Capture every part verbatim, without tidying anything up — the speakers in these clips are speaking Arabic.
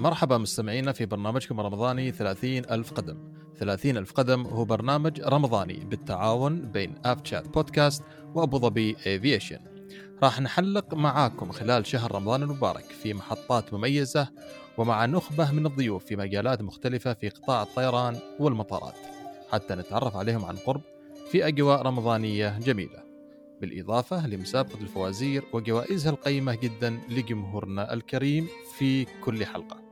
مرحبا مستمعينا في برنامجكم رمضاني ثلاثين ألف قدم. ثلاثين ألف قدم هو برنامج رمضاني بالتعاون بين آب تشات بودكاست وأبو ظبي أفييشن. راح نحلق معاكم خلال شهر رمضان المبارك في محطات مميزة ومع نخبة من الضيوف في مجالات مختلفة في قطاع الطيران والمطارات حتى نتعرف عليهم عن قرب في أجواء رمضانية جميلة، بالإضافة لمسابقة الفوازير وجوائزها القيمة جدا لجمهورنا الكريم في كل حلقة.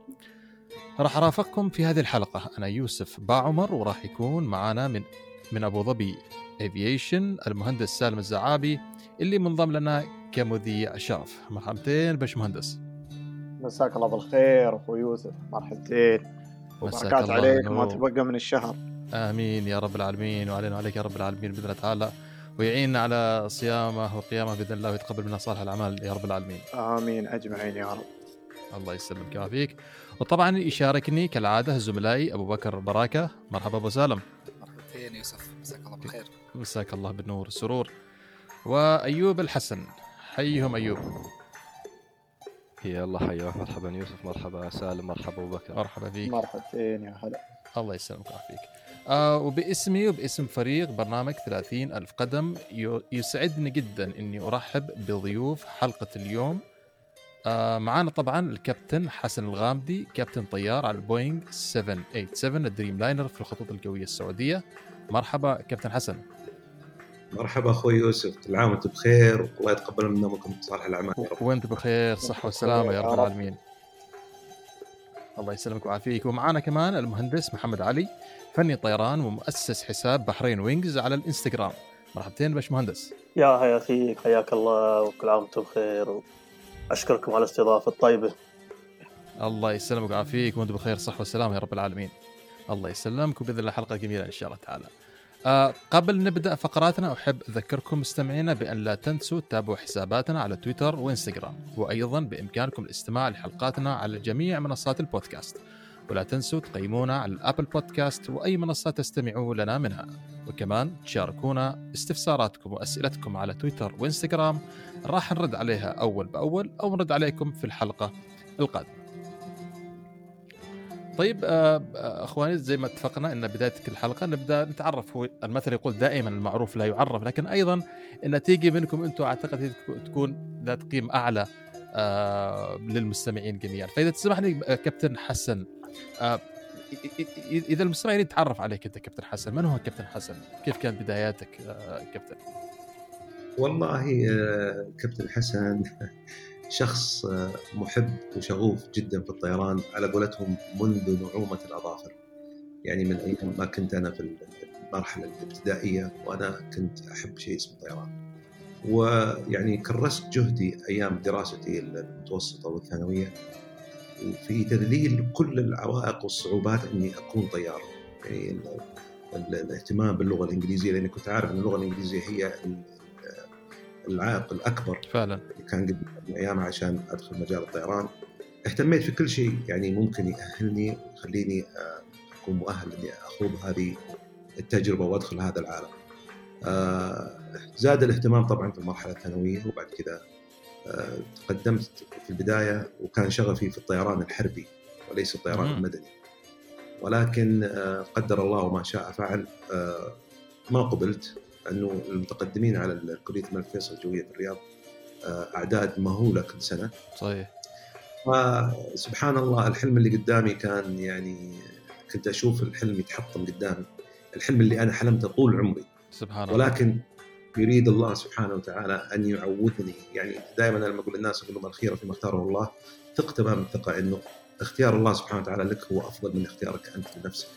راح أرافقكم في هذه الحلقة أنا يوسف باعمر، وراح يكون معنا من من أبو ظبي أفييشن المهندس سالم الزعابي اللي منضم لنا كمذيع شرف. مرحبتين باشمهندس. مساك الله بالخير أخو يوسف. مرحبتين وبركات عليكم ما تبقى من الشهر. آمين يا رب العالمين، وعلينا وعليك يا رب العالمين بإذن الله تعالى، ويعيننا على صيامه وقيامه بإذن الله، ويتقبل منا صالح الأعمال يا رب العالمين. آمين أجمعين يا رب. الله يسلمك ويعافيك. وطبعا يشاركني كالعادة زملائي أبو بكر بركة. مرحبا أبو سالم. مرحبتين يوسف، مساك الله بالخير. مساك الله بالنور والسرور. وأيوب الحسن، حيهم أيوب. يلا حياك. مرحبا يوسف، مرحبا سالم، مرحبا أبو بكر. مرحبا فيك. مرحبتين يا هلا. الله يسلمك ويعافيك. آه وباسمي وباسم فريق برنامج ثلاثين ألف قدم يسعدني جدا أني أرحب بضيوف حلقة اليوم. آه معانا طبعا الكابتن حسن الغامدي، كابتن طيار على البوينغ سبعة ثمانية سبعة الدريم لاينر في الخطوط الجوية السعودية. مرحبا كابتن حسن. مرحبا أخوي يوسف، كل عام وأنتم بخير والله يتقبل منا ومنكم صالح الأعمال. وأنت بخير، صحة وسلامة يا رب العالمين. الله يسلمك ويعافيك. ومعانا كمان المهندس محمد علي، فني طيران ومؤسس حساب بحرين وينجز على الانستغرام. مرحبتين باشمهندس. يا هيا أخيك، حياك الله وكل عام وأنتم بخير، وأشكركم على الاستضافة الطيبة. الله يسلمك ويعافيك، وأنت بخير صحة وسلامة يا رب العالمين. الله يسلمك، وبإذن الله حلقة جميلة إن شاء الله تعالى. أه قبل نبدأ فقراتنا أحب أذكركم مستمعينا بأن لا تنسوا تتابعوا حساباتنا على تويتر وإنستغرام، وأيضا بإمكانكم الاستماع لحلقاتنا على جميع منصات البودكاست، ولا تنسوا تقيمونا على الأبل بودكاست وأي منصة تستمعوا لنا منها، وكمان تشاركونا استفساراتكم وأسئلتكم على تويتر وإنستغرام، راح نرد عليها أول بأول أو نرد عليكم في الحلقة القادمة. طيب أخواني، زي ما اتفقنا أن بداية كل حلقة نبدأ نتعرف. هو المثل يقول دائما المعروف لا يعرف، لكن أيضا النتيجة منكم أنتم أعتقد تكون ذات قيمة أعلى للمستمعين جميعا. فإذا تسمحني كابتن حسن، إذا المستمعين يتعرف عليك أنت كابتن حسن، من هو كابتن حسن؟ كيف كانت بداياتك كابتن؟ والله كابتن حسن شخص محب وشغوف جدا في الطيران على قولتهم منذ نعومة الأظافر، يعني من أيام ما كنت أنا في المرحلة الابتدائية وأنا كنت أحب شيء اسمه طيران، ويعني كرست جهدي أيام دراستي المتوسطة والثانوية وفي تذليل كل العوائق والصعوبات أني أكون طيار. يعني الاهتمام باللغة الإنجليزية، لأنني كنت عارف أن اللغة الإنجليزية هي العائق الأكبر فعلا كان قبل أيام عشان أدخل مجال الطيران. اهتميت في كل شيء يعني ممكن يأهلني ويخليني أكون مؤهل أني أخوض هذه التجربة وأدخل هذا العالم. زاد الاهتمام طبعا في المرحلة الثانوية، وبعد كده تقدمت في البداية وكان شغفي في الطيران الحربي وليس الطيران م- المدني، ولكن قدر الله وما شاء فعل، ما قبلت أنه المتقدمين على الكلية الملك فيصل الجوية في الرياض أعداد مهولة كل سنة. صحيح. وسبحان الله الحلم اللي قدامي كان، يعني كنت أشوف الحلم يتحطم قدامي، الحلم اللي أنا حلمته طول عمري. سبحان ولكن الله. يريد الله سبحانه وتعالى أن يعودني. يعني دائما لما أقول للناس أقول لهم الخير فيما اختاره الله، ثق تمام الثقة أنه اختيار الله سبحانه وتعالى لك هو أفضل من اختيارك أنت لنفسك.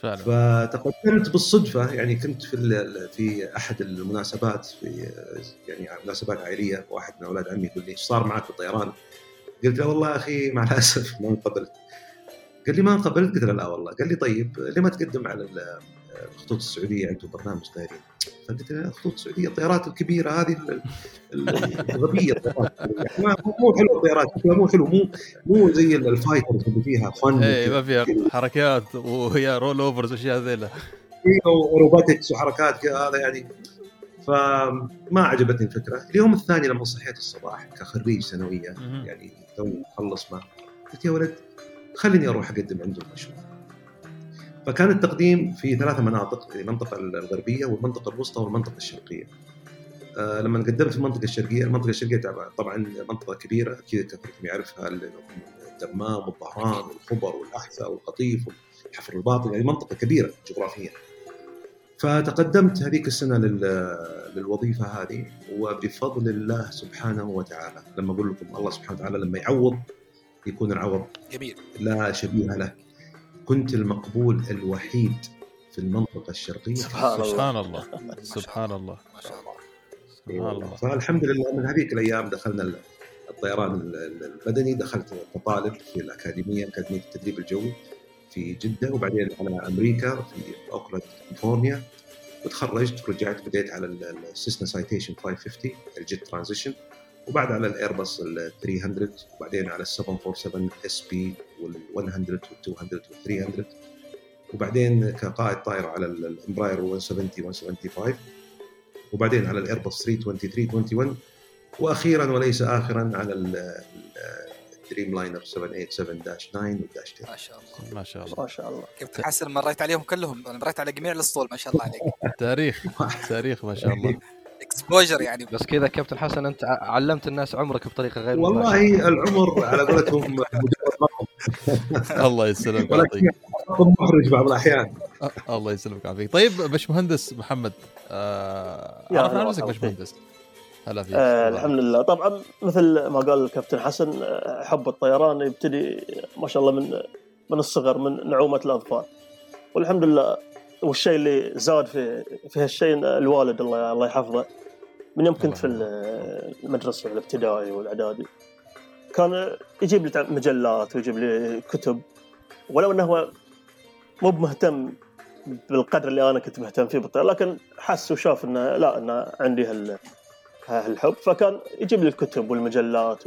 فعلا. فتقدمت بالصدفة، يعني كنت في في أحد المناسبات، في يعني مناسبات عائلية، واحد من أولاد عمي يقول لي إيش صار معك في الطيران؟ قلت له والله أخي مع الأسف ما انقبلت. قال لي ما انقبلت؟ قلت له لا والله. قال لي طيب ليه ما تقدم على الخطوط السعودية، عندكم برنامج طيران؟ فقلت له الخطوط السعودية الطيارات الكبيرة هذه الغبية، الطيارات مو حلو، الطيارات مو حلو، مو مو زي الفايترز اللي فيها فن، اي ما فيها حركات وهي رول اوفرز واشياء ذيلا، روبوتكس وحركات هذا يعني. فما عجبتني الفكرة. اليوم الثاني لما صحيت الصباح كخريج ثانوية يعني تو خلص، ما قلت يا ولد خليني أروح أقدم عندهم أشوف. فكان التقديم في ثلاثة مناطق، المنطقة الغربية والمنطقة الوسطى والمنطقة الشرقية. أه لما قدمت في المنطقة الشرقية، المنطقة الشرقية طبعا منطقة كبيرة أكيد كثيركم يعرفها، الدمام والظهران والخبر والأحساء والقطيف والحفر الباطن، يعني منطقة كبيرة جغرافيا. فتقدمت هذيك السنة للوظيفة هذه، وبفضل الله سبحانه وتعالى، لما أقول لكم الله سبحانه وتعالى لما يعوض يكون العوض جميل لا شبيه له، كنت المقبول الوحيد في المنطقة الشرقية. سبحان, سبحان الله. الله سبحان الله سبحان الله. فالحمد لله من هذيك الأيام دخلنا الطيران المدني، دخلت كطالب في الأكاديمية أكاديمية التدريب الجوي في جدة، وبعدين على أمريكا في أوكلاند كاليفورنيا، وتخرجت ورجعت بديت على السيسنا سايتيشن خمسمية وخمسين الجيت ترانزيشن، وبعد على الإيرباص ثلاثمية، وبعدين على سبعمية وسبعة وأربعين إس بي وال100 وال200 وال300، وبعدين كقائد طائرة على الإمبراير مية وسبعين مية وخمسة وسبعين، وبعدين على الإيرباص ثلاثمية وعشرين ثلاثمية وواحد وعشرين، وأخيرا وليس آخرا على دريم لاينر سبعمية وسبعة وثمانين تسعة وعشرين. ما شاء الله ما شاء الله ما شاء الله. كنت حاسس مريت عليهم كلهم، مريت على جميع الاسطول ما شاء الله عليك. تاريخ تاريخ ما شاء الله. اكسبوجر يعني. بس كذا كابتن حسن انت علمت الناس عمرك بطريقه غير والله مباشرة. العمر على قولتهم مجرد رقم. الله يسلمك يعطيك مخرج بعض الاحيان. الله يسلمك يعطيك. طيب باش مهندس محمد، عرفنا نفسك باش مهندس. آه الحمد لله. طبعا مثل ما قال الكابتن حسن، حب الطيران يبتدي ما شاء الله من من الصغر، من نعومة الأظفار، والحمد لله. والشيء اللي زاد في في هالشيء الوالد الله الله يحفظه، من يوم كنت في المدرسة الابتدائي والإعدادي كان يجيب لي مجلات ويجيب لي كتب، ولو أنه هو مو مهتم بالقدر اللي أنا كنت مهتم فيه بالطيران، لكن حس وشاف إنه لا إنه عندي هال هالحب، فكان يجيب لي الكتب والمجلات.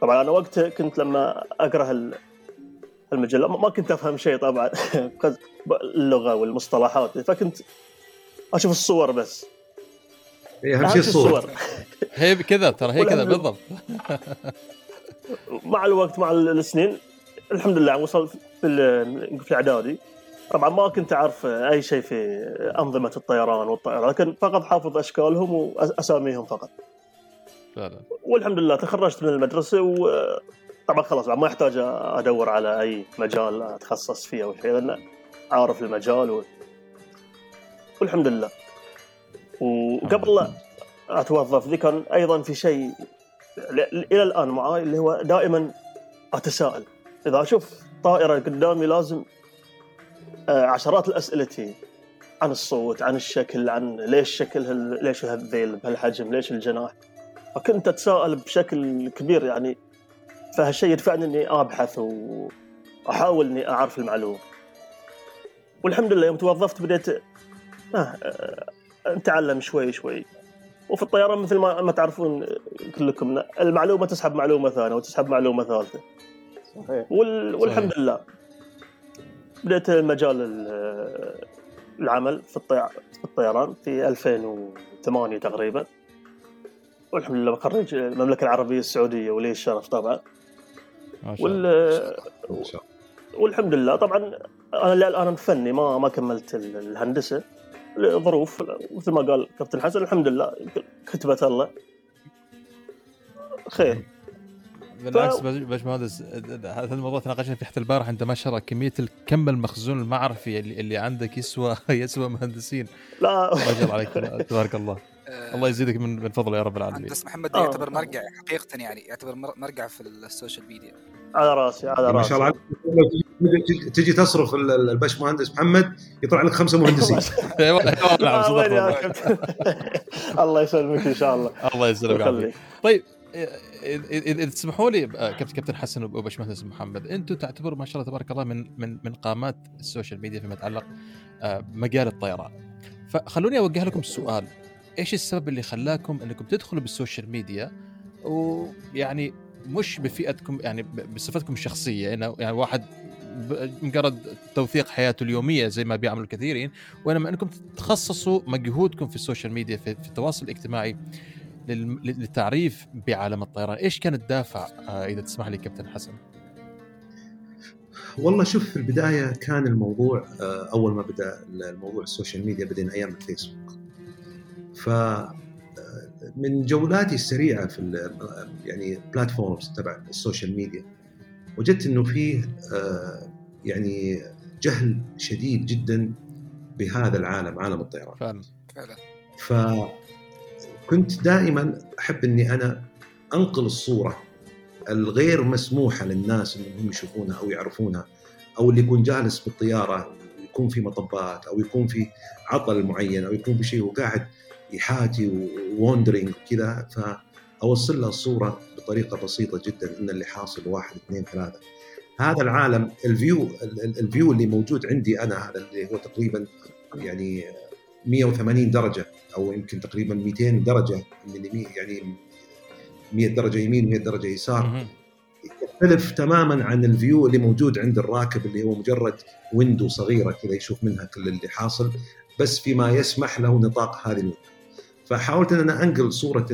طبعا أنا وقتها كنت لما أقرأ هالمجلة ما كنت أفهم شيء طبعا اللغة والمصطلحات، فكنت أشوف الصور بس. هي أهم شيء الصور. هي كذا ترى، هي كذا بالضبط. مع الوقت مع السنين الحمد لله وصلت في الإعدادي. طبعا ما كنت أعرف أي شيء في أنظمة الطيران والطائرة، لكن فقط حافظ أشكالهم وأساميهم فقط. لا لا. والحمد لله تخرجت من المدرسة، وطبعا خلاص ما يحتاج أدور على أي مجال أتخصص فيه أو شيء، لأن أعرف المجال و... والحمد لله. وقبل أتوظف ذي كان أيضا في شيء إلى الآن معاي، اللي هو دائما أتساءل إذا أشوف طائرة قدامي لازم عشرات الأسئلة عن الصوت، عن الشكل، عن ليش شكل هال... ليش هالذيل بهالحجم، ليش الجناح. فكنت أتساءل بشكل كبير يعني، فهالشيء يدفعني إني أبحث وأحاول إني أعرف المعلومة. والحمد لله يوم توظفت بديت أتعلم شوي شوي. وفي الطيران مثل ما ما تعرفون كلكم، المعلومة تسحب معلومة ثانية وتسحب معلومة ثالثة. صحيح. وال... والحمد صحيح. لله بدأت مجال العمل في الطيران في ألفين وثمانية تقريبا، والحمد لله خريج المملكة العربية السعودية ولي الشرف طبعا. وال... والحمد لله. طبعا أنا الآن فني ما ما كملت الهندسة لظروف مثل ما قال كابتن حسن. الحمد لله كتبت الله خير. بالعكس ف... باش مهندس هذا الموضوع تناقشنا في حتى البارح، انت ما شاء الله كميه الكم المخزون المعرفي اللي, اللي عندك يسوى يسوى مهندسين. لا ما شاء الله عليك تبارك الله. الله يزيدك من, من فضل يا رب العالمين. مهندس محمد آه. يعتبر مرجع حقيقه يعني، يعتبر مرجع في السوشيال ميديا. على راسي على راسي ما شاء الله عليك. تجي تصرف الباش مهندس محمد يطلع لك خمسه مهندسين. الله يسلمك ان شاء الله. الله يسلمك. طيب إذا تسمحوا لي كابتن كابتن حسن وباشمهندس محمد، أنتم تعتبروا ما شاء الله تبارك الله من من من قامات السوشيال ميديا فيما يتعلق مجال الطيران. فخلوني أوجه لكم السؤال، إيش السبب اللي خلاكم أنكم تدخلوا بالسوشيال ميديا، ويعني مش بفئتكم يعني بصفتكم الشخصية، إنه يعني واحد مجرد توثيق حياته اليومية زي ما بيعملوا الكثيرين، وإنما أنكم تخصصوا مجهودكم في السوشيال ميديا في, في التواصل الاجتماعي للتعريف بعالم الطيران. إيش كان الدافع إذا تسمح لي كابتن حسن؟ والله شوف في البداية كان الموضوع أول ما بدأ الموضوع السوشيال ميديا بدأنا أيام الفيسبوك. فمن جولاتي السريعة في يعني بلاتفورمز تبع السوشيال ميديا وجدت إنه فيه يعني جهل شديد جدا بهذا العالم، عالم الطيران. فعلا فعلا. فكنت دائما أحب إني أنا أنقل الصورة الغير مسموحة للناس إنهم يشوفونها أو يعرفونها، أو اللي يكون جالس بالطيارة يكون في مطبات أو يكون في عطل معين أو يكون في شيء وقاعد يحاتي ووندرينج كذا، فأوصل له الصورة بطريقة بسيطة جدا إن اللي حاصل واحد اثنين ثلاثة. هذا العالم الفيو الفيو اللي موجود عندي أنا، هذا اللي هو تقريبا يعني مئة وثمانين درجة أو يمكن تقريبا مئتين درجة، يعني مئة درجة يمين مئة درجة يسار، يختلف تماماً عن الفيو اللي موجود عند الراكب اللي هو مجرد ويندو صغيرة كذا يشوف منها كل اللي حاصل بس فيما يسمح له نطاق هذه الويندو. فحاولت أن أنا أنقل صورة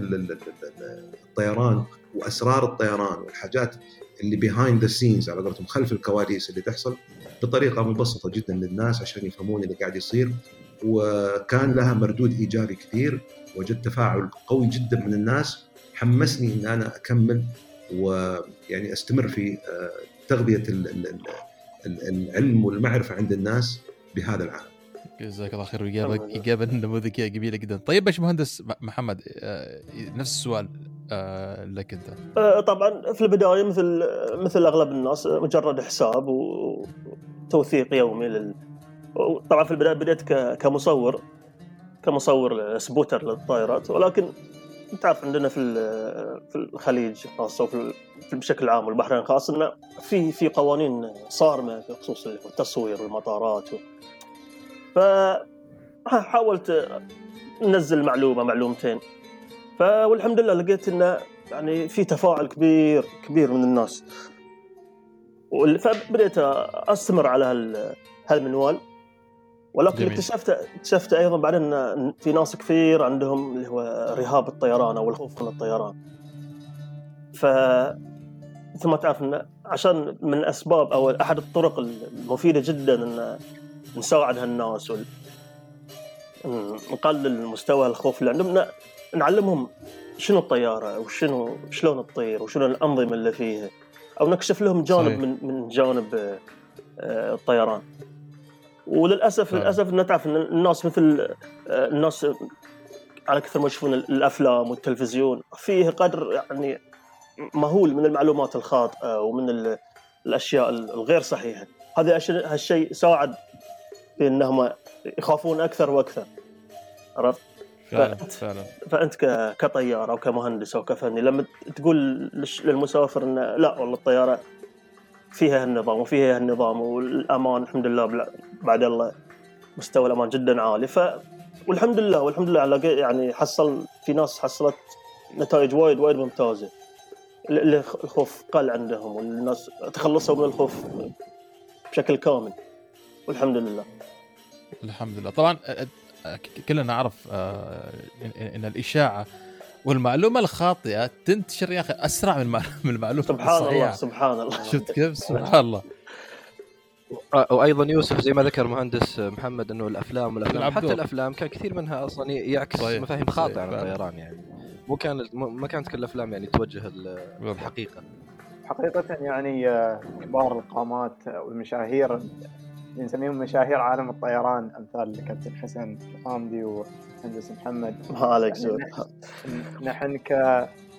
الطيران وأسرار الطيران والحاجات اللي behind the scenes على قولتهم، خلف الكواليس اللي تحصل، بطريقة مبسطة جداً للناس عشان يفهمون اللي قاعد يصير، وكان لها مردود إيجابي كثير. وجدت تفاعل قوي جداً من الناس حمسني إن أنا أكمل ويعني أستمر في تغذية العلم والمعرفة عند الناس بهذا العالم. جزاك الله خير، وإجابة إجابة نموذجية جميلة جدا. طيب باش مهندس محمد، نفس السؤال لك أنت. طبعا في البداية مثل مثل أغلب الناس مجرد حساب وتوثيق يومي لل... طبعا في البداية بدأت كمصور كمصور سبوتر للطائرات، ولكن تعرف عندنا في في الخليج خاصة وفي بشكل عام والبحرين خاصة إنه في في قوانين صارمة في خصوص التصوير والمطارات، فحاولت ننزل معلومة معلومتين، فالحمد لله لقيت إنه يعني في تفاعل كبير كبير من الناس، فبدأت أستمر على هال هالمنوال. ولكن اكتشفت اكتشفت ايضا بعد ان في ناس كثير عندهم اللي هو رهاب الطيران او الخوف من الطيران. ف مثل ما تعرف عشان من اسباب او احد الطرق المفيده جدا ان نساعد هالناس ونقلل مستوى الخوف اللي عندهم، نعلمهم شنو الطياره وشنو شلون تطير وشنو الانظمه اللي فيها، او نكشف لهم جانب من من جانب الطيران. وللأسف للأسف نتعرف إن الناس مثل الناس على كثر ما يشوفون الأفلام والتلفزيون فيه قدر يعني مهول من المعلومات الخاطئة ومن الأشياء الغير صحيحة. هذا هالشيء ساعد بأنهم يخافون أكثر وأكثر. عرفت؟ فأنت, فأنت كطيار أو كمهندس أو كفني لما تقول للمسافر إن لا والله الطيارة فيها النظام وفيها النظام والأمان، الحمد لله بعد الله مستوى الأمان جدا عالي. ف والحمد لله والحمد لله على يعني حصل في ناس حصلت نتائج وايد وايد ممتازة، اللي الخوف قل عندهم والناس تخلصوا من الخوف بشكل كامل والحمد لله. الحمد لله. طبعا كلنا نعرف إن الإشاعة والمعلومة الخاطئة تنتشر يا أخي أسرع من المعلومة سبحان الصحيحة. الله سبحان الله. شفت كيف؟ سبحان الله. وأيضا يوسف زي ما ذكر مهندس محمد أنه الأفلام والأفلام حتى الأفلام كان كثير منها أصلا يعكس صحيح. مفاهيم خاطئة عن الطيران، يعني مو كان ما كانت كل الأفلام يعني توجه الحقيقة حقيقة. يعني كبار القامات والمشاهير نسميهم مشاهير عالم الطيران أمثال الكابتن حسن الغامدي ومهندس محمد هالك زود. نحن ك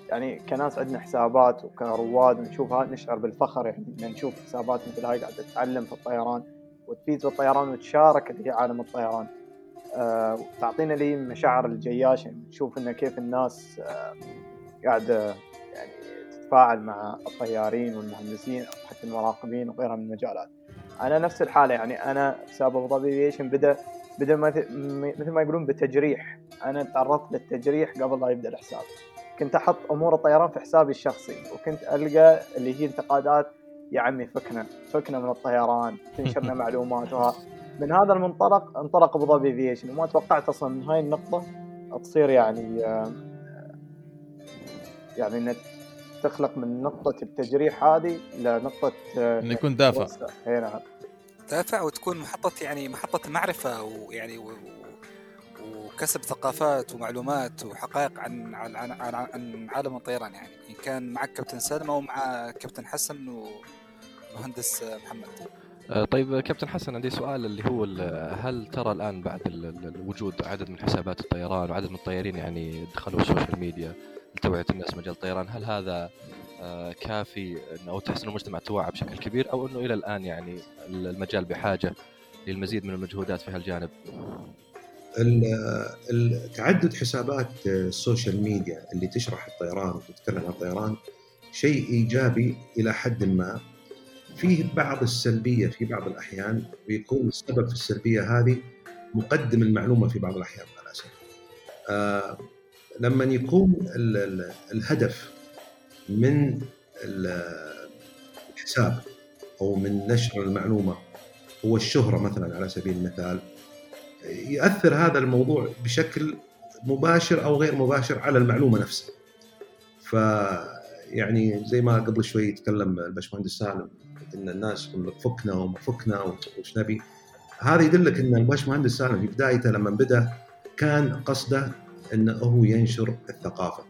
يعني كناس عندنا حسابات وكرواد نشوفها نشعر بالفخر يعني نشوف حسابات مثل هاي قاعدة تتعلم في الطيران وتفيد في الطيران وتشارك في عالم الطيران، أه تعطينا لي مشاعر الجياشة نشوف إن كيف الناس أه قاعدة يعني تتفاعل مع الطيارين والمهندسين أو حتى المراقبين وغيرها من المجالات. أنا نفس الحالة، يعني أنا حساب أبو ظبي أفيشن بدأ بدأ مثل ما يقولون بالتجريح. أنا تعرضت للتجريح قبل لا يبدأ الحساب، كنت أحط أمور الطيران في حسابي الشخصي وكنت ألقى اللي هي انتقادات يا عمي فكنا فكنا من الطيران تنشرنا معلوماتها. من هذا المنطلق انطلق أبو ظبي أفيشن، وما توقعت أصلا من هاي النقطة تصير يعني يعني تخلق من نقطة التجريح هذه لنقطة إنه يكون دافع هنا. دافع وتكون محطة يعني محطة معرفة ويعني و... وكسب ثقافات ومعلومات وحقائق عن عن عن, عن عالم الطيران. يعني إن كان معك كابتن سالم أو مع كابتن حسن ومهندس محمد. طيب كابتن حسن عندي سؤال اللي هو هل ترى الآن بعد الوجود عدد من حسابات الطيران وعدد من الطيارين يعني دخلوا السوشيال ميديا لتوعية الناس مجال الطيران، هل هذا كافي أو تحس أن المجتمع توعى بشكل كبير أو أنه إلى الآن يعني المجال بحاجة للمزيد من المجهودات في هالجانب؟ تعدد حسابات السوشيال ميديا اللي تشرح الطيران وتتكلم عن الطيران شيء إيجابي إلى حد ما، فيه بعض السلبية في بعض الأحيان، بيكون السبب في السلبية هذه مقدم المعلومة في بعض الأحيان على أساس آه لما يكون ال ال الهدف من الحساب أو من نشر المعلومة هو الشهرة مثلا على سبيل المثال، يؤثر هذا الموضوع بشكل مباشر أو غير مباشر على المعلومة نفسها. فيعني زي ما قبل شوي تكلم الباشمهندس سالم إن الناس يقول لك فكنا وما فكنا وش نبي، هذا يدلك إن الباشمهندس سالم في بدايته لما بدأ كان قصده إنه هو ينشر الثقافة.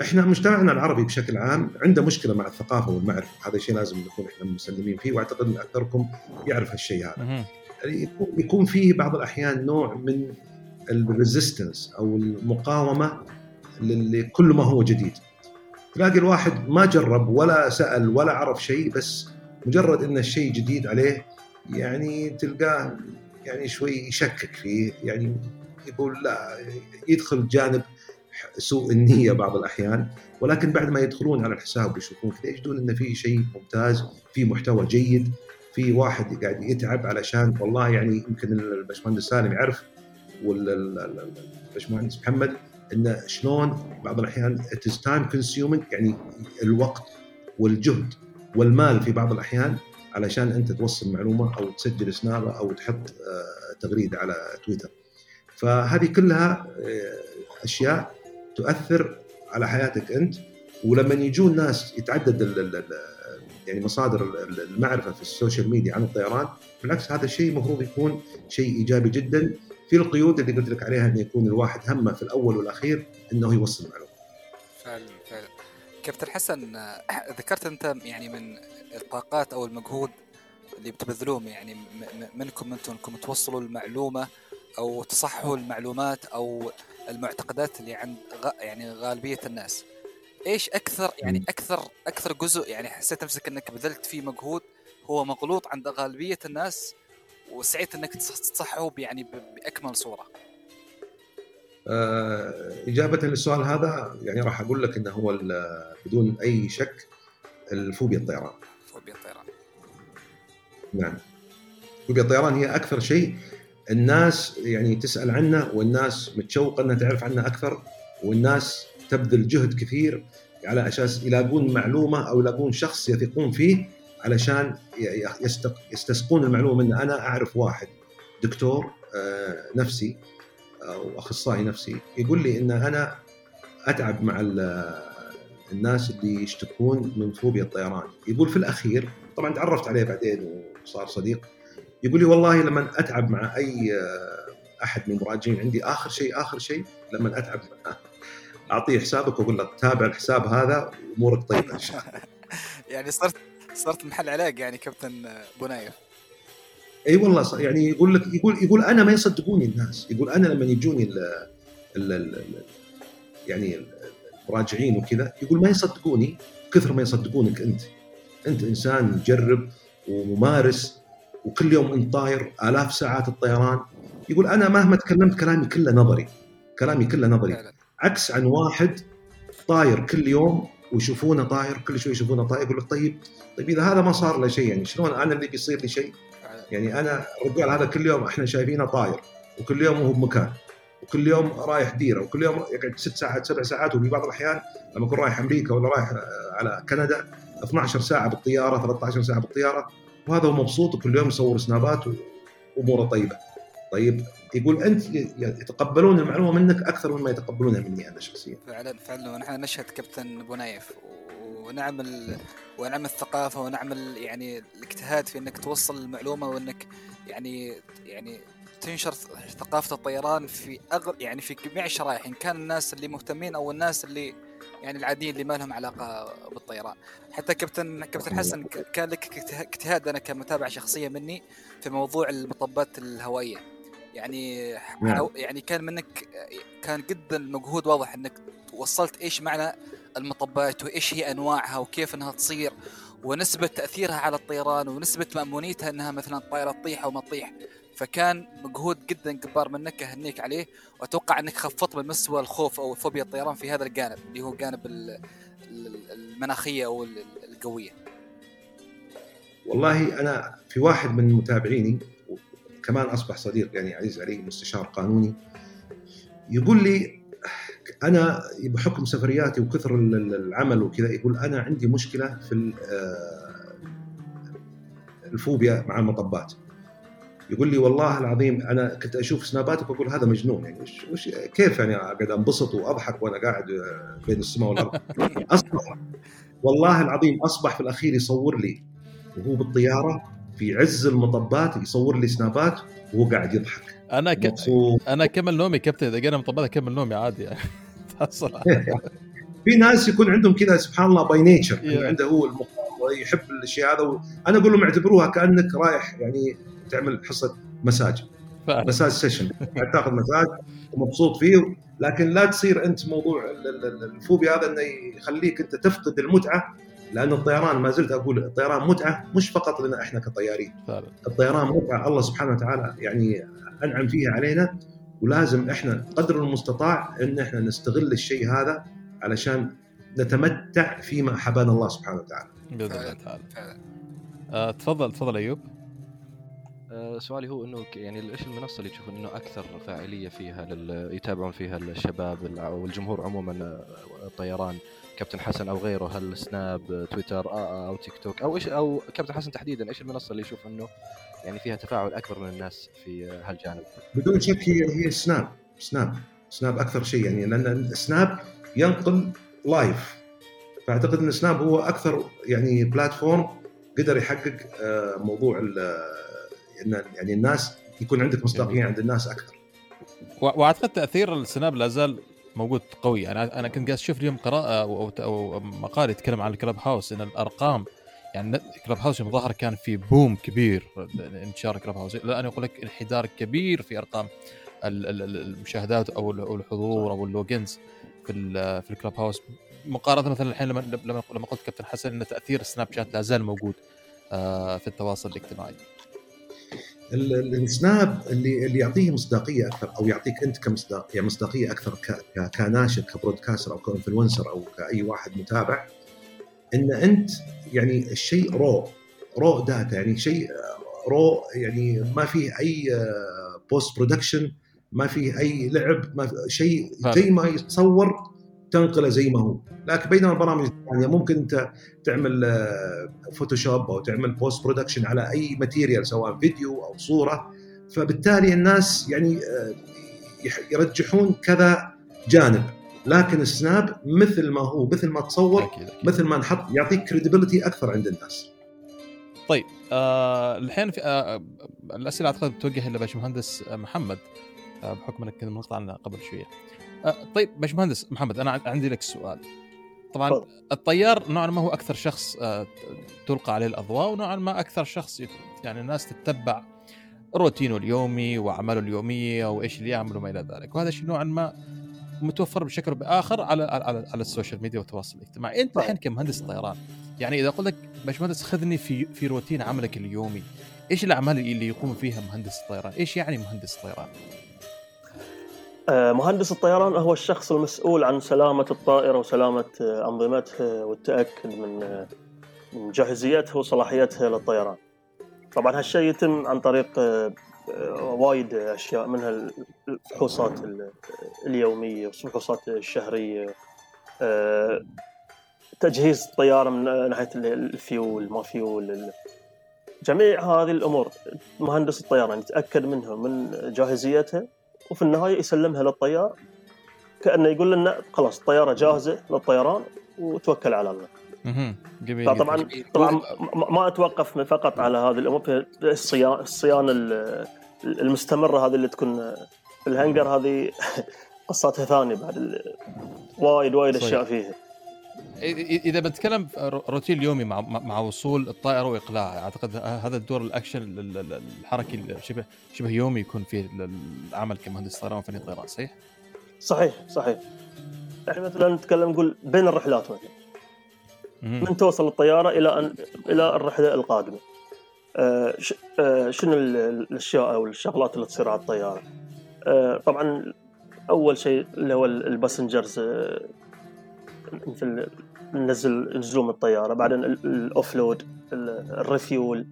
إحنا مجتمعنا العربي بشكل عام عنده مشكلة مع الثقافة والمعرفة، هذا الشيء لازم نكون إحنا مسلمين فيه، وأعتقد أن أكثركم يعرف هالشيء هذا. يكون فيه بعض الأحيان نوع من الريزيستنس أو المقاومة لكل ما هو جديد. تلاقي الواحد ما جرب ولا سأل ولا عرف شيء، بس مجرد إن الشيء جديد عليه يعني تلقاه يعني شوي يشكك فيه، يعني يقول لا، يدخل جانب سوء النية بعض الأحيان. ولكن بعد ما يدخلون على الحساب ويشوفون كذا يجدون إن فيه شيء ممتاز، فيه محتوى جيد، في واحد قاعد يتعب علشان والله يعني يمكن الباشمهندس سالم يعرف والباشمهندس محمد إن شلون بعض الأحيان it is time consuming، يعني الوقت والجهد والمال في بعض الأحيان علشان أنت توصل معلومة أو تسجل سنابة أو تحط تغريدة على تويتر. فهذه كلها أشياء تؤثر على حياتك أنت. ولما يجون ناس يتعدد يعني مصادر المعرفة في السوشيال ميديا عن الطيران، بالعكس هذا الشيء مفروض يكون شيء إيجابي جدا، في القيود اللي قلت لك عليها أن يكون الواحد همه في الأول والأخير أنه يوصل معلومة. فعلا فعلا كابتن حسن، ذكرت أنت يعني من الطاقات أو المجهود اللي بتبذلوه يعني منكم أنتم أنكم توصلوا المعلومة أو تصحوا المعلومات أو المعتقدات اللي عند يعني غالبية الناس. إيش أكثر يعني أكثر أكثر جزء يعني حسيت نفسك إنك بذلت فيه مجهود هو مغلوط عند غالبية الناس وسعيت إنك تصحه يعني بأكمل صورة؟ آه، إجابة للسؤال هذا يعني راح أقول لك إنه هو بدون أي شك الفوبيا الطيران. فوبيا الطيران. نعم. فوبيا الطيران هي أكثر شيء الناس يعني تسأل عنه، والناس متشوقة إنها تعرف عنه أكثر، والناس تبذل جهد كثير على أساس يلاقون معلومة أو يلاقون شخص يثقون فيه علشان يستسقون المعلومة منه. أنا أعرف واحد دكتور نفسي أو أخصائي نفسي يقول لي إن أنا أتعب مع الناس اللي يشتكون من فوبيا الطيران. يقول في الأخير طبعا تعرفت عليه بعدين وصار صديق، يقول لي والله لما أتعب مع أي أحد من المراجعين عندي آخر شيء آخر شيء لما أتعب معه أعطيه حسابك وأقول لك تابع الحساب هذا وأمورك طيبة. يعني صرت صرت محل علاج يعني كابتن بنايف. أي والله صار يعني يقول لك يقول يقول أنا ما يصدقوني الناس، يقول أنا لما يجوني ال ال ال يعني المراجعين وكذا يقول ما يصدقوني كثر ما يصدقونك أنت. أنت إنسان مجرب وممارس وكل يوم أنت طاير آلاف ساعات الطيران. يقول أنا مهما تكلمت كلامي كله نظري، كلامي كله نظري عكس عن واحد طاير كل يوم ويشوفونه طاير كل شوي يشوفونه طاير. يقول لك طيب طيب إذا هذا ما صار له شيء يعني شلون أنا اللي بيصير لي شيء؟ يعني أنا رجال هذا كل يوم إحنا شايفينه طاير وكل يوم وهو بمكان وكل يوم رايح ديرة وكل يوم يقعد ست ساعات سبع ساعات، وفي بعض الأحيان لما يكون رايح أمريكا ولا رايح على كندا اثنا عشر ساعة بالطيارة ثلاثة عشر ساعة بالطيارة، وهذا هو مبسوط وكل يوم يصور سنابات وأموره طيبة. طيب يقول أنت يتقبلون المعلومة منك أكثر مما يتقبلونها مني أنا شخصيا. فعلا فعلا نحن نشهد كابتن بنايف ونعمل ونعمل الثقافة ونعمل يعني الاجتهاد في أنك توصل المعلومة وأنك يعني يعني تنشر ثقافة الطيران في أغل يعني في جميع الشرائح، إن كان الناس اللي مهتمين أو الناس اللي يعني العاديين اللي ما لهم علاقة بالطيران. حتى كابتن كابتن حسن كان لك اجتهاد أنا كمتابعة شخصية مني في موضوع المطبات الهوائية، يعني يعني كان منك كان جدا مجهود واضح إنك وصلت إيش معنى المطبات وإيش هي أنواعها وكيف إنها تصير ونسبة تأثيرها على الطيران ونسبة مأمونيتها إنها مثلا طائرة تطيح أو ما تطيح. فكان مجهود جدا كبار منك، أهنيك عليه، وأتوقع أنك خفضت من مستوى الخوف أو فوبيا الطيران في هذا الجانب اللي هو جانب المناخية أو الجوية. والله أنا في واحد من متابعيني كمان أصبح صديق يعني عزيز علي، مستشار قانوني، يقول لي أنا بحكم سفرياتي وكثر العمل وكذا، يقول أنا عندي مشكلة في الفوبيا مع المطبات. يقول لي والله العظيم أنا كنت أشوف سناباتك وأقول هذا مجنون، يعني وش وش كيف يعني قاعد أنبسط وأضحك وأنا قاعد بين السماء والأرض. أصبح والله العظيم أصبح في الأخير يصور لي وهو بالطيارة في عز المطبات، يصور لي سنابات وهو قاعد يضحك. أنا ك... أنا كمل نومي كابتن، إذا جينا مطبات كمل نومي عادي يعني. في ناس يكون عندهم كذا سبحان الله باي نيتشر، يعني عنده هو المقاومة يحب الشيء هذا و... أنا أقول لهم اعتبروها كأنك رايح يعني تعمل حصة مساج فعلا. مساج سيشن تاخذ مساج ومبسوط فيه، لكن لا تصير أنت موضوع الفوبيا هذا إنه يخليك أنت تفقد المتعة، لأن الطيران ما زلت أقول الطيران متعة، مش فقط لنا إحنا كطيارين فعلا. الطيران متعة الله سبحانه وتعالى يعني أنعم فيها علينا، ولازم إحنا قدر المستطاع إن إحنا نستغل الشيء هذا علشان نتمتع فيما أحبنا الله سبحانه وتعالى بإذن الله تعالى. أه، تفضل تفضل أيوب. سؤالي هو انه يعني ايش المنصه اللي تشوفون انه اكثر فاعليه فيها لل... يتابعون فيها الشباب او الجمهور عموما الطيران كابتن حسن او غيره؟ هل سناب، تويتر، او تيك توك، او ايش، او كابتن حسن تحديدا ايش المنصه اللي يشوف انه يعني فيها تفاعل اكبر من الناس في هالجانب؟ بدون شك هي سناب سناب سناب اكثر شيء، يعني لان سناب ينقل لايف، فاعتقد ان سناب هو اكثر يعني بلاتفورم قدر يحقق موضوع إن يعني الناس يكون عندك مصداقية عند الناس أكثر. وأعتقد تأثير السناب لازال موجود قوي. أنا يعني أنا كنت قاعد أشوف اليوم قراءة أو أو مقال يتكلم عن الكلاب هاوس، إن الأرقام يعني الكلاب هاوس المظاهر كان في بوم كبير انتشار الكلاب هاوس، لأن يقول لك انحدار كبير في أرقام المشاهدات أو الحضور أو اللوجنز في في الكلاب هاوس مقارنة مثلا الحين لما لما لما قلت كابتن حسن إن تأثير سناب شات لازال موجود في التواصل الاجتماعي. السناب اللي اللي يعطيه مصداقيه اكثر او يعطيك انت كمصداق يعني مصداقيه اكثر ك كناشر كبرودكاستر او كانفلونسر او كاي واحد متابع، ان انت يعني الشيء رو رو داتا، يعني شيء رو، يعني ما فيه اي بوست برودكشن، ما فيه اي لعب، ما شيء زي ما يتصور تنقله زي ما هو. لكن بينما البرامج الثانيه ممكن انت تعمل فوتوشوب او تعمل بوست برودكشن على اي ماتيريال سواء فيديو او صوره، فبالتالي الناس يعني يرجحون كذا جانب. لكن السناب مثل ما هو، مثل ما تصور، مثل ما نحط، يعطيك كريديبيليتي اكثر عند الناس. طيب آه الحين في آه الاسئله اعتقد توجه لباشمهندس محمد آه بحكم انك كنت مقطع لنا قبل شويه. طيب باشمهندس محمد، أنا عندي لك سؤال. طبعا الطيار نوعا ما هو أكثر شخص تلقى عليه الأضواء، ونوعا ما أكثر شخص يعني الناس تتبع روتينه اليومي وأعماله اليومية وإيش اللي يعمله ما إلى ذلك، وهذا الشيء نوعا ما متوفر بشكل بآخر على على على السوشيال ميديا والتواصل الاجتماعي. أنت الحين كمهندس طيران، يعني إذا قلت لك باشمهندس خذني في في روتين عملك اليومي، إيش الأعمال اللي يقوم فيها مهندس الطيران؟ إيش يعني مهندس طيران؟ مهندس الطيران هو الشخص المسؤول عن سلامة الطائرة وسلامة أنظمته والتأكد من جاهزيتها وصلاحيتها للطيران. طبعا هالشيء يتم عن طريق وايد أشياء، منها الفحوصات اليومية والفحوصات الشهرية، تجهيز الطيارة من ناحية الفيول ما فيول، جميع هذه الأمور مهندس الطيران يتأكد منها من جاهزيتها، وفي النهاية يسلمها للطيار كأنه يقول لنا خلاص الطيارة جاهزة للطيران وتوكل على الله. طبعا طبعا ما أتوقف فقط على هذه الأمور، الصيانة المستمرة هذه اللي تكون في الهنجر هذه قصتها ثانية بعد، وايد وايد أشياء فيها. إذا بنتكلم روتين اليومي مع مع وصول الطائرة وإقلاعها، أعتقد هذا الدور الأكشن الحركي شبه شبه يومي يكون فيه العمل كمهندس طيران وفني طيران، صحيح؟ صحيح صحيح. إحنا مثلا نتكلم نقول بين الرحلات مثلا من توصل الطيارة إلى أن إلى الرحلة القادمة، آه ش آه شنو الأشياء أو الشغلات اللي تصير على الطيارة؟ آه طبعا أول شيء اللي هو الباسنجرز، آه مثل ننزل نزلوا من الطيارة، بعدين الأوفلود، الريفيول،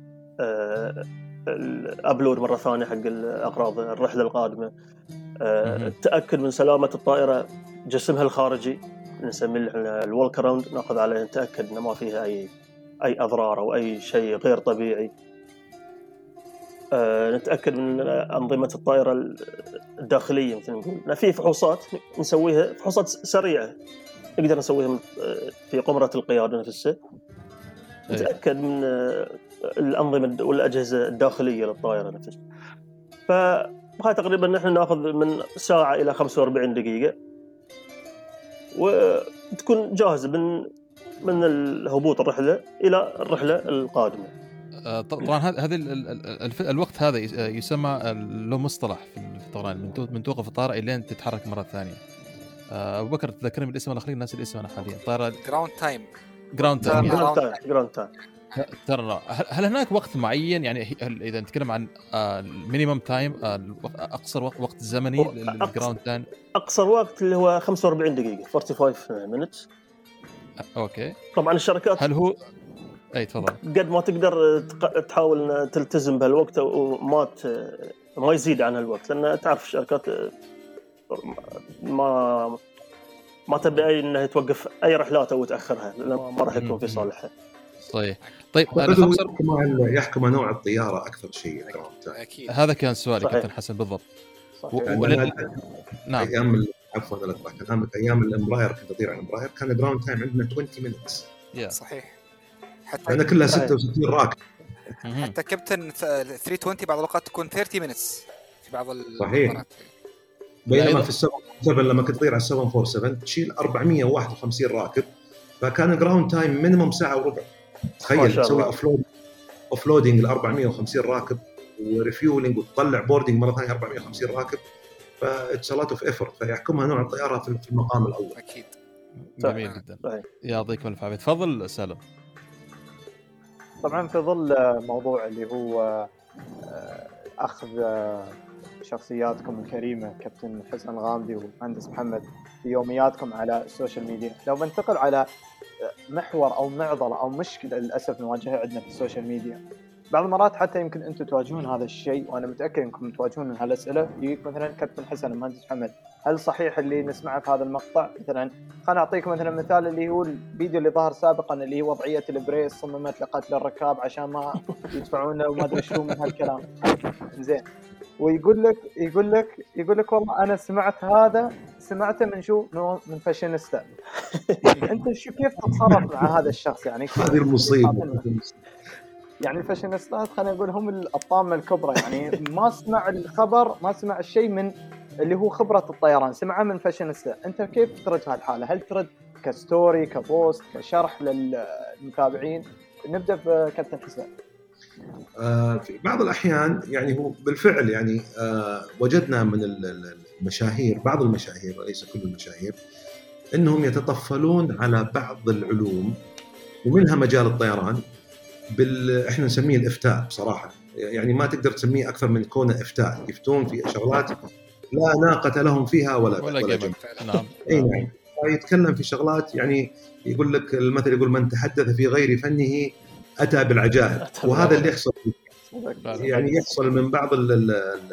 الأبلود مرة ثانية حق الأغراض الرحلة القادمة، التأكد من سلامة الطائرة، جسمها الخارجي نسميه الوالك أراوند، نأخذ عليه نتأكد إن ما فيها أي أي أضرار أو أي شيء غير طبيعي. نتأكد من أنظمة الطائرة الداخلية، مثل نقول إن في فحوصات نسويها، فحوصات سريعة نقدر نسويها في قمرة القيادة نفسها. نتأكد من الأنظمة والأجهزة الداخلية للطائرة نفسها. فهذا تقريبا نحن نأخذ من ساعة إلى خمسة وأربعين دقيقة وتكون جاهزة من من الهبوط الرحلة إلى الرحلة القادمة. طبعا هذا الوقت هذا يسمى له مصطلح في الطيران، من توقف الطائرة إلى أن تتحرك مرة ثانية. أبو بكر تذكرني بالاسم، الأخير ناس الاسم أنا حاليا. طائرة جراوند تايم. جراوند تايم. جراوند تايم. ترى هل هناك وقت معين، يعني إذا نتكلم عن المينيمم تايم، أقصر وقت زمني للجراوند تايم؟ أقصر وقت اللي هو خمسة وأربعين دقيقة، خمسة وأربعين minutes. أوكي. طبعا الشركات. هل هو؟ أي تفضل. قد ما تقدر تحاول تلتزم بهالوقت وما ما يزيد عن هالوقت، لأن تعرف الشركات ما ما تبي انها توقف اي رحلات او تاخرها، لأنه ما راح يكون في صالحها. صحيح. طيب خمسة... يحكم نوع الطياره اكثر شيء. اكيد هذا كان سؤالي كابتن حسن بالضبط. و... ولن... نعم ايام عفوا ثلاثة ايام الامبراير كنت اطير على الامبراير كان جراوند تايم عندنا عشرين مينتس. صحيح. حتى انا كلها ستة وستين راكب. حتى كابتن ثلاثمية وعشرين بعض الاوقات تكون ثلاثين مينتس في بعض المرات، بينما في السبعة سبعة لما كنت تطير على السبعة فور سبعة تشيل أربعمية وواحد وخمسين راكب، فكان الجراوند تايم مينيمم ساعة وربع. تخيل تسوي أفلود أفلودينج لأربعمية وخمسين راكب وريفيولينج وتطلع بوردينج مرة ثانية أربعمية وخمسين راكب، فاتشالاتو في إفر، فيحكمها نوع الطيارة في المقام الأول. أكيد. جميل جدا. يعطيكم الف عافية. تفضل سالم. طبعا في ظل موضوع اللي هو أخذ شخصياتكم الكريمة كابتن حسن الغامدي ومهندس محمد في يومياتكم على السوشيال ميديا، لو بنتقل على محور أو معضلة أو مشكلة للأسف نواجهها عندنا في السوشيال ميديا، بعض المرات حتى يمكن أنتم تواجهون هذا الشيء، وأنا متأكد أنكم تواجهون من هالأسئلة. يجيك مثلا كابتن حسن ومهندس محمد، هل صحيح اللي نسمعه في هذا المقطع؟ مثلا خلنا أعطيكم مثلا مثال اللي هو الفيديو اللي ظهر سابقا اللي هو وضعية البريس صممت لقتل الركاب عشان ما يدفعونه وما أدري شو من هالكلام. زين. ويقول لك يقول لك يقول لك والله أنا سمعت هذا سمعته من شو من فاشينيستا. أنت شو كيف تتصرف مع هذا الشخص؟ يعني هذه المصيبة. يعني الفاشينيستات خلينا نقول هم الطامة الكبرى، يعني ما سمع الخبر ما سمع الشيء من اللي هو خبرة الطيران، سمعه من فاشينيستا. أنت كيف ترد في هالحالة؟ هل ترد كستوري كبوست كشرح للمتابعين؟ نبدأ بكابتن حسين. آه في بعض الأحيان يعني هو بالفعل يعني آه وجدنا من المشاهير، بعض المشاهير ليس كل المشاهير، أنهم يتطفلون على بعض العلوم ومنها مجال الطيران بال إحنا نسميه الإفتاء. بصراحة يعني ما تقدر تسميه أكثر من كونه إفتاء، يفتون في شغلات لا ناقة لهم فيها ولا ولا, ولا جمع. نعم. أي نعم. يتكلم في شغلات، يعني يقول لك المثل يقول من تحدث في غير فنه أتى بالعجائب، وهذا اللي يحصل يعني يحصل من بعض المشاهير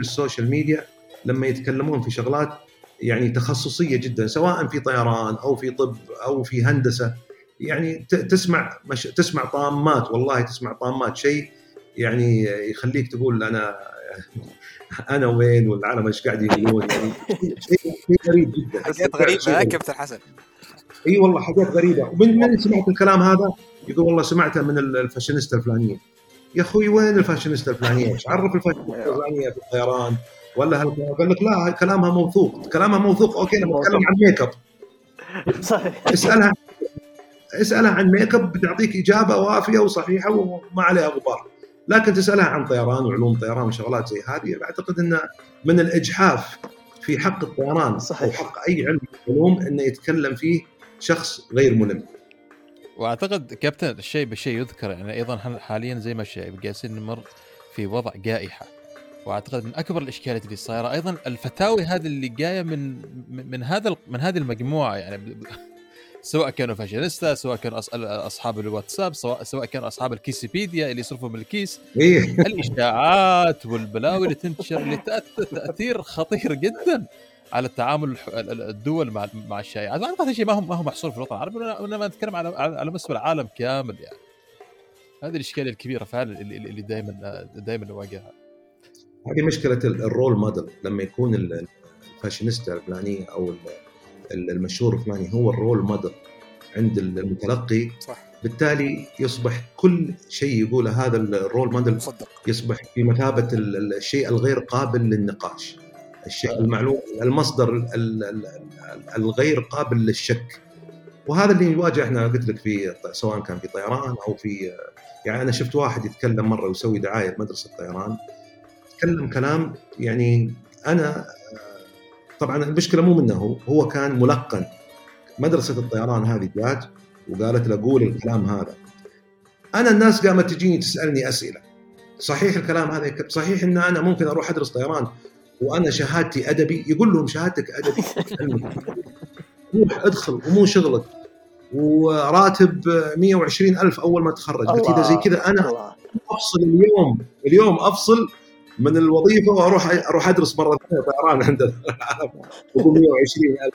السوشيال ميديا لما يتكلمون في شغلات يعني تخصصية جدا، سواء في طيران أو في طب أو في هندسة، يعني تسمع مش تسمع طامات، والله تسمع طامات، شيء يعني يخليك تقول أنا أنا وين والعالم إيش قاعد يقولون، يعني شيء غريب جدا، حاجات غريبة يا كابتن حسن. اي والله حاجات غريبه. ومن من سمعت الكلام هذا يقول والله سمعته من الفاشينيستا الفلانيه. يا اخوي وين الفاشينيستا الفلانيه؟ ايش عرف الفاشينيستا الفلانيه في الطيران ولا هل... قال لك لا كلامها موثوق، كلامها موثوق. اوكي انا بتكلم عن ميك اب، صحيح، اسالها اسالها عن ميك اب بتعطيك اجابه وافيه وصحيحه وما عليها غبار. لكن تسالها عن طيران وعلوم طيران وشغلات زي هذه، اعتقد انه من الاجحاف في حق الطيران وحق اي علم علوم انه يتكلم فيه شخص غير ملم. واعتقد كابتن الشيء بشيء يذكر، يعني ايضا حاليا زي ما الشيء قاعدين نمر في وضع جائحه، واعتقد من اكبر الاشكاليات اللي صايره ايضا الفتاوي هذه اللي جايه من من هذا من هذه المجموعه، يعني سواء كانوا فاشينيستا، سواء كانوا اصحاب الواتساب، سواء سواء كانوا اصحاب الكيسيبيديا اللي يصرفوا بالكيس. الاشاعات والبلاوي اللي تنتشر اللي تاثير خطير جدا على التعامل الدول مع مع الشائعات. ما اعتقد شيء ما هم ما هم محصور في الوطن العربي، وانما نتكلم على على مستوى العالم كامل. يعني هذه الاشكاليه الكبيره فعلا اللي دائما دائما نواجهها. هذه مشكله الرول موديل، لما يكون الفاشينيستا الفلاني او المشهور الفلاني هو الرول موديل عند المتلقي، بالتالي يصبح كل شيء يقوله هذا الرول موديل يصبح بمثابه الشيء الغير قابل للنقاش، الشيء المعلوم، المصدر الغير قابل للشك. وهذا اللي يواجهنا قلت لك في، سواء كان في طيران او في، يعني انا شفت واحد يتكلم مره ويسوي دعايه بمدرسه الطيران، تكلم كلام يعني انا طبعا المشكله مو منه هو، هو كان ملقن. مدرسه الطيران هذه جات وقالت له قول الكلام هذا، انا الناس قامت تجيني تسالني اسئله. صحيح الكلام هذا، صحيح ان انا ممكن اروح ادرس طيران وأنا شهادتي أدبي؟ يقول لهم شهادتك أدبي، روح أدخل ومو شغلك، وراتب مية وعشرين ألف أول ما تخرج. قلت إذا زي كذا أنا الله. أفصل اليوم اليوم أفصل من الوظيفة وأروح أروح أدرس مرة ثانية طيران عند العالم ومية وعشرين ألف.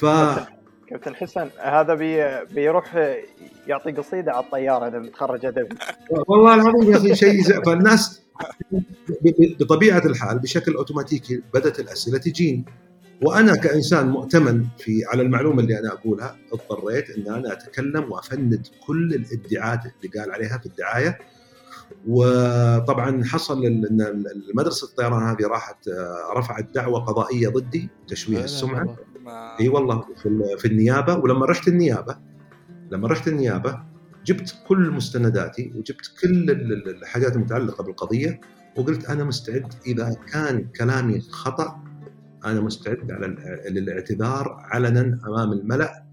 ف... كابتن حسن هذا بي بيروح يعطي قصيدة على الطيارة إذا متخرج أدبي. والله العظيم يا أخي شيء زي. فالناس بطبيعة الحال بشكل أوتوماتيكي بدأت الأسئلة تجين، وأنا كإنسان مؤتمن في على المعلومة اللي أنا أقولها اضطريت أن أنا أتكلم وأفند كل الادعاءات اللي قال عليها في الدعاية. وطبعا حصل أن المدرسة الطيران هذه راحت رفعت دعوة قضائية ضدي تشويه السمعة. أي والله في النيابة. ولما رحت النيابة لما رحت النيابة جبت كل مستنداتي وجبت كل الحاجات المتعلقة بالقضية، وقلت أنا مستعد إذا كان كلامي خطأ، أنا مستعد على للاعتذار علنا أمام الملأ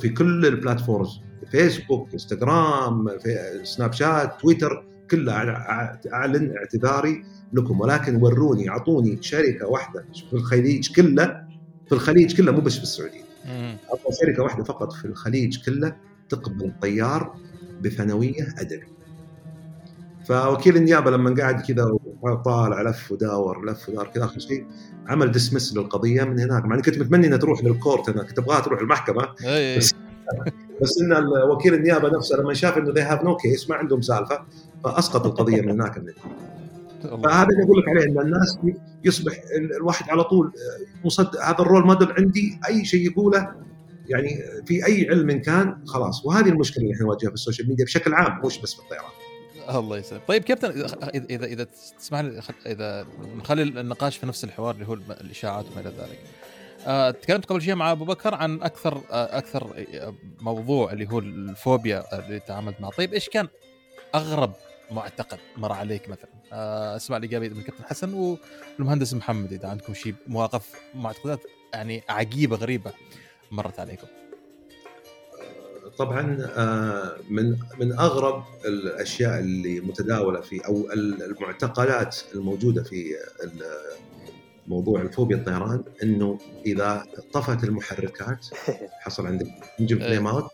في كل البلاتفورمز، فيسبوك، إنستغرام، في سناب شات، تويتر، كلها أعلن اعتذاري لكم. ولكن وروني، أعطوني شركة واحدة في الخليج كله، في الخليج كله مو بس في السعودية، أعطوني شركة واحدة فقط في الخليج كله تقبل طيار بثانوية أدبي. فوكيل النيابة لما قاعد كذا وطالع لف وداور لف ودار كذا، آخر شيء عمل دسمس للقضية من هناك. معني كنت متمنى أن تروح للكورت، أنا كنت أبغاها تروح المحكمة، بس, بس إن وكيل النيابة نفسه لما شاف إنه they have no case، ما عندهم سالفة، فأسقط القضية من هناك. فهذا اللي أقول لك عليه، إن الناس يصبح الواحد على طول مصدق. هذا الرول موديل عندي، أي شيء يقوله يعني في أي علم كان خلاص. وهذه المشكلة اللي إحنا نواجهها في السوشيال ميديا بشكل عام، مش بس في الطيران. الله يسلم. طيب كابتن، إذا إذا تسمح لي، إذا نخلي النقاش في نفس الحوار اللي هو الإشاعات وما إلى ذلك. أه، تكلمت قبل شيء مع أبو بكر عن أكثر أكثر موضوع اللي هو الفوبيا اللي تعاملت معه. طيب إيش كان أغرب معتقد مر عليك مثلا؟ أه، أسمع لي جابي من كابتن حسن والمهندس محمد إذا عندكم شيء مواقف معتقدات يعني عجيبة غريبة مرت عليكم. طبعا من من اغرب الاشياء اللي متداوله في، او المعتقدات الموجوده في موضوع الفوبيا الطيران، انه اذا طفت المحركات حصل عندك نجم فليم اوت،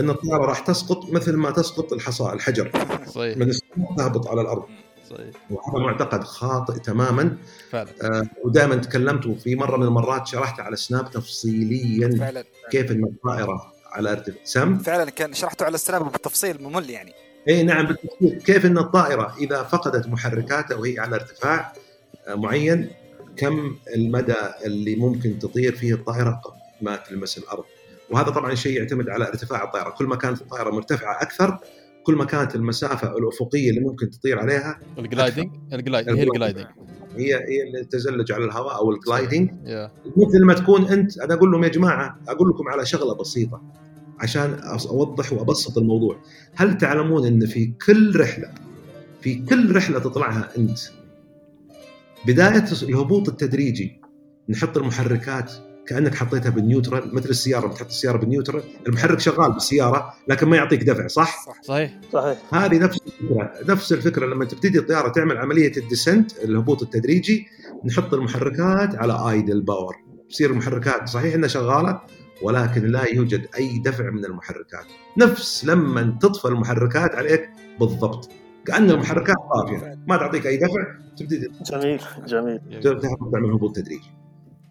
ان الطياره راح تسقط مثل ما تسقط الحصى الحجر من السماء تهبط على الارض. صحيح. وهذا معتقد خاطئ تماما فعلا. آه، ودائما تكلمت، وفي مره من المرات شرحت على سناب تفصيليا فعلا. كيف ان الطائره على ارتفاع. سم فعلا كان شرحته على السلامه بالتفصيل ممل يعني. اي نعم بالتفصيل، كيف ان الطائره اذا فقدت محركاتها وهي على ارتفاع معين كم المدى اللي ممكن تطير فيه الطائره قبل ما تلمس الارض، وهذا طبعا شيء يعتمد على ارتفاع الطائره. كل ما كانت الطائره مرتفعه اكثر كل ما كانت المسافه الافقيه اللي ممكن تطير عليها الجلايدنج الجلايدنج هي الجلايدنج هي هي التزلج على الهواء او الجلايدنج. مثل ما تكون انت، انا اقول لهم يا جماعه اقول لكم على شغله بسيطه عشان اوضح وابسط الموضوع. هل تعلمون ان في كل رحله في كل رحله تطلعها انت بدايه الهبوط التدريجي نحط المحركات كأنك حطيتها بالنيوترال، مثل السيارة بتحط السيارة بالنيوترال، المحرك شغال بالسيارة لكن ما يعطيك دفع، صح؟ صحيح صحيح. هذه نفس الفكرة نفس الفكرة لما تبتدي الطيارة تعمل عملية الديسنت الهبوط التدريجي، نحط المحركات على ايدل باور، تصير المحركات صحيح إنها شغالة ولكن لا يوجد أي دفع من المحركات، نفس لما تطفى المحركات عليك بالضبط كأن المحركات طافية ما تعطيك أي دفع، تبتدي جميل جميل تعمل هبوط تدريجي.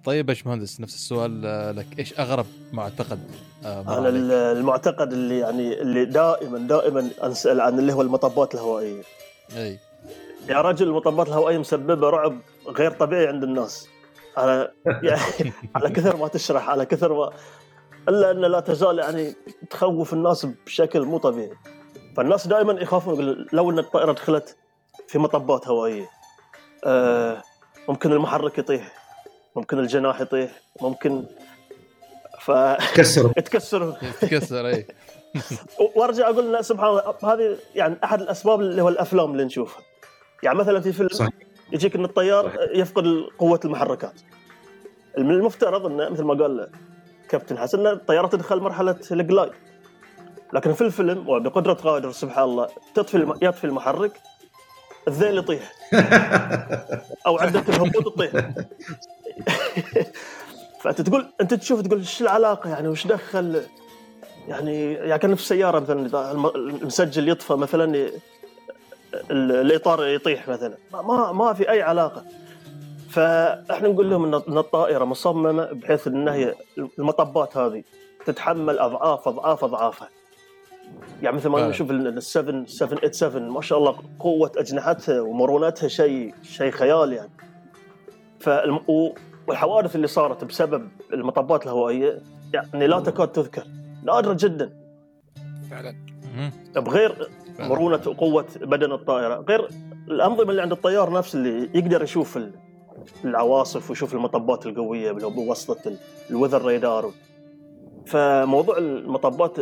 طيب يا مهندس نفس السؤال لك، ايش اغرب معتقد؟ انا المعتقد اللي يعني اللي دائما دائما انسال عن اللي هو المطبات الهوائيه. اي يا رجل المطبات الهوائيه مسببه رعب غير طبيعي عند الناس على يعني على كثر ما تشرح على كثر ما الا ان لا تزال يعني تخوف الناس بشكل مو طبيعي. فالناس دائما يخافون لو ان الطائره دخلت في مطبات هوائيه آه ممكن المحرك يطيح، ممكن الجناح يطيح، ممكن ف تكسر تكسر تكسر اي وارجع اقول لا سبحان الله. هذه يعني احد الاسباب اللي هو الافلام اللي نشوفها، يعني مثلا في فيلم صحيح. يجيك ان الطيار صحيح. يفقد قوه المحركات، المفترض ان مثل ما قال كابتن حسن ان الطياره تدخل مرحله الجلايد، لكن في الفيلم وبقدره قادر سبحان الله تطفي الم... يطفي المحرك، الذيل يطيح او عندك الهبوط يطيح. فأنت تقول أنت تشوف تقول إيش العلاقة يعني وش دخل يعني يعني كان في السيارة مثلا المسجل يطفى مثلا الإطار يطيح مثلا ما ما في أي علاقة. فإحنا نقول لهم إن الطائرة مصممة بحيث إن هي المطبات هذه تتحمل أضعاف أضعاف أضعافها، يعني مثل ما نشوف ال سبعة سبعة ثمانية سبعة ما شاء الله قوة أجنحتها ومرونتها شيء شيء خيال يعني. فالحوادث اللي صارت بسبب المطبات الهوائية يعني لا تكاد تذكر، نادرة جدا فعلا بغير مرونة وقوة بدن الطائرة، غير الأنظمة اللي عند الطيار نفس اللي يقدر يشوف العواصف ويشوف المطبات القوية بواسطة الوذر رادار. فموضوع المطبات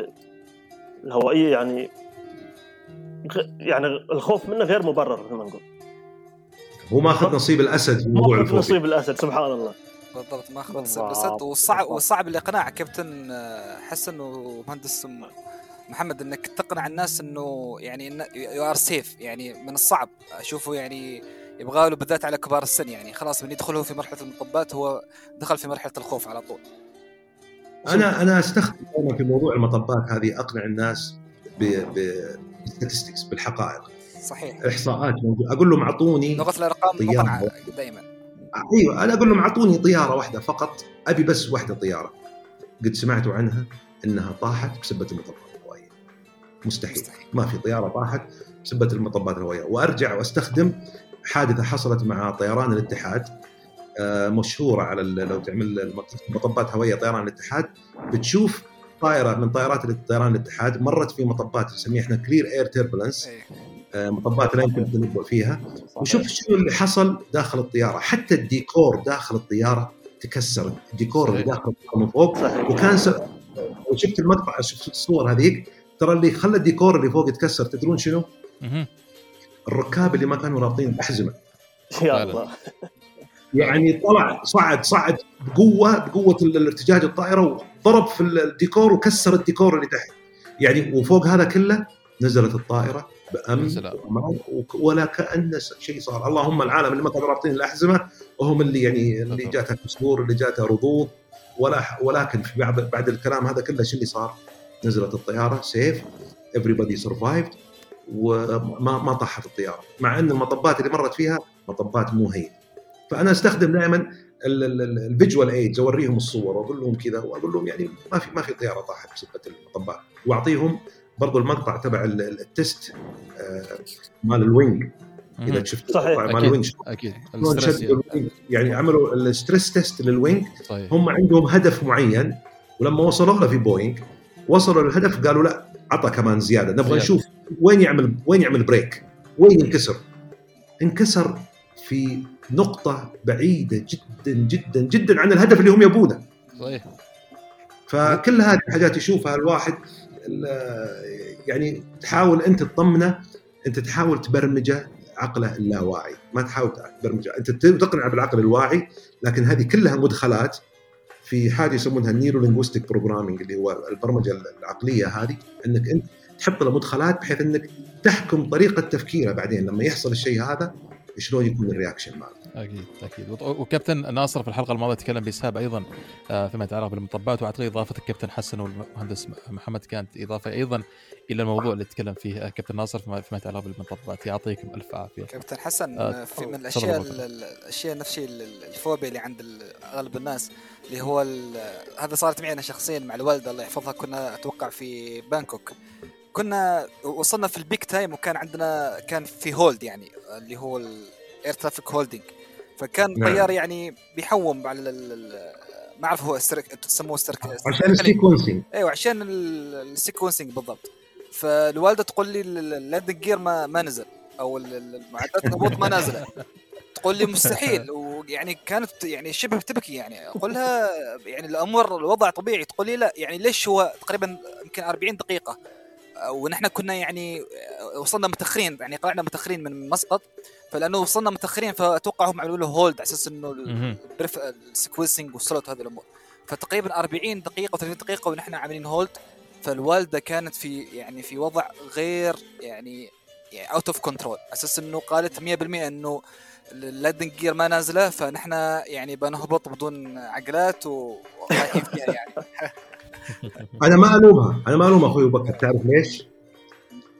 الهوائية يعني يعني الخوف منه غير مبرر زي ما نقول. هو ما أخذ نصيب الأسد في موضوع الفوبيا، نصيب الأسد سبحان الله بالضبط ما أخذ نصيب الأسد. والصعب والصعب الإقناع كابتن حسن ومهندس محمد إنك تقنع الناس إنه يعني إنه يو آر سيف، يعني من الصعب أشوفه يعني يبغاه له بالذات على كبار السن، يعني خلاص من يدخله في مرحلة المطبات هو دخل في مرحلة الخوف على طول. أنا أنا أستخدم في موضوع المطبات هذه أقنع الناس ب بالستاتستكس بالحقائق صحيح احصاءات، اقول لهم اعطوني نقص الارقام طبعا دائما. ايوه انا اقول لهم اعطوني طياره واحده فقط، ابي بس واحده طياره قد سمعتوا عنها انها طاحت بسبه المطبات الهوائيه، مستحيل. مستحيل ما في طياره طاحت بسبه المطبات الهوائيه. وارجع واستخدم حادثه حصلت مع طيران الاتحاد مشهوره على لو تعمل مطبات هوائيه طيران الاتحاد بتشوف طائره من طائرات الطيران الاتحاد مرت في مطبات نسميها احنا كلير اير تيربلنس مطبات لا يمكن تنبؤ فيها، وشوف شو اللي حصل داخل الطيارة. حتى الديكور داخل الطيارة تكسر، الديكور اللي داخل الطيارة من فوق، وكان س... شفت المقطع شفت الصور هذيك ترى اللي خلى الديكور اللي فوق يتكسر تدرون شنو؟ الركاب اللي ما كانوا رابطين بأحزمة يا الله يعني طلع صعد صعد بقوة بقوة الارتجاج الطائرة وضرب في الديكور وكسر الديكور اللي تحت يعني. وفوق هذا كله نزلت الطائرة بأمن ولا كأن شيء صار. اللهم العالم اللي ما كانوا رابطين الأحزمة وهم اللي يعني اللي جاتها كسور اللي جاتها رضوض ولا ولكن في بعض بعد الكلام هذا كله شو اللي صار؟ نزلت الطيارة سيف everybody survived وما ما طاحت الطيارة، مع أن المطبات اللي مرت فيها مطبات مو هي. فأنا استخدم دائما الفيجوال ايدز، اوريهم الصور واقول لهم كذا، واقول لهم يعني ما في ما في طياره طاحت بسبه الطباخ، واعطيهم برضو المقطع تبع التست مال الوينج. اذا شفت صحيح مال الوينج اكيد يعني عملوا الستريس تيست للوينج، هم عندهم هدف معين، ولما وصلوا له في بوينج وصلوا للهدف قالوا لا عطى كمان زياده، نبغى نشوف وين يعمل وين يعمل بريك، وين ينكسر. انكسر في نقطة بعيدة جدا جدا جدا عن الهدف اللي هم يبونه. صحيح. فكل هذه الحاجات يشوفها الواحد، يعني تحاول أنت تطمنه، أنت تحاول تبرمجه عقله اللاواعي، ما تحاول تبرمجه، أنت تقنع بالعقل الواعي، لكن هذه كلها مدخلات في حاجة يسمونها النيرو لينغوستيك بروجرامينج، اللي هو البرمجة العقلية هذه، أنك أنت تحط له مدخلات بحيث أنك تحكم طريقة تفكيره بعدين لما يحصل الشيء هذا شلون يكون الرياكشن معه. اكيد اكيد. وكابتن ناصر في الحلقه الماضيه تكلم بإسهاب ايضا فيما يتعلق بالمطبات، واعتقد اضافه الكابتن حسن والمهندس محمد كانت اضافه ايضا الى الموضوع اللي تكلم فيه كابتن ناصر فيما يتعلق بالمطبات. يعطيكم الف عافيه كابتن حسن. آه في من الاشياء الاشياء نفسي الفوبيا اللي عند اغلب الناس اللي هو هذا، صارت معي انا شخصيا مع الوالده الله يحفظها، كنا اتوقع في بانكوك، كنا وصلنا في البيك تايم وكان عندنا كان في هولد يعني اللي هو الاير ترافيك هولدينج، فكان الطيار يعني بيحوم على ما اعرف هو السرك تسموه السرك عشان السيكونسينج. ايوه عشان السيكونسينج بالضبط. فالوالده تقول لي اللاندنج جير ما ما نزل او معدات الهبوط ما نازله، تقول لي مستحيل، ويعني كانت يعني شبه تبكي يعني. اقول لها يعني الامر الوضع طبيعي، تقول لي لا يعني ليش، هو تقريبا يمكن أربعين دقيقه ونحن كنا يعني وصلنا متأخرين، يعني قلعنا متأخرين من مسقط، فلأنه وصلنا متأخرين فأتوقع هم عملوا له هولد على أساس إنه البرف السيكوينسينج وصلت هذه الأمور، فتقريبا أربعين دقيقة وثلاثين دقيقة ونحن عاملين هولد. فالوالدة كانت في يعني في وضع غير يعني out of control، على أساس إنه قالت مية بالمئة إنه اللادن جير ما نازلة، فنحن يعني بنهبط بدون عقلات ورايحين فيها يعني. أنا ما ألومها أنا ما ألومها أخوي بكر، تعرف ليش؟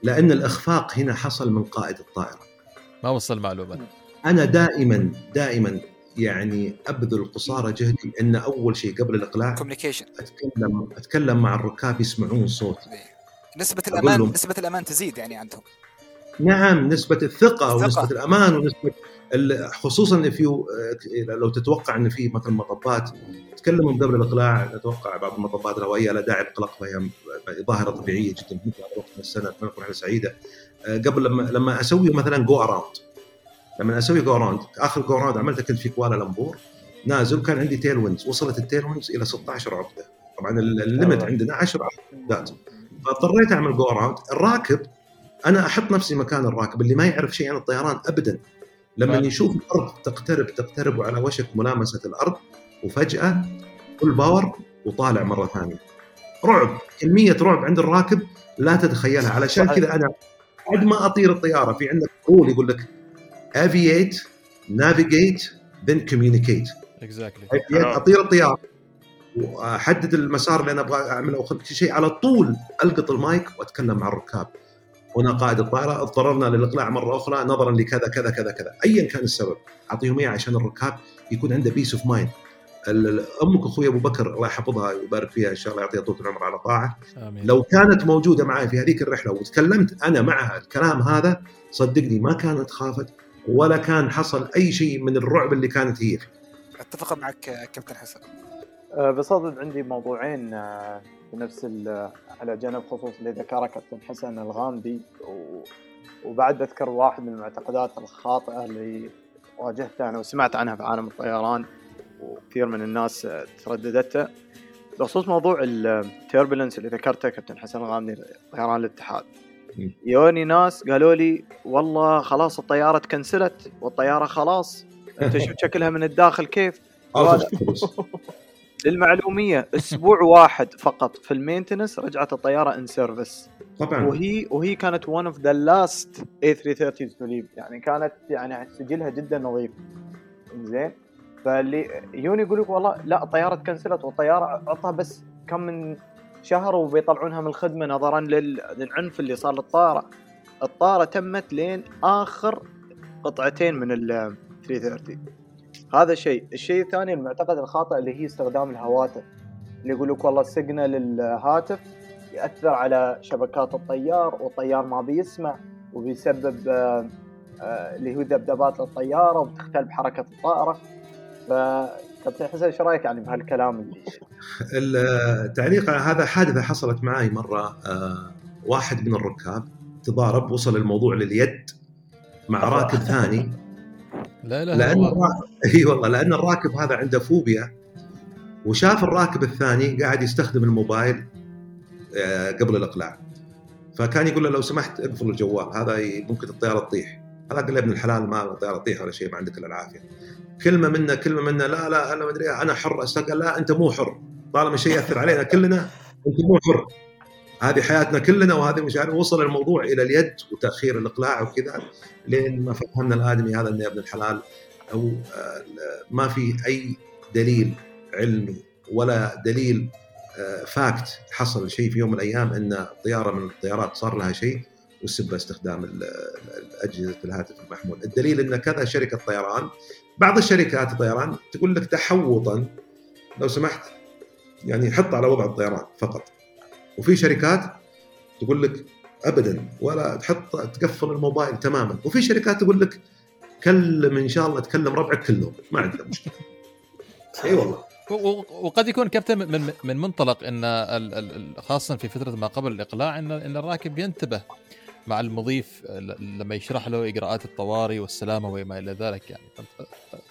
لأن الإخفاق هنا حصل من قائد الطائرة، ما وصل معلومة. أنا دائما دائما يعني أبذل قصارى جهدي أن أول شيء قبل الإقلاع أتكلم أتكلم مع الركاب يسمعون صوتي، نسبة الأمان نسبة الأمان تزيد يعني عندهم. نعم، نسبة الثقة ونسبة الأمان ونسبة خصوصاً لو تتوقع أن في مثل مطبات تكلموا قبل الإقلاع. نتوقع بعض المطبات الهوائية لا داعي للقلق، فهي ظاهرة طبيعية جداً في وقت من السنة، نكون رحلة سعيدة. قبل لما لما أسوي مثلاً جو أراوند، لما أسوي جو أراوند آخر جو أراوند عملته كنت في كوالالمبور، نازل كان عندي تيل وينز، وصلت التيل وينز إلى ستة عشر عقدة، طبعاً الليمت عندنا عشر عقدات، فاضطريت أعمل جو أراوند. الراكب أنا أحط نفسي مكان الراكب اللي ما يعرف شيء عن الطيران أبداً، لما يشوف الأرض تقترب تقترب وعلى وشك ملامسة الأرض، وفجأة كل باور وطالع مرة ثانية، رعب، كمية رعب عند الراكب لا تتخيلها. علشان كذا أنا عد ما أطير الطيارة في عندك قول يقول لك aviate, navigate, then communicate. exactly. أطير الطيارة وأحدد المسار اللي أنا أبغى أعمله وخلق شيء، على طول ألقط المايك وأتكلم مع الركاب. هنا قائد الطائرة اضطررنا للإقلاع مرة أخرى نظراً لكذا كذا كذا كذا، أياً كان السبب أعطيهم إياه عشان الركاب يكون عنده peace of mind. أمك أخوي أبو بكر الله يحفظها ويبارك فيها إن شاء الله، يعطيها طول العمر على طاعة. آمين. لو كانت موجودة معي في هذيك الرحلة وتكلمت أنا معها الكلام هذا، صدقني ما كانت خافت ولا كان حصل أي شيء من الرعب اللي كانت هي فيه. أتفق معك كابتن حسن. بصدد عندي موضوعين نفس على جانب خصوص اللي ذكره كابتن حسن الغامدي، وبعد بذكر واحد من المعتقدات الخاطئة اللي واجهتها أنا وسمعت عنها في عالم الطيران وكثير من الناس ترددتها بخصوص موضوع التيربولنس اللي ذكرته كابتن حسن الغامدي طيران الاتحاد. يوني ناس قالوا لي والله خلاص الطيارة تكنسلت والطيارة خلاص انت شفت شكلها من الداخل كيف. للمعلومية أسبوع واحد فقط في المينتنس رجعت الطيارة إن سيرفيس، وهي وهي كانت one of the last إيه ثلاثمية وثلاثين to leave، يعني كانت يعني سجلها جدا نظيف. إنزين فاللي يوني يقولك والله لا الطيارة تكنسلت والطيارة عطها بس كم من شهر وبيطلعونها من الخدمة نظرا للعنف اللي صار للطائرة. الطائرة تمت لين آخر قطعتين من ال ثلاثمية وثلاثين، هذا شيء. الشيء الثاني المعتقد الخاطئ اللي هي استخدام الهواتف، اللي يقولك والله السيجنال الهاتف يأثر على شبكات الطيار والطيار ما بيسمع وبيسبب آه آه اللي هو ذبذبات للطيارة وبتختلف حركة الطائرة. فكابتن حسن ايش رايك يعني بهالكلام اللي التعليق؟ هذا حادثة حصلت معي مرة، آه واحد من الركاب تضارب، وصل الموضوع لليد مع راكب ثاني. لا لا لأن الراكب اي والله لأن الراكب هذا عنده فوبيا، وشاف الراكب الثاني قاعد يستخدم الموبايل قبل الإقلاع، فكان يقول له لو سمحت اقفل الجوال، هذا ممكن الطيارة تطيح. هذا قال له ابن الحلال ما الطيارة تطيح ولا شيء، ما عندك إلا العافية. كلمة منا كلمة منا لا لا أنا ما أدري أنا حر أستقل. لا أنت مو حر، طالما شيء يأثر علينا كلنا أنت مو حر، هذه حياتنا كلنا وهذه مش عارف. وصل الموضوع إلى اليد وتأخير الإقلاع وكذا، لين ما فهمنا الآدمي هذا إنه ابن الحلال، أو ما في أي دليل علمي ولا دليل فاكت حصل شيء في يوم من الأيام أن طيارة من الطيارات صار لها شيء وسبب استخدام الأجهزة الهاتف المحمول. الدليل أن كذا شركة طيران، بعض الشركات الطيران تقول لك تحوطا لو سمحت يعني حط على وضع الطيران فقط، وفي شركات تقول لك أبدا ولا تحط، تقفل الموبايل تماما، وفي شركات تقول لك كلم إن شاء الله تكلم ربعك كلهم ما عندنا مشكلة. أي والله. وقد يكون كابتن من من منطلق ان خاصه في فتره ما قبل الاقلاع ان ان الراكب ينتبه مع المضيف لما يشرح له اجراءات الطوارئ والسلامه وما الى ذلك، يعني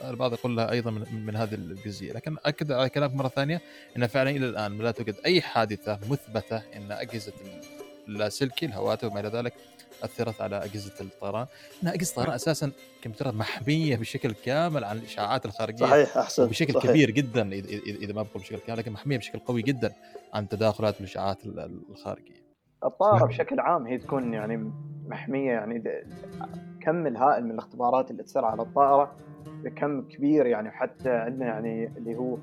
البعض يقول لها ايضا من, من هذه الجزئيه. لكن اكد على كلامك مره ثانيه ان فعلا الى الان لا توجد اي حادثه مثبته ان اجهزه اللاسلكي الهواتف وما الى ذلك اثرت على اجهزه الطيران، انها اجهزه الطيران اساسا كمبيوترات محميه بشكل كامل عن الاشعاعات الخارجيه. صحيح احسن بشكل صحيح. كبير جدا اذا ما بقول بشكل كامل، لكن محميه بشكل قوي جدا عن تداخلات الاشعاعات الخارجيه. الطائره بشكل عام هي تكون يعني محميه، يعني كم الهائل من الاختبارات اللي تصير على الطائره بكم كبير يعني، حتى عندنا يعني اللي هو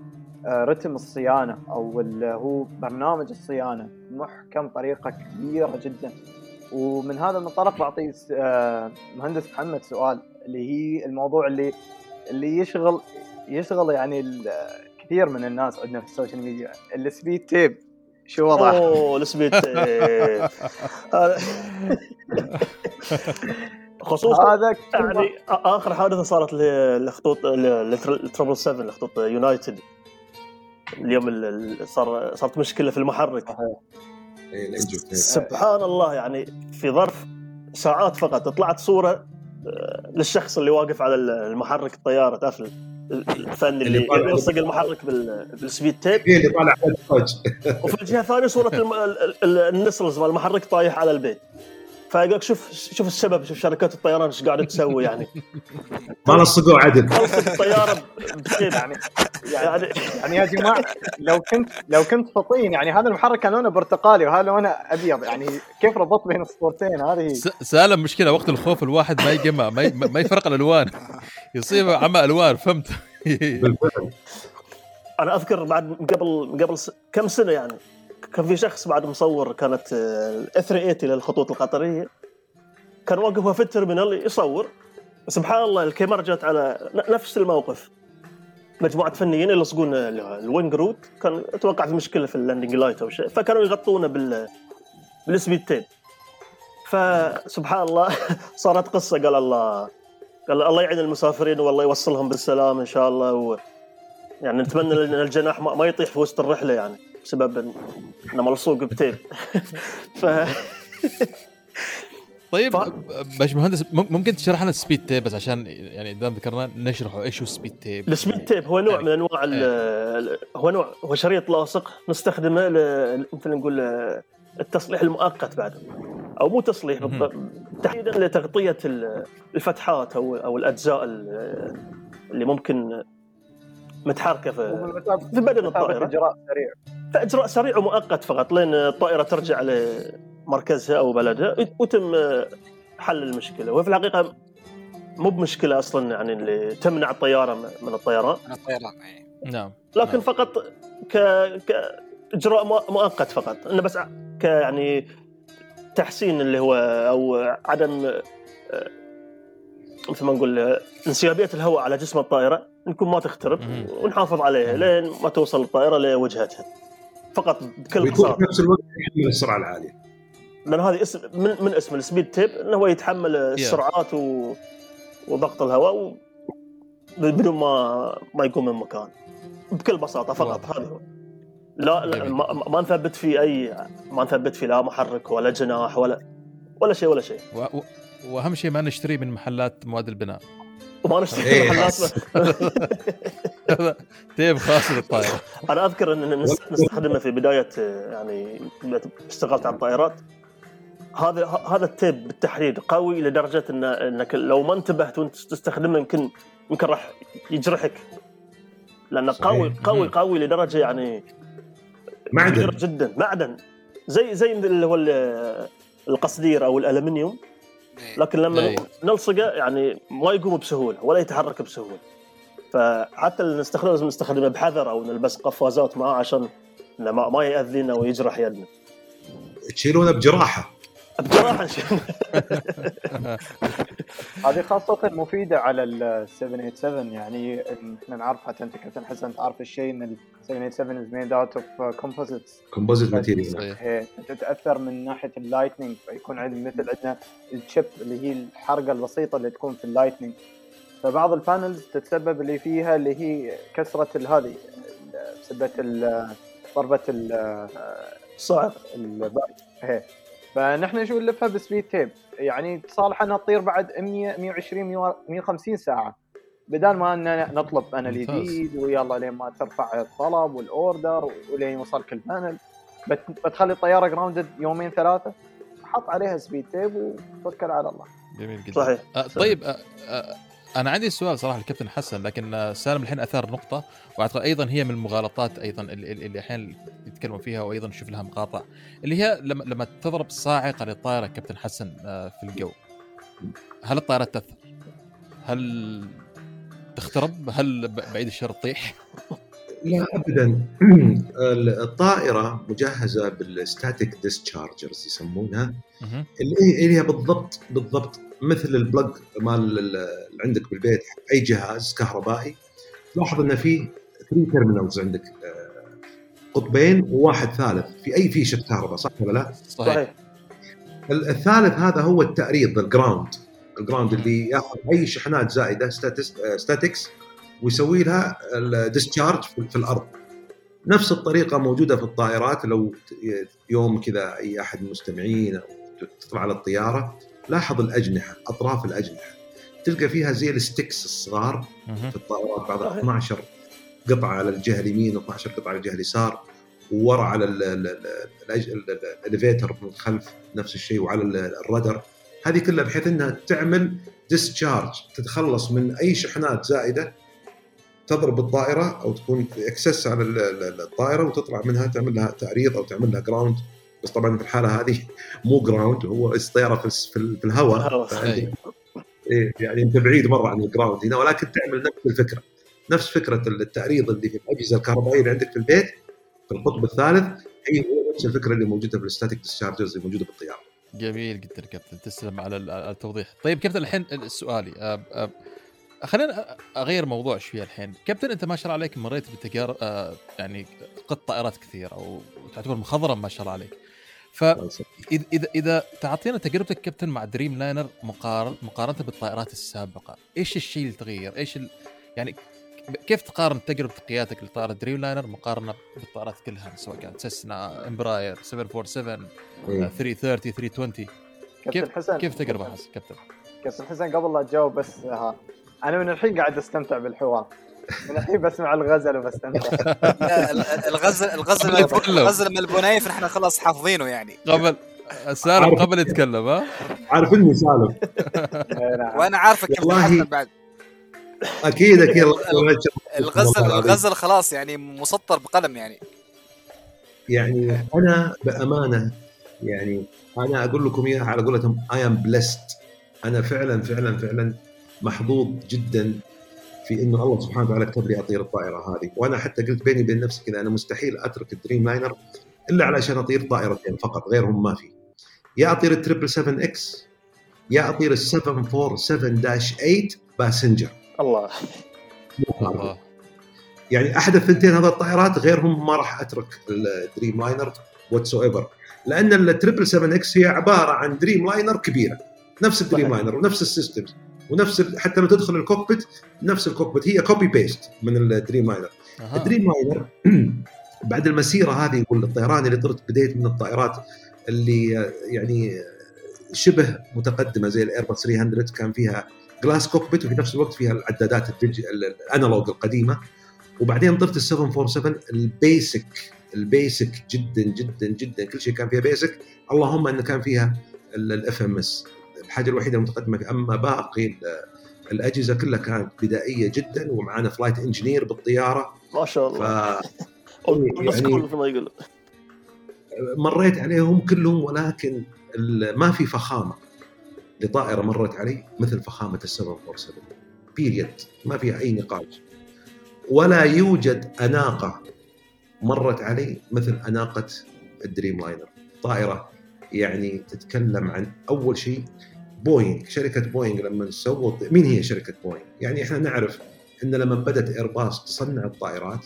رتم الصيانه او اللي هو برنامج الصيانه محكم طريقه كبيره جدا. ومن هذا المنطلق بعطي مهندس محمد سؤال، اللي هي الموضوع اللي اللي يشغل يشغل يعني كثير من الناس عندنا في السوشيال ميديا، السبيد تيب. شو وضعه؟ اوه السبيد تيب خصوصا هذا يعني اخر حادثه صارت للخطوط التربل سبعة، الخطوط يونايتد اليوم صار صارت مشكله في المحرك. سبحان الله، يعني في ظرف ساعات فقط طلعت صورة للشخص اللي واقف على المحرك الطيارة، تعرف الفني اللي يلصق المحرك بالسبيد تيب اللي طالع على الفوج، وفي الجهة الثانية صورة النسلز والمحرك طايح على البيت. فاقولك شوف شوف السبب، شوف شركات الطيران ايش قاعدة تسوي يعني، ما لصقوا عدل الطيارة بتيب يعني يعني يعني يا جماعة لو كنت لو كنت فطين يعني هذا المحرك كان لونه برتقالي وهذا لونه أبيض، يعني كيف ربط بين الصورتين هذه؟ سالم مشكلة وقت الخوف الواحد ما يجمع ما ما يفرق الألوان، يصيبه عمى ألوان. فهمت؟ أنا أذكر بعد قبل قبل كم سنة يعني كان في شخص بعد مصور كانت الإثرية للخطوط القطرية، كان واقفه في الترمينال يصور، سبحان الله الكاميرا جت على نفس الموقف. مجموعة فنيين يلصقون الوينج روت، كان اتوقع في مشكلة في اللاندنج لايت أو شيء، فكانوا يغطونه بال بالسبيد تيب. فسبحان الله صارت قصة، قال الله قال الله يعين المسافرين والله يوصلهم بالسلام إن شاء الله، و... يعني نتمنى أن الجناح ما يطيح في وسط الرحلة يعني بسبب أنه ملصوق بتيب. ف... طيب باش مهندس ممكن تشرح لنا السبيد تيب بس عشان يعني إذا ذكرنا نشرحه إيش هو السبيد تيب؟ السبيد تيب هو نوع من أنواع ال هو نوع هو شريط لاصق نستخدمه ل مثل نقول التصليح المؤقت بعد أو مو تصليح بالضبط، تحديدا لتغطية الفتحات أو أو الأجزاء اللي ممكن متحركة في في بدن الطائرة. إجراء سريع، فإجراء سريع ومؤقت فقط لين الطائرة ترجع ل مركزها أو بلدها وتم حل المشكلة. وفي الحقيقة مو بمشكلة أصلاً يعني اللي تمنع الطيارة من الطيران. نعم. لكن فقط ك كإجراء مؤقت فقط، إنه بس ك يعني تحسين اللي هو أو عدم مثل ما نقول انسيابية الهواء على جسم الطائرة نكون ما تخترب ونحافظ عليها لين ما توصل الطائرة لوجهتها فقط بكل بساطة. في نفس الوقت يحمل السرعة العالية. من هذه اسم من, من اسم السبيد تيب إنه هو يتحمل السرعات و... وضغط الهواء و... بدون ما ما يقوم من مكان بكل بساطة فقط. هذا هو. لا, لا ما, ما نثبت في أي ما نثبت في لا محرك ولا جناح ولا ولا شيء ولا شيء. و... و... واهم شيء ما نشتري من محلات مواد البناء وما نشتري من محلات تيب خاص للطائرة. انا اذكر ان نستخدمه في بدايه يعني اشتغلت على الطائرات هذا هذا التيب بالتحديد قوي لدرجه ان انك لو ما انتبهت وانت تستخدمه يمكن يمكن راح يجرحك لانه قوي قوي قوي لدرجه يعني معدن جدا معدن زي زي اللي هو القصدير او الالمنيوم لكن لما نلصقه يعني ما يقوم بسهوله ولا يتحرك بسهوله. فحتى اللي نستخدمه لازم نستخدمه بحذر او نلبس قفازات معه عشان ما ما ياذينا ويجرح يدنا. تشيلونه بجراحه بجراحه هذه خاصه مفيده على ال سبعمية وسبعة وثمانين يعني احنا نعرفها انت كابتن حسن تعرف الشيء ان ال سبعمية وسبعة وثمانين is made out of composites composite material تتاثر من ناحيه اللايتنينج فيكون عندنا مثل عندنا الشيب اللي هي الحرقه البسيطه اللي تكون في اللايتنينج فبعض البانلز تتسبب اللي فيها اللي هي كسرة هذه بسبب ضربة الصاعق البارد. فنحن شو نلفها بسبيد تيب يعني تصالح أنها تطير بعد مية مية وعشرين مية وخمسين ساعة بدل ما أن نطلب أنا الجديد ويلا لين ما ترفع الطلب والأوردر ولين يوصل كل بانل بتخلي الطيارة جراوندد يومين ثلاثة حط عليها سبيد تيب وتوكل على الله. جميل جدا صحيح. أه طيب أه أه أنا عندي سؤال صراحة الكابتن حسن لكن سالم الحين أثار نقطة وأعتقد أيضا هي من المغالطات أيضا اللي الحين يتكلمون فيها وأيضا نشوف لها مقاطع اللي هي لما لما تضرب صاعقة للطائرة كابتن حسن في الجو هل الطائرة تأثر؟ هل تخترب؟ هل بعيد الشر تطيح؟ لا أبدا. الطائرة مجهزة بالستاتيك ديسشارجرز يسمونها اللي هي بالضبط بالضبط مثل البلج مال اللي عندك بالبيت أي جهاز كهربائي لاحظ إن في ثلاث تيرمينالز عندك قطبين وواحد ثالث في أي فيشة كهرباء صح ولا لا؟ صحيح. الثالث هذا هو التعريض الجراوند الجراوند اللي يأخذ أي شحنات زائدة ستاتيكس ويسوي لها الديسشارج في الأرض. نفس الطريقة موجودة في الطائرات. لو يوم كذا أي أحد المستمعين أو تطلع على الطيارة لاحظ الأجنحة أطراف الأجنحة تلقى فيها زي الستيكس الصغار في الطائرات بعضها اثنا عشر قطعة على الجهة اليمين واثنا عشر قطعة على الجهة اليسار وورا على الإليفيتر من الخلف نفس الشيء وعلى الرادر هذه كلها بحيث أنها تعمل ديسشارج تتخلص من أي شحنات زائدة تضرب الطائرة أو تكون إكسس على الطائرة وتطلع منها تعمل لها تعريض أو تعمل لها جراوند. بس طبعاً في الحالة هذه مو جراوند هو الطيارة في في الهواء يعني أنت بعيد مرة عن الجراوند هنا ولكن تعمل نفس الفكرة نفس فكرة التعريض اللي في الأجهزة الكهربائية اللي عندك في البيت في القطب الثالث هي هو نفس الفكرة اللي موجودة في الستاتيك ديسشارجرز اللي موجودة بالطيارة. جميل جدا كابتن تسلم على التوضيح. طيب كابتن الحين سؤالي أب أب خلينا أغير موضوع شوية الحين كابتن أنت ما شاء الله عليك مريت بالتجارب يعني قد طائرات كثير أو تعتبر مخضرا ما شاء الله عليك فإذا إذا إذا تعطينا تجربتك كابتن مع دريم لاينر مقارن مقارنة بالطائرات السابقة إيش الشيء اللي تغير إيش ال... يعني كيف تقارن تجربة قيادتك لطائرة دريم لاينر مقارنة بالطائرات كلها سواء كانت سسنا إمبراير سبعمية وسبعة وأربعين ثلاثمية وثلاثين ثلاثمية وعشرين كيف حسن. كيف تجربة حسن كابتن كابتن حسن قبل لا تجاوب بس ها أنا من الحين قاعد أستمتع بالحوار من الحين بسمع الغزل وبستمتع الغزل الغزل الغزل من البنايف نحن خلاص حافظينه يعني قبل سالم قبل يتكلم ها عارفني سالم وأنا عارفك كيف بعد أكيد أكيد الغزل الغزل خلاص يعني مسطر بقلم يعني يعني أنا بأمانة يعني أنا أقول لكم إياها على قولتهم I am blessed أنا فعلا فعلا فعلا محظوظ جدا في إنه الله سبحانه وتعالى كتب لي أطير الطائرة هذه وأنا حتى قلت بيني بين نفسي كذا أنا مستحيل أترك الدريم لاينر إلا علشان أطير طائرتين فقط غيرهم ما في يا أطير التريبل سفن إكس يا أطير السبعمية وسبعة وأربعين ثمانية عشر باسنجر. الله الله. يعني أحد الثنتين هذا الطائرات غيرهم ما راح أترك الدريم لاينر whatsoever، لأن التريبل سبعة إكس هي عبارة عن دريم لاينر كبيرة، نفس الدريم لاينر ونفس السيستم ونفس، حتى لو تدخل الكوكبيت نفس الكوكبيت، هي كوبي بيست من الدريم لاينر. الدريم لاينر بعد المسيرة هذه والطيران اللي طرت بديت من الطائرات اللي يعني شبه متقدمة زي الإيرباص ثلاثمية كان فيها جلاس كوكبيت وفي نفس الوقت فيها العدادات الأنالوج القديمة، وبعدين طرت ال سبعمية وسبعة وأربعين البيسك، البيسك جدا جدا جدا كل شيء كان فيها بيسك، اللهم أنه كان فيها الاف ام اس الحاجة الوحيدة المتقدمة. أما باقي الأجهزة كلها كانت بدائية جدا، ومعانا فلايت انجينير بالطيارة ما شاء الله. يعني مريت عليهم كلهم ولكن ما في فخامة لطائرة مرت علي مثل فخامة السبعة فور سبعة بيريد، ما فيها أي نقاش، ولا يوجد أناقة مرت علي مثل أناقة الدريم لاينر. طائرة يعني تتكلم عن أول شيء بوينغ، شركة بوينغ لما سووا، مين هي شركة بوينغ؟ يعني إحنا نعرف إن لما بدأت إيرباص تصنع الطائرات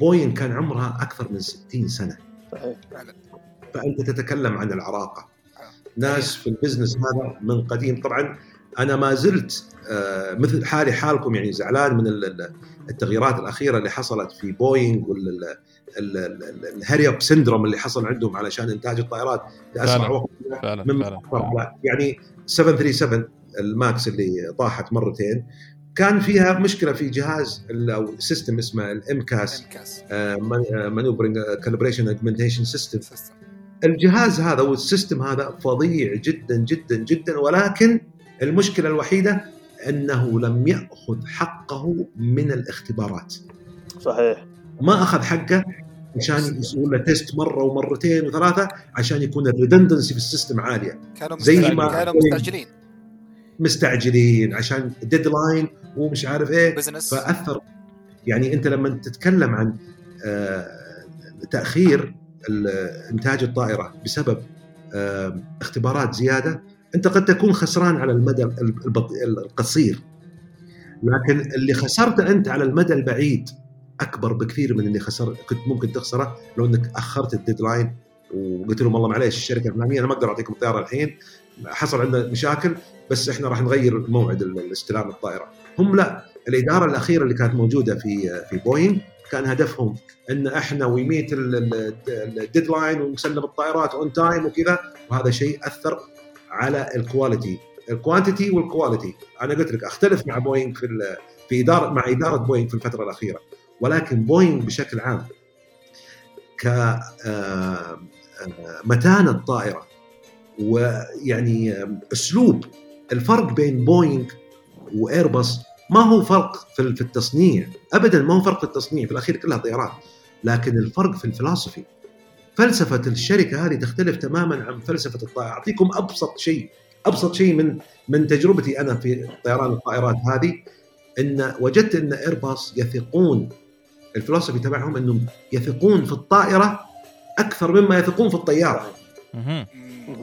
بوين كان عمرها أكثر من ستين سنة، فأنت تتكلم عن العراقة، ناس في البزنس هذا من قديم. طبعا أنا ما زلت مثل حالي حالكم يعني زعلان من التغييرات الأخيرة اللي حصلت في بوينغ والهريب سندروم اللي حصل عندهم علشان إنتاج الطائرات. أسمع وقت من يعني سبعمية وسبعة وثلاثين الماكس اللي طاحت مرتين كان فيها مشكلة في جهاز أو سيستم اسمه الإمكاس مانوبرينج كالبريشن أجمنتيشن سيستم. الجهاز هذا والسيستم هذا فظيع جدا جدا جدا، ولكن المشكلة الوحيدة أنه لم يأخذ حقه من الاختبارات. صحيح ما أخذ حقه عشان يسوون له تيست مرة ومرتين وثلاثة عشان يكون الريدندنسي في السيستم عالية. كانوا مستعجلين مستعجلين عشان ديدلاين ومش عارف ايه Business. فأثر يعني انت لما تتكلم عن تأخير انتاج الطائرة بسبب اختبارات زيادة انت قد تكون خسران على المدى القصير، لكن اللي خسرته انت على المدى البعيد اكبر بكثير من اللي خسر كنت ممكن تخسره لو انك اخرت الديدلاين وقلت لهم والله معليش الشركة الفلانية انا ما اقدر اعطيكم الطائرة الحين، حصل عندنا مشاكل بس إحنا راح نغير الموعد الاستلام الطائرة. هم لا، الإدارة الأخيرة اللي كانت موجودة في في بوينغ كان هدفهم إن إحنا ويميت الديدلاين ونسلم الطائرات أون تايم وكذا، وهذا شيء أثر على الكواليتي، الكوانتيتي والكواليتي. أنا قلت لك أختلف مع بوينغ في في إدارة مع إدارة بوينغ في الفترة الأخيرة، ولكن بوينغ بشكل عام كمتانة الطائرة ويعني أسلوب. الفرق بين بوينغ وإيرباص ما هو فرق في التصنيع أبداً، ما هو فرق في التصنيع، في الأخير كلها طيارات، لكن الفرق في الفلسفة. فلسفة الشركة هذه تختلف تماماً عن فلسفة الطائرة. أعطيكم أبسط شيء، أبسط شيء من من تجربتي أنا في طيران الطائرات هذه، إن وجدت إن إيرباص يثقون، الفلسفة تبعهم إنهم يثقون في الطائرة أكثر مما يثقون في الطيارة.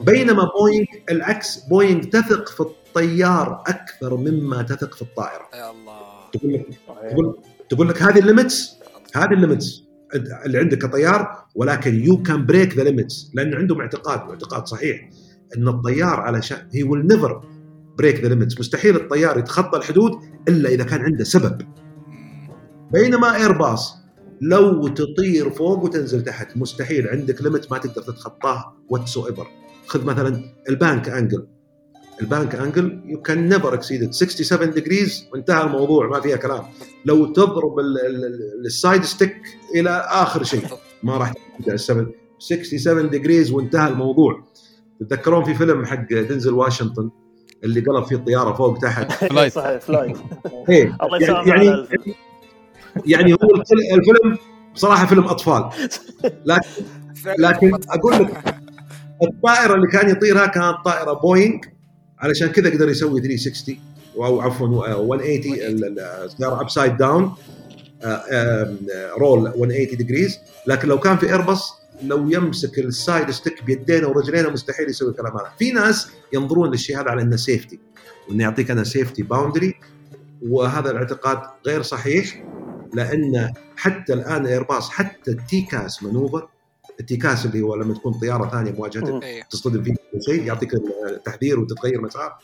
بينما بوينغ العكس، بوينغ تثق في الطيار أكثر مما تثق في الطائرة. يا الله. تقول لك تقول, تقول لك هذه الليمتس، هذه الليمتس اللي عندك كطيار، ولكن you can break the limits، لأن عندهم اعتقاد واعتقاد صحيح أن الطيار على شيء he will never break the limits، مستحيل الطيار يتخطى الحدود إلا إذا كان عنده سبب. بينما إيرباص لو تطير فوق وتنزل تحت مستحيل، عندك ليمت ما تقدر تتخطاه whatsoever. خذ مثلا البانك أنجل، البانك أنجل you can never exceed it سبعة وستين degrees وانتهى الموضوع، ما فيها كلام. لو تضرب السايد ستيك إلى آخر شيء ما راح تقدر سبعة وستين degrees وانتهى الموضوع. تتذكرون في فيلم حق دينزل واشنطن اللي قلب فيه الطيارة فوق تحت؟ صحيح فلايت. يعني يعني هو الفيلم بصراحة فيلم أطفال، لكن لكن أقول لك الطائرة اللي كان يطيرها كانت طائرة بوينغ، علشان كذا قدر يسوي ثلاثمية وستين أو عفوا مية وثمانين الطائرة أبسايد داون رول مية وثمانين ديجريز. لكن لو كان في إيرباص لو يمسك السايد ستيك بيدينا ورجلينا مستحيل يسوي كلام هذا. في ناس ينظرون للشيء هذا على انه سيفتي، وانه يعطيك انا سيفتي باوندري، وهذا الاعتقاد غير صحيح، لان حتى الان ايرباص حتى التيكاس مانوفر، التيكاس اللي هو لما تكون طياره ثانيه مواجهه تصطدم فيه شيء يعطيك التحذير وتتغير مسار،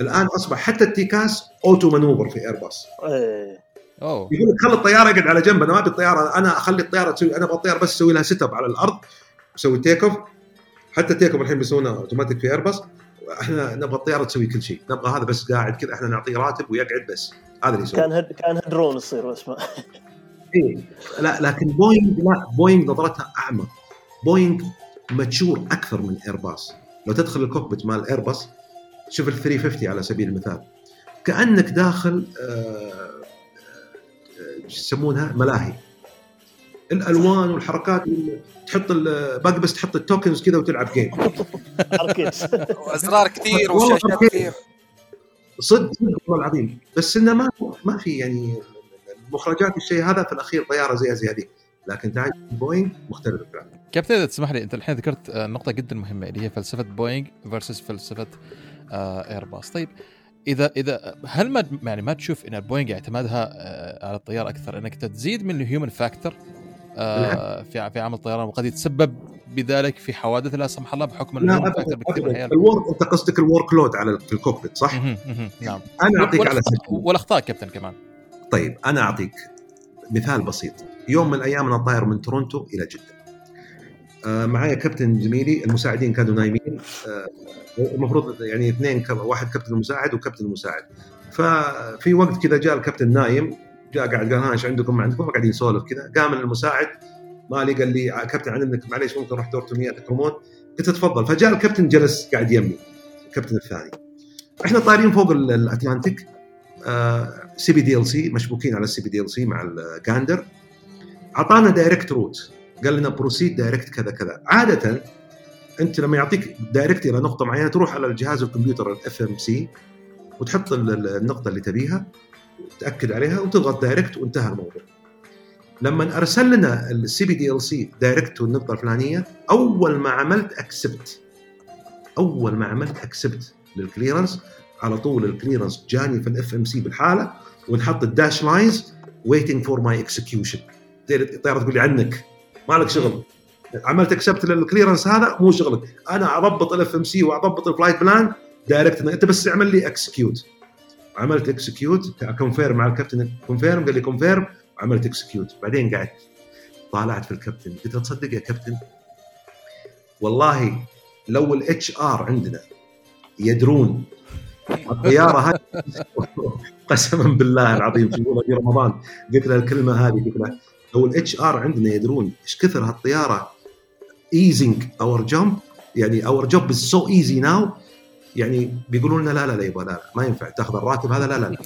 الان اصبح حتى التيكاس اوتو مانوفر في ايرباص. اوه يقول لك خلي الطياره اقعد على جنب، انا ما ابي الطياره، انا اخلي الطياره تسوي، انا ابغى الطياره بس اسوي لها سيت اب على الارض، اسوي تيك اوف. حتى التيك اوف الحين بيسوونه اوتوماتيك في ايرباص. احنا نبغى الطياره تسوي كل شيء، نبغى هذا بس قاعد كذا، احنا نعطيه راتب ويقعد بس، هذا اللي يسوي. كان هد... كان هدرون يصير اسمه ايه. لا لكن بوينغ، لا بوينغ نظرتها اعمق، بوينغ ماتشور اكثر من ايرباص. لو تدخل الكوكبيت مال ايرباص شوف ال ثلاثمية وخمسين على سبيل المثال، كانك داخل آه... يسمونها ملاهي، الالوان والحركات، تحط الباك بس تحط التوكنز كذا وتلعب جيم وازرار كثير وشاشات كثير، صدق والله العظيم. بس انه ما ما في يعني مخرجات الشيء هذا، في الاخير طياره زي زي هذه. لكن تعال بوينغ مختلف الكلام. كابتن تسمح لي، انت الحين ذكرت نقطه جدا مهمه اللي هي فلسفه بوينغ versus فلسفه ايرباص. طيب إذا إذا هل ما يعني ما تشوف إن البوينغ اعتمادها على الطيار أكثر، إنك تزيد من الهيومن فاكتور في في عمل الطيران، وقد يتسبب بذلك في حوادث لا سمح الله بحكم الهيومن فاكتور بكثير من الأحيان؟ أنت قصدك الورك لود على في الكوكبيت صح؟ نعم. أنا أعطيك على والأخطاء كابتن كمان. طيب أنا أعطيك مثال بسيط. يوم من الأيام أنا طاير من تورونتو إلى جدة، معايا كابتن زميلي، المساعدين كانوا نايمين، المفروض يعني اثنين، واحد كابتن مساعد وكابتن مساعد. ففي وقت كذا جاء الكابتن نايم، جاء قاعد قال ها ايش عندكم ما عندكم، قاعدين نسولف كذا. قام المساعد مالي قال لي كابتن عندك معليش ممكن اروح دورة مياه تكرمون؟ قلت تفضل. فجاء الكابتن جلس قاعد يمي، الكابتن الثاني. احنا طايرين فوق الاتلانتيك سي بي دي ال سي، مشبوكين على السي بي دي ال سي مع الجاندر. اعطانا دايركت روت، قال لنا بروسيد دايركت كذا كذا. عادة أنت لما يعطيك دايركت إلى نقطة معينة تروح على الجهاز الكمبيوتر الاف ام سي وتحط النقطة اللي تبيها وتأكد عليها وتضغط دايركت وانتهى الموضوع. لما أرسل لنا السي بي دي ال سي دايركت والنقطة الفلانية، أول ما عملت أكسبت، أول ما عملت أكسبت للكليرنس، على طول الكليرنس جاني في الاف ام سي بالحالة، ونحط الداش لاينز waiting for my execution. الطيارة تقول لي عنك ما لك شغل، عملت اكسبت للكليرنس هذا مو شغلك، انا اضبط الاف ام سي واضبط الفلايت بلان دايركت، انت بس اعمل لي اكسكيوت. عملت اكسكيوت كونفيرم مع الكابتن، كونفيرم قال لي كونفيرم، عملت اكسكيوت. بعدين قعدت طالعت في الكابتن قلت تصدق يا كابتن والله لو الاتش ار عندنا يدرون الطياره هذه قسما بالله العظيم في رمضان قلت له الكلمه هذه، قلت له لو الاتش ار عندنا يدرون ايش كثر هالطياره ايزنج اور جمب، يعني اور جوب از سو ايزي ناو، يعني بيقولوا لنا لا لا لا يبا لا, لا ما ينفع تاخذ الراتب هذا، لا لا لا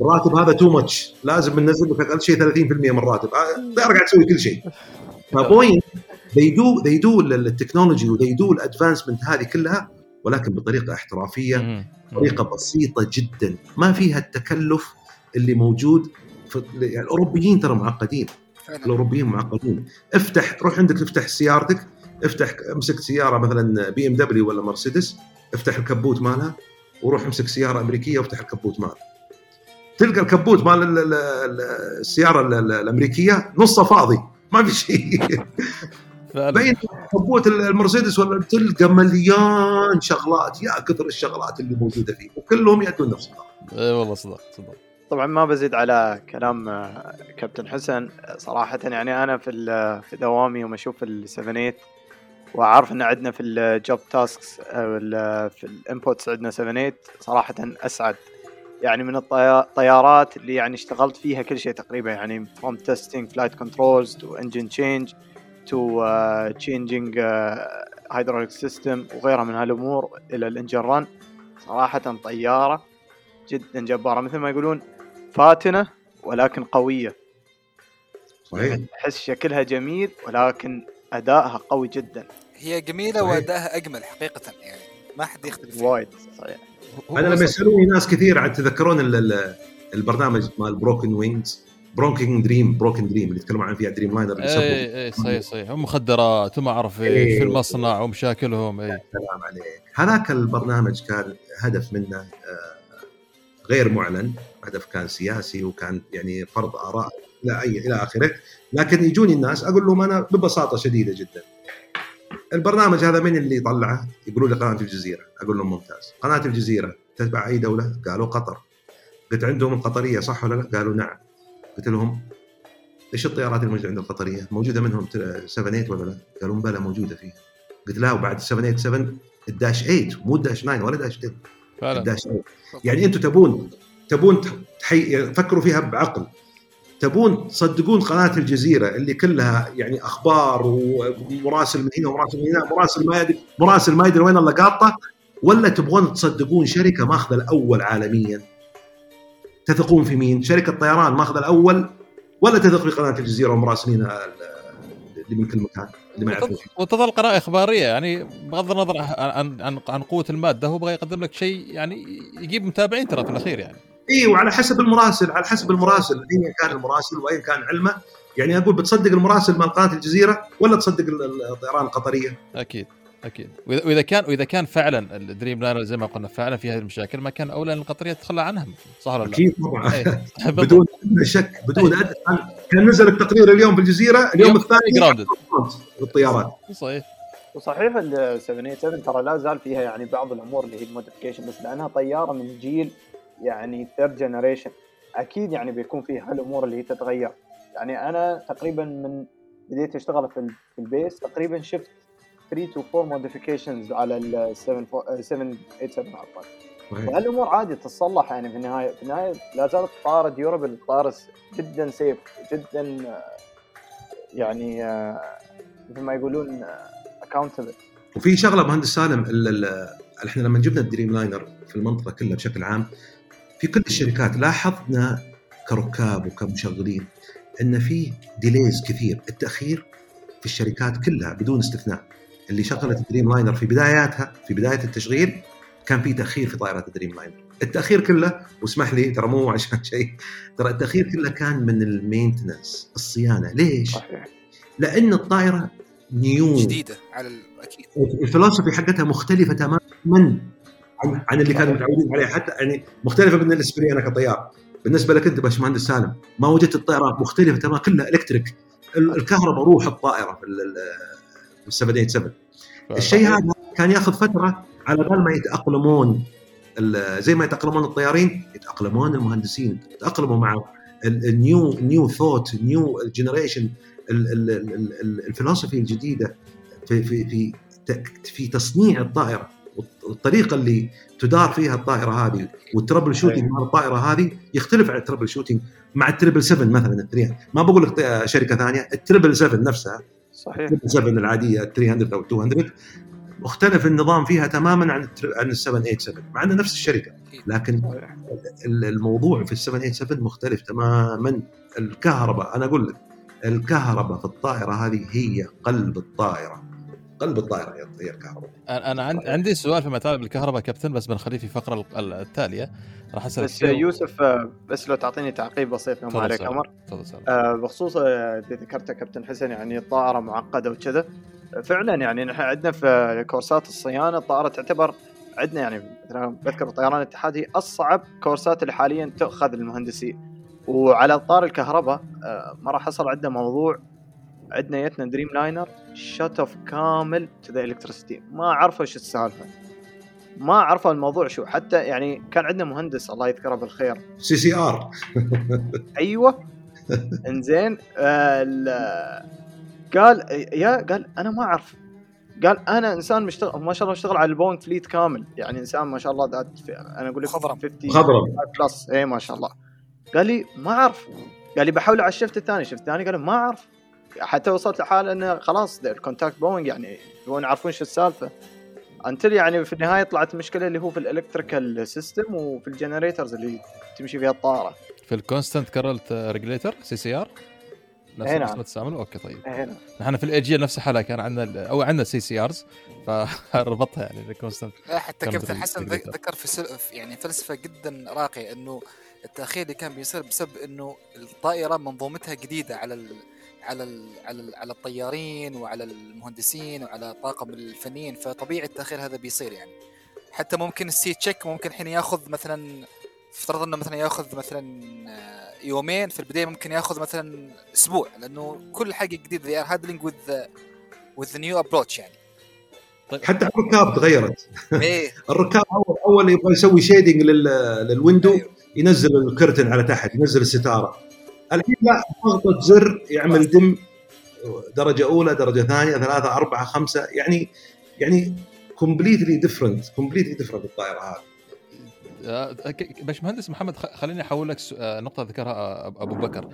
الراتب هذا تو ماتش، لازم ننزل لك اقل شيء ثلاثين بالمية من الراتب. الطياره قاعد تسوي كل شيء. فبوينغ they do they do التكنولوجي وthey do الادفانسمنت هذه كلها، ولكن بطريقه احترافيه، طريقه بسيطه جدا، ما فيها التكلف اللي موجود. يعني الأوروبيين ترى معقدين، الأوروبيين معقدين. افتح روح عندك، افتح سيارتك، افتح امسك سيارة مثلا بي ام دبليو ولا مرسيدس، افتح الكبوت مالها وروح امسك سيارة أمريكية وافتح الكبوت مالها، تلقى الكبوت مال السيارة الأمريكية نصه فاضي ما في شيء، بين كبوت المرسيدس ولا تلقى مليان شغلات، يا كثر الشغلات اللي موجودة فيه، وكلهم يأدون نفس الشيء. اي والله صدق صدق. طبعا ما بزيد على كلام كابتن حسن صراحة. يعني أنا في في دوامي وما أشوف السفنيت، وعارف إن عندنا في الجوب تاسكس أو في الإنبوتس عندنا سفنيت، صراحة أسعد يعني من الطيارات اللي يعني اشتغلت فيها كل شيء تقريبا، يعني from testing flight controls to engine change to uh, changing uh, hydraulic system وغيرها من هالأمور إلى الانجن ران. صراحة طيارة جدا جبارة، مثل ما يقولون فاتنة ولكن قوية. صحيح. حس شكلها جميل ولكن أدائها قوي جدا. هي جميلة وأدائها أجمل حقيقة، يعني ما حد يختلف. وايد صحيح. أنا لما يسألوني ناس كثير عن تذكرون البرنامج مال بروكن وينجز بروكن دريم بروكن دريم اللي يتكلموا عن فيها دريم لاينر. اي اي صحيح صحيح مخدرات وما اعرف في المصنع ومشاكلهم. اي سلام عليك. هذاك البرنامج كان هدف منه غير معلن، هدف كان سياسي وكان يعني فرض آراء إلى أي إلى آخره، لكن يجوني الناس أقول لهم أنا ببساطة شديدة جدا البرنامج هذا من اللي طلعه؟ يقولوا لي قناة الجزيرة، أقول لهم ممتاز. قناة الجزيرة تتبع أي دولة؟ قالوا قطر. قلت عندهم القطرية صح ولا لا؟ قالوا نعم. قلت لهم إيش الطيارات الموجودة عند القطرية؟ موجودة منهم سبعة ثمانية ولا لا؟ قالوا بلا موجودة فيها. قلت لا وبعد سبعة ثمانية سبعة الداش ثمانية مو الداش تسعة ولا داش ثمانية. يعني أنتم تبون تبون تحي... فكروا فيها بعقل، تبون تصدقون قناة الجزيرة اللي كلها يعني أخبار ومراسل من هنا ومراسل من هنا، مراسل ما يدري مراسل ما يدري وين الله قاطة، ولا تبغون تصدقون شركة ماخذة الأول عالميا؟ تثقون في مين؟ شركة طيران ماخذة الأول، ولا تثق في قناة الجزيرة ومراسلينها اللي من كل مكان اللي ما يعرفون؟ وتظل قناة إخبارية يعني بغض النظر عن عن عن قوة المادة، هو بغى يقدم لك شيء يعني يجيب متابعين ترى في الأخير يعني. إيه وعلى حسب المراسل، على حسب المراسل أين كان المراسل وأين كان علمه. يعني أقول بتصدق المراسل مال قناة الجزيرة ولا تصدق الطيران القطرية؟ أكيد أكيد. وإذا كان وإذا كان فعلا الدريم لاينر زي ما قلنا فعلا في هذه المشاكل، ما كان أولى أن القطرية تتخلى عنهم صح ولا لا؟ أكيد طبعا. أيه. بدون شك بدون أدنى. كان نزل التقرير اليوم في الجزيرة، اليوم الثاني بالطيارات. صحيح. وصحيح ال سبعمية وسبعة وسبعين ترى لا زال فيها يعني بعض الأمور اللي هي الموديفيكيشن، بس لأنها طيارة من جيل يعني third generation أكيد يعني بيكون فيها الأمور اللي تتغير. يعني أنا تقريبا من بديت أشتغل في البيس تقريبا شفت three to four modifications على ال سبعة ثمانية سبعة عفوا، وهالأمور عادي تتصلح يعني في النهاية. في النهاية لا زالت طائرة ديورابل، طائرة جدا سيف جدا يعني مثل ما يقولون accountable. وفي شغلة مهندس سالم، احنا لما جبنا الدريم لاينر في المنطقة كلها بشكل عام في كل الشركات لاحظنا كركاب وكمشغلين ان في ديليز كثير، التأخير في الشركات كلها بدون استثناء. اللي شغلت الدريم لاينر في بداياتها في بداية التشغيل كان في تأخير في طائرات الدريم لاينر، التأخير كله واسمح لي ترى مو عشان شيء، ترى التأخير كله كان من المينتنس الصيانة. ليش؟ لأن الطائرة نيو جديدة على الأكيد، الفلسفة حقتها مختلفة تماماً عن عن اللي كانوا متعودين عليه، حتى يعني مختلفة بالنسبة لي أنا كطيار، بالنسبة لك أنت باشمهندس سالم ما وجدت الطائرات مختلفة تماماً كلها إلكتريك، الكهرباء روح الطائرة في السبعمية وسبعة وسبعين. الشيء هذا كان يأخذ فترة على بال ما يتأقلمون، زي ما يتأقلمون الطيارين يتأقلمون المهندسين، يتأقلموا مع النيو نيو ثوت نيو جينيريشن، الفلسفة الجديدة في في في في تصنيع الطائرة والطريقة اللي تدار فيها الطائرة هذه والتربل شوتينج مع الطائرة هذه يختلف عن التربل شوتينج مع التربل سبعة مثلاً. التريان ما بقول لك شركة ثانية، التربل سبعة نفسها صحيح التربل سبعة العادية ثلاثمية أو مئتين مختلف النظام فيها تماماً عن عن سبعمية وسبعة وسبعين مع أنها نفس الشركة، لكن الموضوع في سبعمية وسبعة وسبعين مختلف تماماً. الكهرباء أنا أقول لك الكهرباء في الطائرة هذه هي قلب الطائرة، قلب الطائرة هي الكهرباء. أنا عندي سؤال فيما يتعلق بالكهرباء كابتن، بس بنخليه في الفقرة التالية راح أسأل. بس يوسف بس لو تعطيني تعقيب بسيط لما عليك أمر بخصوص اللي ذكرته كابتن حسن، يعني الطائرة معقدة وكذا فعلا. يعني نحن عندنا في كورسات الصيانة الطائرة تعتبر عندنا يعني بذكر الطيران الاتحادي أصعب كورسات اللي حاليا تأخذ المهندسين. وعلى طار الكهرباء ما راح حصل عندنا موضوع، عندنا جتنا دريم لاينر شات اوف كامل تو ذا الكتريسيتي، ما عرفوا شو السالفه، ما عرفوا الموضوع شو. حتى يعني كان عندنا مهندس الله يذكره بالخير سي سي ار ايوه انزين آه قال يا قال انا ما اعرف، قال انا انسان مشتغل ما شاء الله اشتغل على البونج فليت كامل، يعني انسان ما شاء الله ذات انا اقول لك خضره بلس اي ما شاء الله. قال لي ما أعرف، قال لي بحاول على الشفت الثاني، شفت الثاني قال ما أعرف. حتى وصلت لحالة أنه خلاص الكونتاكت بوينج يعني يبون يعرفون شو السالفة أنتل. يعني في النهاية طلعت مشكلة اللي هو في الإلكتريكال سيستم وفي الجنريترز اللي تمشي فيها الطائرة، في الكونستنت كارلت ريجليتر سي سي ار نفس الاسم تستعمله. اوكي طيب هنا. نحن في الاجيال نفس الحاله كان عندنا او عندنا سي سي ارز فربطها يعني كونستنت. حتى كابتن حسن ذكر في يعني فلسفه جدا راقيه انه التاخير اللي كان بيصير بسبب انه الطائره منظومتها جديده على ال على ال على, ال على الطيارين وعلى المهندسين وعلى الطاقم الفنيين, فطبيعي التاخير هذا بيصير. يعني حتى ممكن السي تشيك ممكن حين ياخذ مثلا افترض انه مثلا ياخذ مثلا يومين, في البدايه ممكن ياخذ مثلا اسبوع لانه كل حاجه جديده they are handling with the, with the new approach يعني. طيب. حتى الركاب تغيرت. ايه الركاب اول اول يبغى يسوي شيدنج لل للويندو أيوه. ينزل الكرتن على تحت, ينزل الستاره. الحين لا, ضغطه زر يعمل دم درجه اولى درجه ثانيه ثلاثه اربعه خمسه, يعني يعني كومبليتلي ديفرنت كومبليتلي ديفرنت الطائره هذه. باش مهندس محمد خليني احول لك نقطه ذكرها ابو بكر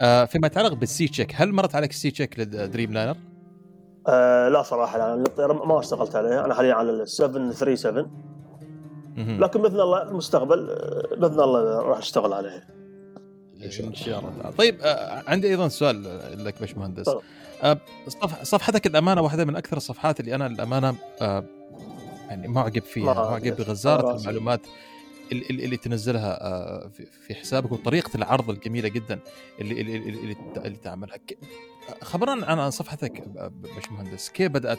فيما يتعلق بالسي تشيك. هل مرت عليك السي تشيك للدريم لاينر؟ أه لا صراحه لا. الطياره ما اشتغلت عليها انا حاليا على سبعة ثلاثة سبعة, لكن باذن الله المستقبل باذن الله راح اشتغل عليها ان شاء الله. طيب عندي ايضا سؤال لك باش مهندس. صفحتك الامانه واحده من اكثر الصفحات اللي انا الامانه يعني معجب فيها, معجب بغزاره المعلومات اللي تنزلها في حسابك وطريقة العرض الجميلة جدا اللي اللي اللي, اللي تعملها. خبرنا عن صفحتك باش مهندس, كيف بدأت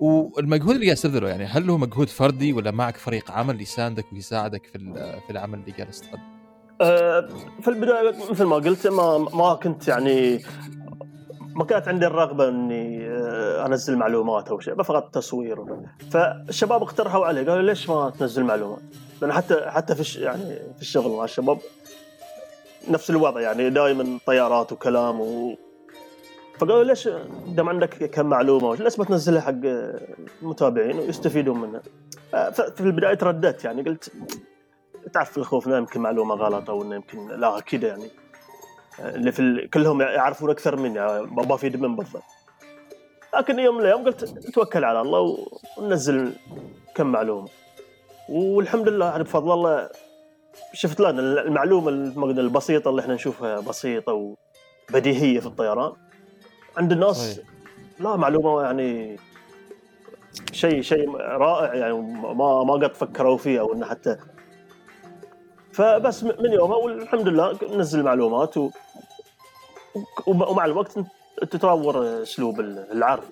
والمجهود اللي يستبذله؟ يعني هل هو مجهود فردي ولا معك فريق عمل يساندك ويساعدك في في العمل اللي جالس تقدم؟ أه في البداية مثل ما قلت ما ما كنت يعني ما كانت عندي الرغبة إني أنزل معلومات أو شيء, فقط تصوير. فالشباب اقترحوا علي قالوا ليش ما تنزل معلومات؟ لأن حتى حتى في يعني في الشغل مع الشباب نفس الوضع, يعني دائما طيارات وكلام و... فقالوا ليش دام عندك كم معلومة ليش ما تنزلها حق المتابعين ويستفيدون منها؟ ففي البداية ترددت, يعني قلت تعرف الخوف إنه يمكن معلومة غلط أو إنه يمكن لا كده, يعني اللي في ال... كلهم يعرفون أكثر مني ما في دم بالضبط. لكن يوم ليوم قلت توكل على الله وننزل كم معلومة, والحمد لله يعني بفضل الله شفت لنا المعلومة البسيطة اللي احنا نشوفها بسيطة وبديهية في الطيران عند الناس لا معلومة يعني شيء شيء رائع, يعني ما ما قد فكروا فيها أو إنه حتى. فبس من يومها والحمد لله ننزل معلومات و... ومع الوقت تتطور اسلوب العرض,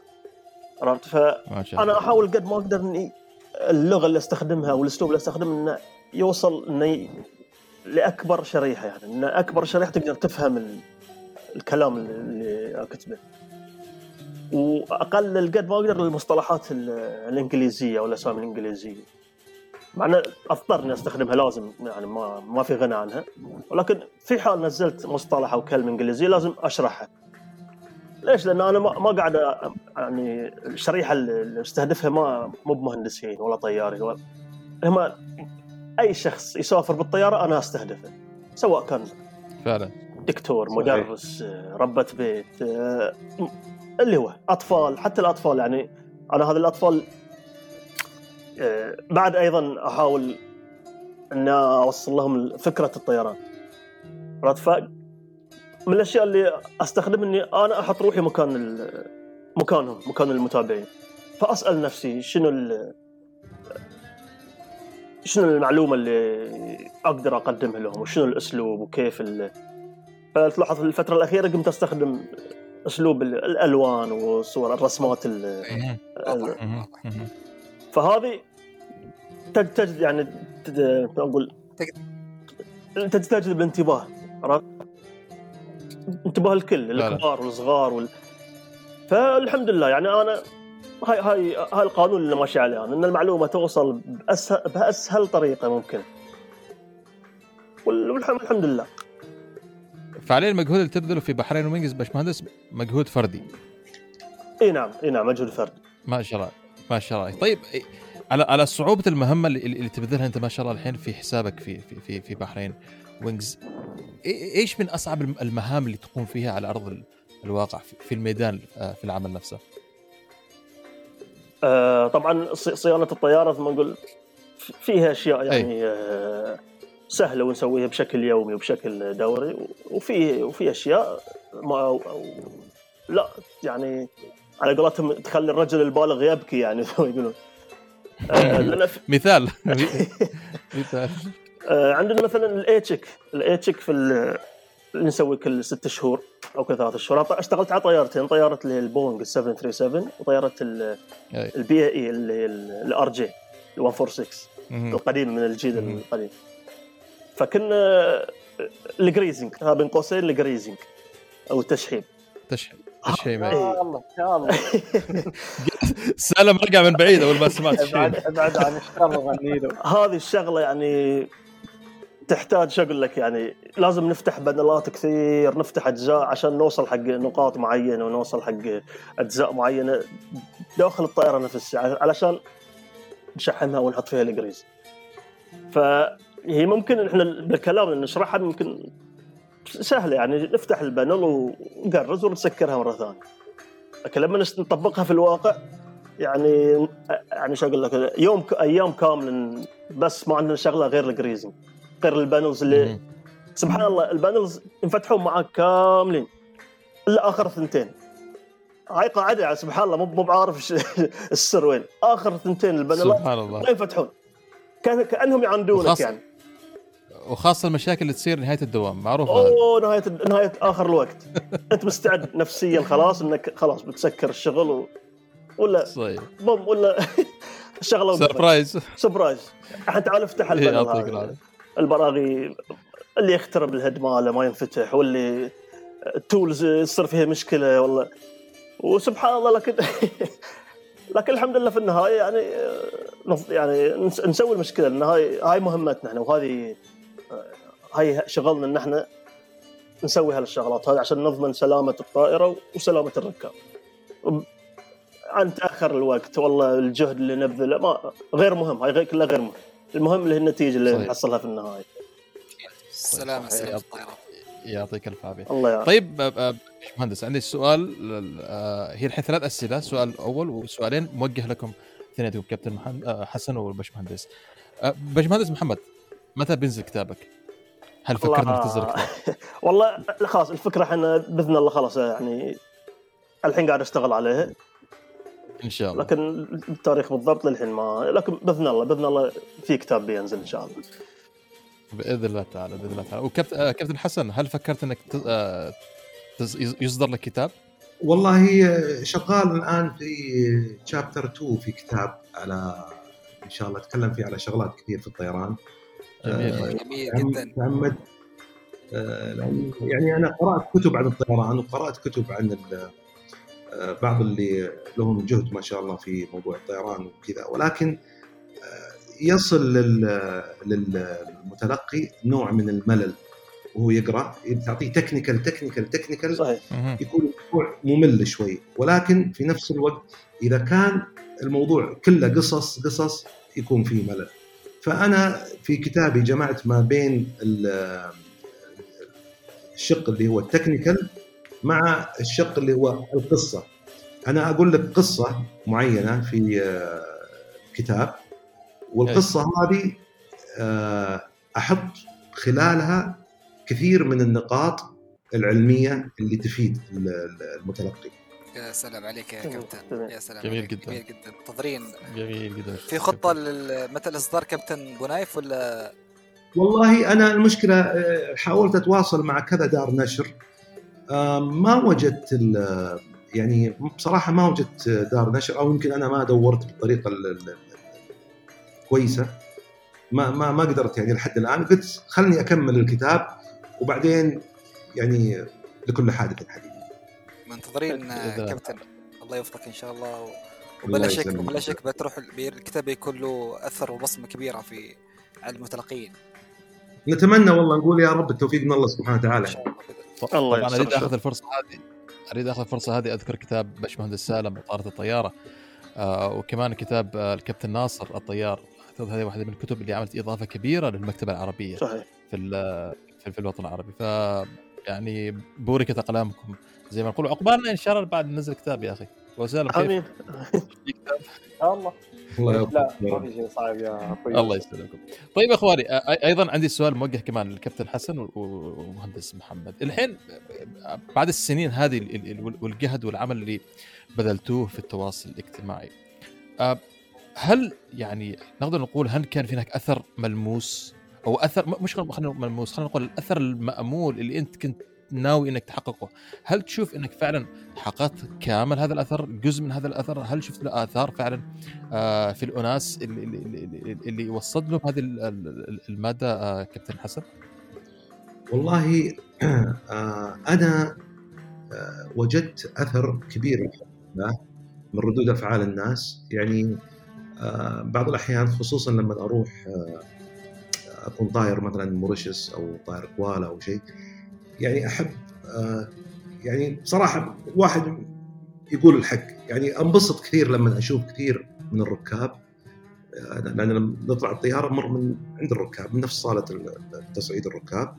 عرفت؟ فانا احاول قد ما اقدر اني اللغه اللي استخدمها والاسلوب اللي استخدمه انه يوصل انه لاكبر شريحه, يعني ان اكبر شريحه تقدر تفهم ال... الكلام اللي اكتبه, واقلل قد ما اقدر المصطلحات ال... الانجليزيه والاسامي الانجليزيه, مع أن أضطر إني أستخدمها لازم, يعني ما ما في غنى عنها, ولكن في حال نزلت مصطلح أو كلمة إنجليزية لازم أشرحها. ليش؟ لأن أنا ما ما قاعد يعني الشريحة اللي استهدفها ما مو بمهندسين ولا طيارين ولا هما, أي شخص يسافر بالطيارة أنا أستهدفه, سواء كان فعلا دكتور مدرس ربة بيت اللي هو أطفال, حتى الأطفال. يعني أنا هذا الأطفال بعد أيضاً أحاول أن أوصل لهم فكرة الطيران. رتفاق من الأشياء اللي أستخدم أني أنا أحط روحي مكان مكانهم, مكان المتابعين, فأسأل نفسي شنو شنو المعلومة اللي أقدر أقدمها لهم وشنو الأسلوب وكيف ال... فتلاحظ في الفترة الأخيرة قمت أستخدم أسلوب الألوان والصور الرسمات ال... فهذه تجد يعني نقول تجذب الانتباه, انتباه الكل الكبار والصغار وال... فالحمد لله يعني أنا هاي هاي هاي القانون اللي ماشي عليه أنا, إن المعلومة توصل بأسهل, بأسهل طريقة ممكنة, والحمد لله. فعليه المجهود اللي تبذله في بحرين وينجز باش مهندس مجهود فردي. إيه نعم إيه نعم مجهود فردي ما شاء الله ما شاء الله. طيب على على صعوبة المهمة اللي تبذلها أنت ما شاء الله الحين في حسابك في في في بحرين وينجز, إيش من أصعب المهام اللي تقوم فيها على أرض الواقع في الميدان في العمل نفسه؟ آه طبعا صيانة الطيارة ما نقول فيها أشياء يعني آه سهله ونسويها بشكل يومي وبشكل دوري، وفي وفي اشياء ما لا يعني على قولتهم تخلي الرجل البالغ يبكي يعني يقولون. مثال مثال عندنا مثلا الايتشك الايتشك في اللي نسوي كل ستة شهور او كل ثلاثة شهور. انا اشتغلت على طيارتين، طياره البونج سبعة ثلاثة سبعة وطياره البي اي اللي الار جي مئة وستة وأربعين القديم من الجيل القديم. فكنا الجريزنج ها بين قوسين الجريزنج او التشحيم تشحيم تشحيم يا الله يا الله سلام رجع من بعيد اول ما سمعت بعد عن اشتغل غنيله. هذه الشغله يعني تحتاج شو اقول لك، يعني لازم نفتح بدلات كثير، نفتح اجزاء عشان نوصل حق نقاط معينه ونوصل حق اجزاء معينه داخل الطائره نفسها علشان نشحنها ونحط فيها الجريز. فهي ممكن احنا بالكلام اللي نشرحها ممكن سهله، يعني نفتح البانل ونجرز ونسكرها مره ثانيه، لكن لما نطبقها في الواقع يعني يعني شو اقول لك يوم ايام كامل بس ما عندنا شغله غير الجريزنج غير البانلز اللي سبحان الله البانلز ينفتحون معك كاملين الا اخر ثنتين. هاي قاعده يعني سبحان الله مو بعارف السر وين، اخر ثنتين البانلات سبحان الله ما ينفتحون كانهم يعندونك يعني. وخاصه المشاكل اللي تصير نهايه الدوام معروفه، اوه نهايه نهايه اخر الوقت انت مستعد نفسيا خلاص انك خلاص بتسكر الشغل و... ولا صحيح. بوم ولا شغله سربرايز سربرايز حتى على افتح البانل البراغي اللي يخترب الهد ماله ما ينفتح، واللي التولز يصير فيها مشكله والله وسبحان الله. لكن لكن الحمد لله في النهايه يعني يعني نسوي المشكله ان هاي هاي مهمتنا احنا، وهذه هاي شغلنا ان احنا نسوي هالشغلات هذه عشان نضمن سلامه الطائره وسلامه الركاب. عن تاخر الوقت والله الجهد اللي نبذله ما غير مهم، هاي كلها غير مهم، المهم اللي هي النتيجه اللي نحصلها في النهايه. السلامه سلامه الطائره يعطيك الف عافيه. طيب مهندس عندي سؤال، هي الحين ثلاث اسئله، سؤال اول وسؤالين موجه لكم اثنينكم كابتن حسن والبشمهندس. بشمهندس محمد متى بينزل كتابك؟ هل فكرت ننتظر كتاب؟ والله خلاص الفكره احنا باذن الله خلاص يعني الحين قاعد اشتغل عليها ان شاء الله، لكن التاريخ بالضبط للحين ما، لكن باذن الله باذن الله في كتاب بينزل ان شاء الله باذن الله تعالى باذن الله تعالى. وكابتن حسن هل فكرت انك يصدر لك كتاب؟ والله شغال الان في شابتر اثنين في كتاب على ان شاء الله اتكلم فيه على شغلات كثير في الطيران. جميل جميل جدا محمد، يعني انا قرات كتب عن الطيران وقرات كتب عن بعض اللي لهم جهد ما شاء الله في موضوع الطيران وكذا، ولكن يصل للمتلقي نوع من الملل وهو يقرأ، تعطيه تكنيكال تكنيكال تكنيكال صحيح. يكون الموضوع ممل شوي، ولكن في نفس الوقت إذا كان الموضوع كله قصص قصص يكون فيه ملل. فأنا في كتابي جمعت ما بين الشق اللي هو التكنيكال مع الشق اللي هو القصة. أنا أقول لك قصة معينة في كتاب، والقصة هذه أحط خلالها كثير من النقاط العلمية اللي تفيد المتلقي. يا سلام عليك يا كابتن، يا سلام جميل عليك. جدا جميل جدا تضرين جميل جدا. في خطة لمتى إصدار كابتن بنايف ولا؟ والله أنا المشكلة حاولت أتواصل مع كذا دار نشر، ما وجدت يعني بصراحة ما وجدت دار نشر، أو يمكن أنا ما دورت بالطريقة كويسة، ما ما ما قدرت يعني لحد الآن. قلت خلني أكمل الكتاب وبعدين يعني لكل حادث حديث. منتظرين كابتن الله يوفقك إن شاء الله، وبلا شك وبلا شك بتروح الكتاب يكون له أثر وبصمة كبيرة في على المتلقين. نتمنى والله نقول يا رب التوفيق من الله سبحانه وتعالى. الله أنا أريد أخذ الفرصة هذه أريد أخذ الفرصة هذه أذكر كتاب باشمهندس سالم وطارة الطيارة، آه وكمان كتاب الكابتن ناصر الطيار. هذه واحدة من الكتب اللي عملت إضافة كبيرة للمكتبة العربية صحيح. في في الوطن العربي. ف يعني بوركت أقلامكم زي ما نقول، عقبالنا إن شاء الله بعد ننزل كتاب يا أخي. وسالم كيف؟ آمين. الله الله لا ما في شيء صعب يا اخوي الله يسلمكم. طيب يا اخواني ايضا عندي سؤال موجه كمان للكابتن حسن ومهندس محمد. الحين بعد السنين هذه والجهد والعمل اللي بذلتوه في التواصل الاجتماعي، هل يعني نقدر نقول هل كان في هناك اثر ملموس او اثر مش خلينا ملموس، خلينا نقول الاثر المأمول اللي انت كنت ناوي انك تحققه؟ هل تشوف انك فعلا حققت كامل هذا الاثر، جزء من هذا الاثر؟ هل شفت له اثار فعلا في الاناس اللي اللي, اللي وصلت له هذه الماده كابتن حسن؟ والله انا وجدت اثر كبير من ردود افعال الناس. يعني بعض الاحيان خصوصا لما اروح اكون طاير مثلا موريشيس او طاير كوالا او شيء، يعني أحب آه يعني بصراحة واحد يقول الحق، يعني أنبسط كثير لما أشوف كثير من الركاب، آه لأن لما نطلع الطيارة مر من عند الركاب من نفس صالة تصعيد الركاب،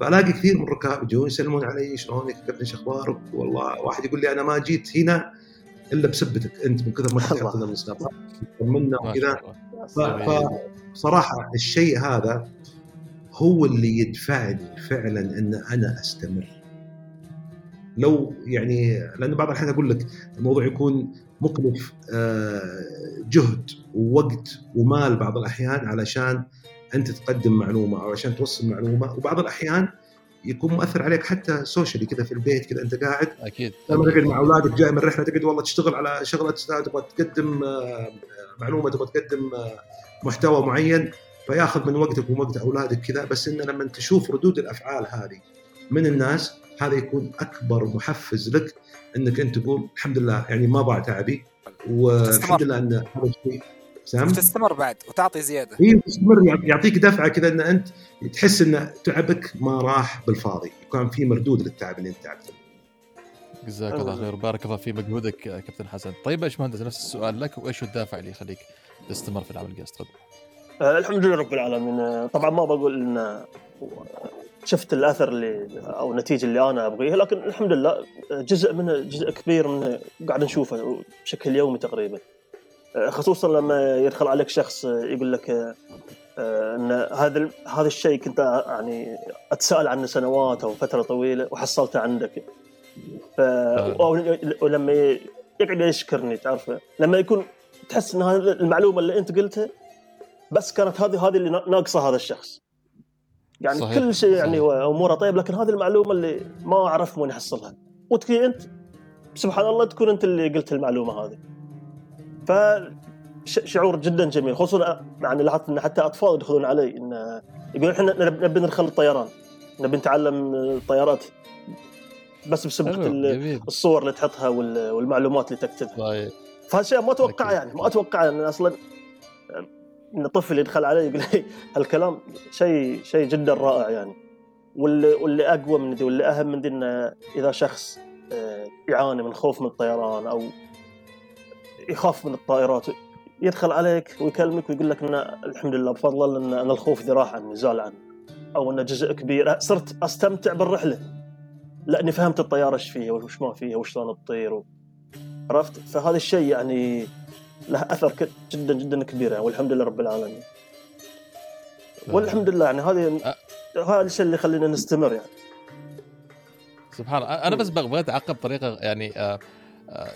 فألاقي كثير من الركاب يجون يسلمون علي، شلونك كابتن شخبارك، والله واحد يقول لي أنا ما جيت هنا إلا بسبتك أنت من كثر ما تحط لنا مسابقات منا وكذا. فصراحة الشيء هذا هو اللي يدفعني فعلاً أن أنا أستمر. لو يعني لأن بعض الأحيان أقول لك الموضوع يكون مكلف جهد ووقت ومال بعض الأحيان علشان أنت تقدم معلومة أو عشان توصل معلومة، وبعض الأحيان يكون مؤثر عليك حتى سوشيالي كذا في البيت كذا أنت قاعد أكيد لما تقعد مع أولادك جاي من رحلة تقعد والله تشتغل على شغلة تبغى تقدم معلومة تبغى تقدم محتوى معين فياخذ من وقتك ووقت أولادك كذا. بس إن لما تشوف ردود الأفعال هذه من الناس هذا يكون أكبر محفز لك إنك أنت تقول الحمد لله يعني ما ضاع تعبي والحمد لله إن هذا الشيء تستمر بعد وتعطي زيادة. إيه تستمر يعطيك دفعة كذا إن أنت تحس إن تعبك ما راح بالفاضي وكان في مردود للتعب اللي أنت تعبته. جزاك الله خير بارك الله في مجهودك كابتن حسن. طيب إيش مهندس نفس السؤال لك، وإيش الدافع اللي يخليك تستمر في العمل الجاسد؟ الحمد لله رب العالمين. طبعا ما بقول ان شفت الاثر اللي او النتيجه اللي انا ابغيها، لكن الحمد لله جزء من جزء كبير من قاعد نشوفه بشكل يومي تقريبا، خصوصا لما يدخل عليك شخص يقول لك ان هذا هذا الشيء كنت يعني اتساءل عنه سنوات او فتره طويله وحصلته عندك. ف ولما يقعد يشكرني تعرفه، لما يكون تحس ان هذه المعلومه اللي انت قلتها بس كانت هذه هذه اللي ناقصه هذا الشخص، يعني صحيح. كل شيء يعني اموره طيب، لكن هذه المعلومه اللي ما اعرف وين احصلها وتكي انت سبحان الله تكون انت اللي قلت المعلومه هذه. فشعور جدا جميل، خصوصا يعني لاحظت ان حتى اطفال يدخلون علي ان يقولون احنا نبي ندخل الطيران، نبي نتعلم الطيارات بس بسبب الصور اللي تحطها والمعلومات اللي تكتبها. فهالشيء ما اتوقع يعني ما اتوقع ان اصلا إن الطفل يدخل علي يقول لي هالكلام، شيء شيء جدا رائع يعني. واللي واللي أقوى من دي واللي أهم من دي إنه إذا شخص يعاني من خوف من الطيران أو يخاف من الطائرات يدخل عليك ويكلمك ويقول لك إن الحمد لله بفضل الله إن أنا الخوف ذي راح عني زال عني، أو إنه جزء كبير صرت أستمتع بالرحلة لأني فهمت الطيارة إيش فيها وإيش ما فيها وشلون تطير، عرفت؟ فهذا الشيء يعني له أثر جدا جدا كبير يعني، والحمد لله رب العالمين. والحمد لله يعني هذه هذا الشيء اللي خلينا نستمر يعني. سبحان الله. أنا بس بغيت أعقب طريقة يعني آآ آآ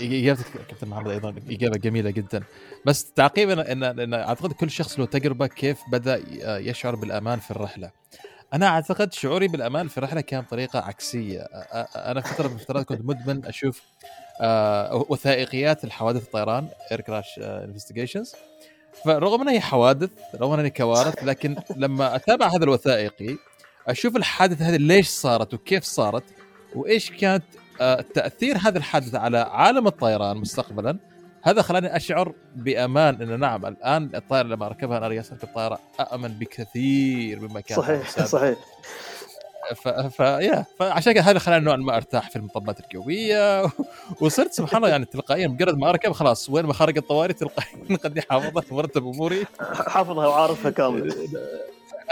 إجابتك كابتن محمد أيضا إجابة جميلة جدا، بس تعقيبا إن, إن أعتقد كل شخص له تجربة كيف بدأ يشعر بالأمان في الرحلة. أنا أعتقد شعوري بالأمان في الرحلة كان بطريقة عكسية. أنا فترة من الفترات كنت مدمن أشوف آه وثائقيات الحوادث الطيران Air Crash Investigations، فرغم أنها هي حوادث رغم أنها كوارث، لكن لما أتابع هذا الوثائقي أشوف الحادث هذه ليش صارت وكيف صارت وإيش كانت آه تأثير هذا الحادث على عالم الطيران مستقبلا، هذا خلاني أشعر بأمان إنه نعم الآن الطائرة لما أركبها أنا رياسة الطائرة أأمن بكثير مما كان. صحيح صحيح. ف... ف... يا فعشان كذا هذا خلاني نوعا ما ارتاح في المطبات الجويه و... وصرت سبحان الله يعني تلقائيا مجرد ما اركب خلاص وين مخارج الطوارئ تلقائيا قد حافظها ومرتب اموري حافظها وعارفها كامل.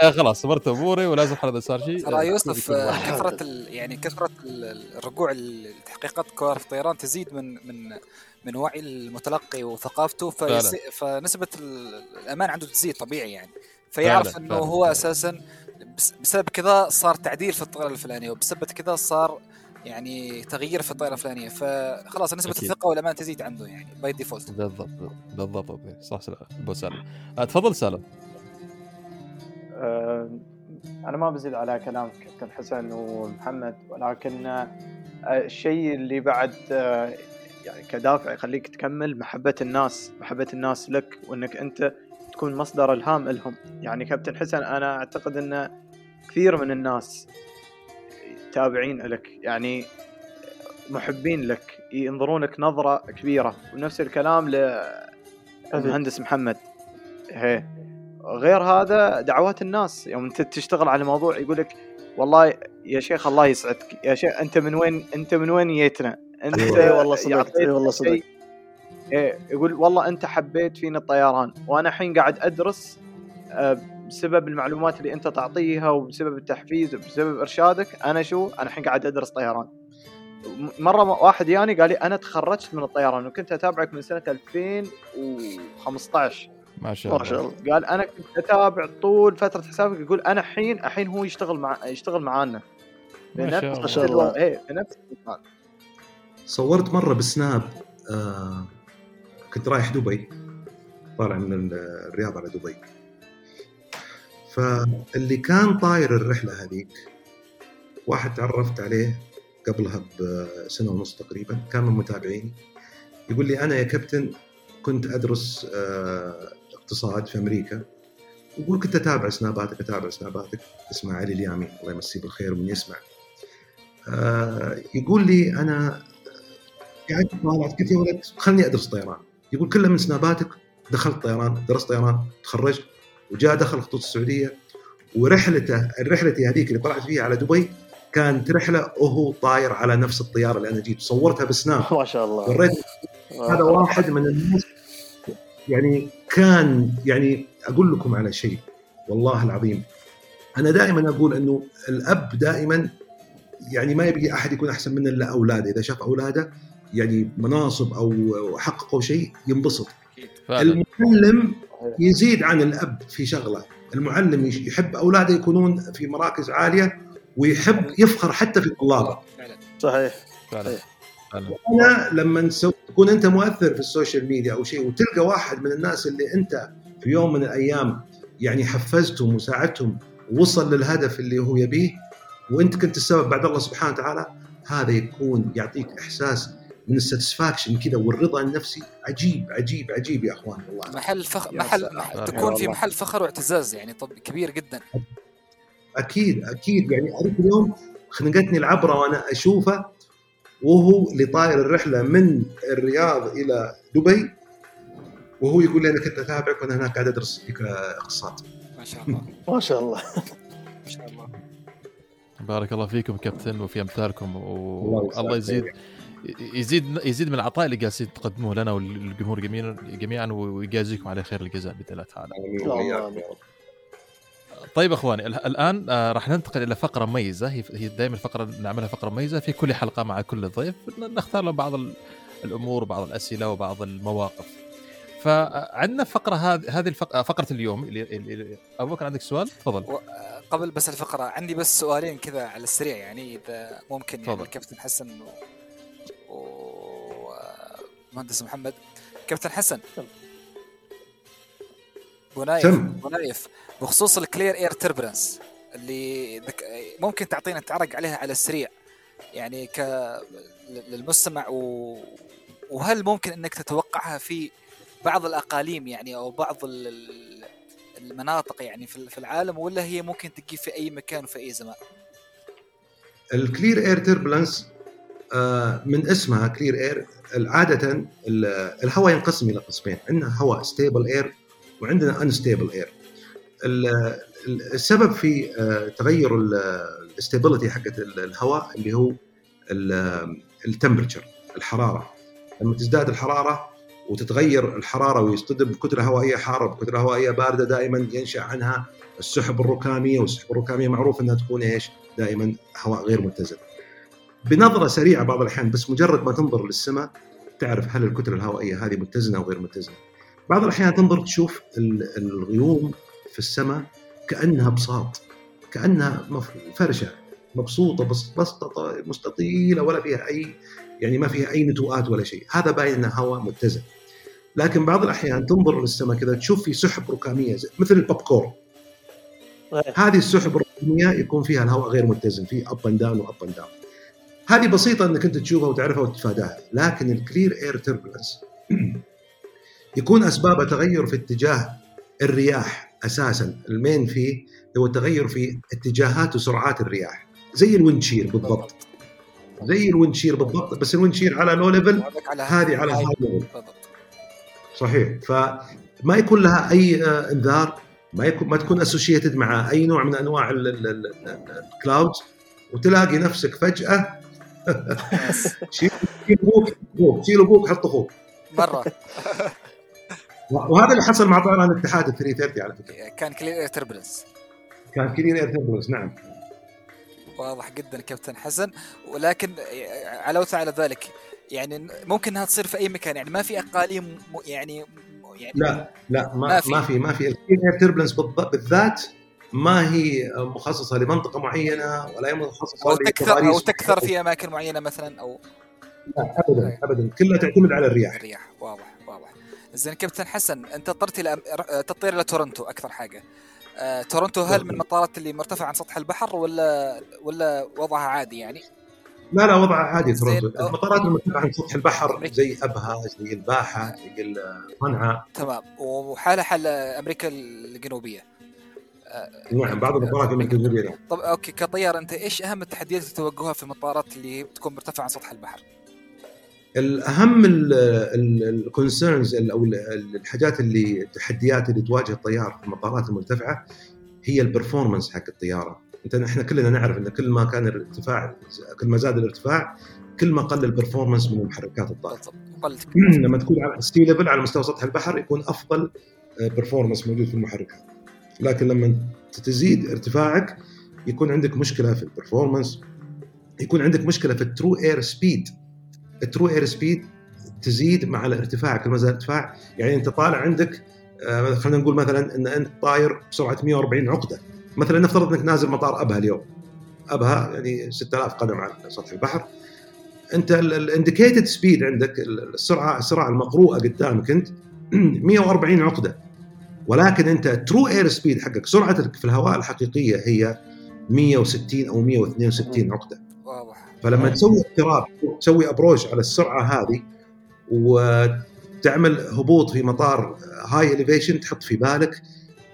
آه خلاص مرتب اموري ولازم حدا صار شيء ترى يوسف كثره ال... يعني كثره الرجوع لتحقيقات كوارث طيران تزيد من من من وعي المتلقي وثقافته فيس... فنسبة الأمان عنده تزيد طبيعي يعني، فيعرف فعلا. أنه فعلا. هو أساسا بسبب كذا صار تعديل في الطائرة الفلانية، وبسبب كذا صار يعني تغيير في الطائرة الفلانية، فخلاص نسبة أكيد. الثقة والأمان تزيد عنده يعني باي ديفولت. بالضبط بالضبط صح. أبو سالم تفضل. سالم أه... أنا ما بزيد على كلام كابتن حسن ومحمد، ولكن الشيء اللي بعد يعني كدافع يخليك تكمل محبة الناس، محبة الناس لك، وأنك أنت تكون مصدر إلهام لهم. يعني كابتن حسن أنا أعتقد أن كثير من الناس تابعين لك، يعني محبين لك، ينظرونك نظرة كبيرة. ونفس الكلام للمهندس محمد. هي غير هذا دعوات الناس يوم أنت تشتغل على موضوع يقولك والله يا شيخ الله يسعدك، يا شيخ أنت من وين أنت من وين جيتنا أنت والله صدق والله صدق إيه، يقول والله أنت حبيت فينا الطيران، وأنا الحين قاعد أدرس بسبب المعلومات اللي أنت تعطيها وبسبب التحفيز وبسبب إرشادك. أنا شو أنا الحين قاعد أدرس طيران. مرة واحد يعني قال لي أنا تخرجت من الطيران وكنت أتابعك من سنة ألفين وخمسة عشر ما شاء الله، قال أنا كنت أتابع طول فترة حسابك، يقول أنا الحين الحين هو يشتغل مع يشتغل معانا بنفس الوضع إيه بنفس الوضع. صورت مرة بالسناب آه، كنت رايح دبي، طالع من الرياض على دبي، فاللي كان طاير الرحلة هذيك واحد تعرفت عليه قبلها بسنة ونص تقريبا، كان من متابعيني، يقول لي أنا يا كابتن كنت أدرس آه اقتصاد في أمريكا، وقول كنت أتابع سناباتك أتابع سناباتك اسمع علي اليامي الله يمسيه بالخير ومن يسمع آه، يقول لي أنا قاعد طالعت كثير ولد خلني أدرس طيران، يقول كله من سناباتك دخلت طيران درست طيران تخرجت وجاء دخل خطوط السعودية، ورحلته رحلتي هذيك اللي طلعت فيها على دبي كانت رحلة وهو طاير على نفس الطيارة اللي أنا جيت صورتها بسناب ما شاء الله. هذا واحد من الناس يعني كان يعني أقول لكم على شيء والله العظيم، أنا دائما أقول أنه الأب دائما يعني ما يبقى أحد يكون أحسن من إلا أولاده، إذا شاف أولاده يعني مناصب أو حققوا شيء ينبسط. المعلم يزيد عن الأب في شغلة، المعلم يحب أولاده يكونون في مراكز عالية ويحب يفخر حتى في طلابه. صحيح صحيح. أنا لما تكون أنت مؤثر في السوشيال ميديا أو شيء وتلقى واحد من الناس اللي أنت في يوم من الأيام يعني حفزتهم وساعدتهم ووصل للهدف اللي هو يبيه وأنت كنت السبب بعد الله سبحانه وتعالى، هذا يكون يعطيك إحساس من الساتسفاكشن كذا والرضا النفسي عجيب عجيب عجيب يا أخوان والله. محل فخر محل, محل تكون في محل فخر واعتزاز يعني طب كبير جدا. أكيد أكيد يعني أنا اليوم خنقتني العبرة وأنا أشوفه وهو اللي طاير الرحلة من الرياض إلى دبي وهو يقول لي أنا كنت أتابعك وأنا هناك قاعد أدرس اقتصاد. ما شاء الله ما شاء الله ما شاء الله بارك الله فيكم كابتن وفي أمثالكم، والله يزيد يزيد يزيد من العطاء اللي قاعدين تقدموه لنا والجمهور جميعا ويجازيكم على خير الجزاء بإذن الله تعالى. طيب أخواني الآن راح ننتقل إلى فقرة مميزة، هي دائما فقرة نعملها فقرة مميزة في كل حلقة مع كل ضيف، نختار له بعض الأمور وبعض الأسئلة وبعض المواقف. فعندنا فقرة هذه هذه الفقرة فقرة اليوم اللي أبو بكر عندك سؤال تفضل. قبل بس الفقرة عندي بس سؤالين كذا على السريع يعني إذا ممكن يعني كابتن حسن ومهندس محمد. كابتن حسن بنايف بنايف بخصوص الكلير اير تربرنس اللي ممكن تعطينا تعرق عليها على السريع يعني ك للمستمع، و... وهل ممكن انك تتوقعها في بعض الاقاليم يعني او بعض المناطق يعني في العالم، ولا هي ممكن تجي في اي مكان وفي اي زمان؟ الكلير اير تربرنس من اسمها كلير اير، العاده الهواء ينقسم الى قسمين، عندنا هواء ستيبل اير وعندنا unstable air. السبب في تغير الاستابيليتي حقت الهواء اللي هو التمبرتشر الحرارة، لما تزداد الحرارة وتتغير الحرارة ويصطدم كتلة هوائية حارة بكتلة هوائية باردة دائما ينشأ عنها السحب الركامية، والسحب الركامية معروف أنها تكون إيش دائما هواء غير متزن. بنظرة سريعة بعض الأحيان بس مجرد ما تنظر للسماء تعرف هل الكتلة الهوائية هذه متزنة أو غير متزنة. بعض الأحيان تنظر تشوف الغيوم في السماء كأنها بساط، كأنها فرشة مبسوطة بسطة مستطيلة ولا فيها أي يعني ما فيها أي نتوءات ولا شيء، هذا باين أنه هواء متزن. لكن بعض الأحيان تنظر للسماء كذا تشوف في سحب ركامية مثل البوب كورن، هذه السحب الركامية يكون فيها الهواء غير متزن، في أب أند داون وأب أند داون. هذه بسيطة أنك أنت تشوفها وتعرفها وتتفاداها. لكن الكلير إير تيربولنس يكون أسبابه تغير في اتجاه الرياح، أساساً المين فيه هو تغير في اتجاهات وسرعات الرياح، زي الويندشير بالضبط، زي الويندشير بالضبط، بس الويندشير على لو ليفل، هذه على هاي ليفل صحيح. فما يكون لها أي إنذار، ما يكون ما تكون أسوشيتد مع أي نوع من أنواع الكلاود، وتلاقي نفسك فجأة شيل أبوك شيل أبوك حط أخوك برا. وهذا اللي حصل مع طيران الاتحاد ثلاثمية وثلاثين على فكرة، كان كلير إير تيربولنس، كان كلير إير تيربولنس نعم. واضح جدا كابتن حسن. ولكن علوت على ذلك يعني ممكن انها تصير في اي مكان، يعني ما في اقاليم يعني يعني لا لا ما ما في ما في, ما في. الكلير تيربلنس بالذات ما هي مخصصه لمنطقه معينه ولا هي مخصصه لتكثر او تكثر في اماكن معينه مثلا او لا ابدا ابدا، كلها تعتمد على الرياح. الرياح واضح واضح. زين كابتن حسن، انت اضطرت الى تطير الى تورنتو اكثر حاجه. آه، تورنتو هل من المطارات اللي مرتفعة عن سطح البحر ولا ولا وضعها عادي يعني؟ لا لا وضعها عادي. تورنتو المطارات المرتفعة عن سطح البحر زي أبها زي الباحة زي صنعاء تمام، وحالها حال أمريكا الجنوبية. آه، نعم بعض المطارات أمريكا الجنوبية. طب أوكي، كطيار أنت إيش أهم التحديات اللي تواجهها في المطارات اللي تكون مرتفعة عن سطح البحر؟ الأهم الكونسيرنز أو الحاجات اللي التحديات اللي تواجه الطيار في المطارات المرتفعة هي البرفورمانس حق الطيارة. إحنا كلنا نعرف إن كل ما كان الارتفاع كل ما زاد الارتفاع كل ما قل البرفورمانس من محركات الطائرة. لما تكون على السي ليفل على مستوى سطح البحر يكون أفضل برفورمانس موجود في المحركات، لكن لما تزيد ارتفاعك يكون عندك مشكلة في البرفورمانس، يكون عندك مشكلة في الترو إير سبيد. الترو اير سبيد تزيد مع الارتفاع، كل ما زاد الارتفاع يعني انت طالع عندك آه خلينا نقول مثلا ان انت طاير بسرعه مية وأربعين عقده مثلا، نفترض انك نازل مطار ابها اليوم، ابها يعني ستة آلاف قدم عن سطح البحر، انت الانديكيتد سبيد عندك السرعه السرعه المقروءه قدامك انت مية وأربعين عقده، ولكن انت الترو اير سبيد حقك سرعتك في الهواء الحقيقيه هي مية وستين او مية واثنين وستين عقده. فلما تسوي اضطراب تسوي أبروج على السرعة هذه وتعمل هبوط في مطار هاي إليفيشن، تحط في بالك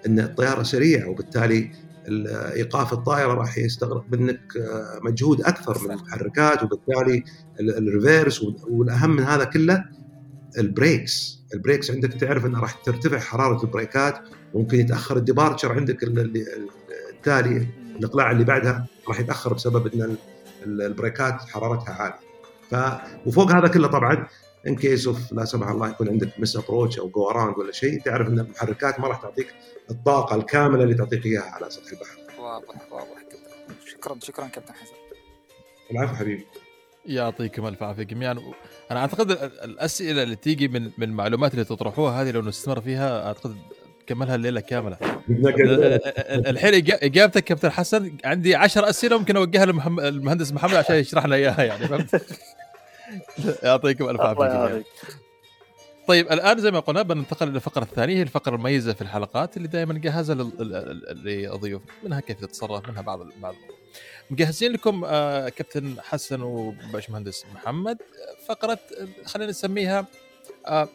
أن الطيارة سريعة وبالتالي إيقاف الطائرة راح يستغرق منك مجهود أكثر من المحركات، وبالتالي الريفيرس، والأهم من هذا كله البريكس. البريكس عندك تعرف أنه راح ترتفع حرارة البريكات وممكن يتأخر الديبارتشر عندك التالي، الإقلاع اللي بعدها راح يتأخر بسبب أن البريكات حرارتها عالية. ف... وفوق هذا كله طبعاً إن كيس أوف لا سمح الله يكون عندك مس أبروتش أو جو أراوند ولا شيء، تعرف إن المحركات ما راح تعطيك الطاقة الكاملة اللي تعطيك إياها على سطح البحر. واضح واضح كده. شكراً شكراً كابتن حسن. العفو حبيبي. يعطيكم ألف عافية جميعاً. أنا أعتقد الأسئلة اللي تيجي من من المعلومات اللي تطرحوها هذه لو نستمر فيها أعتقد كملها الليلة كاملة. الحين إجابتك كابتن حسن، عندي عشر أسئلة ممكن أوجهها للمهندس محمد عشان يشرح لنا إياها يعني، فهمت؟ يعطيكم ألف عافية. طيب الآن زي ما قلنا بننتقل إلى الفقرة الثانية، هي الفقرة المميزة في الحلقات اللي دائما نجهزها للضيوف، منها كيف تتصرف، منها بعض بعض. مجهزين لكم آه كابتن حسن وباشمهندس محمد فقرة خلينا نسميها آه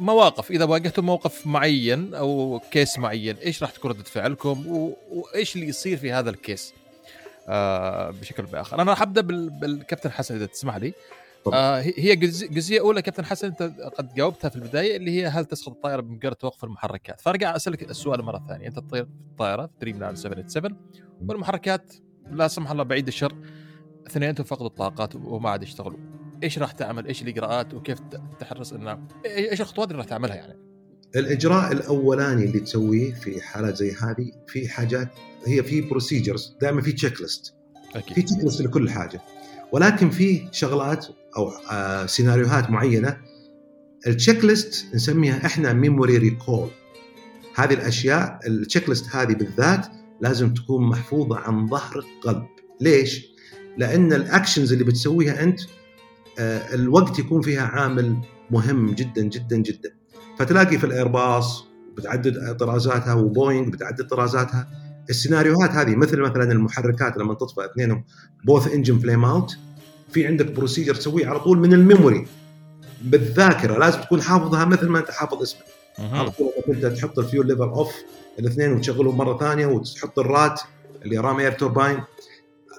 مواقف. إذا واجهتم موقف معين أو كيس معين إيش راح تكون ردة فعلكم وإيش اللي يصير في هذا الكيس آه بشكل بآخر. أنا راح أبدأ بالكابتن حسن إذا تسمح لي. آه هي جزئية أولى كابتن حسن أنت قد جاوبتها في البداية اللي هي هل تسقط الطائرة بمجرد توقف المحركات، فأرجع أسألك السؤال مرة ثانية. أنت تطير الطائرة دريملاينر سبعة ثمانية سبعة والمحركات لا سمح الله بعيد الشر اثنينهم فقدوا الطاقات وما عاد يشتغلوا، إيش راح تعمل؟ إيش الإجراءات وكيف تحرص إنه إيش الخطوات اللي راح تعملها؟ يعني الإجراء الأولاني اللي تسويه في حالات زي هذه، في حاجات هي في بروسيجرز دائما، في تشيك ليست، في تشيك ليست لكل حاجة، ولكن في شغلات أو سيناريوهات معينة. التشيك ليست نسميها إحنا ميموري ريكول. هذه الأشياء التشيك ليست هذه بالذات لازم تكون محفوظة عن ظهر قلب. ليش؟ لأن الأكشنز اللي بتسويها أنت الوقت يكون فيها عامل مهم جدا جدا جدا. فتلاقي في الإيرباص بتعدد طرازاتها وبوينغ بتعدد طرازاتها السيناريوهات هذه، مثل مثلا المحركات لما تطفى اثنين بوث انجن فليم اوت، في عندك بروسيجر تسويه على طول من الميموري بالذاكرة، لازم تكون حافظها مثل ما أنت حافظ اسمك. على طول أنت تحط الفيول ليفل أوف الاثنين وتشغلهم مرة ثانية وتحط الرات اللي رام اير توربين.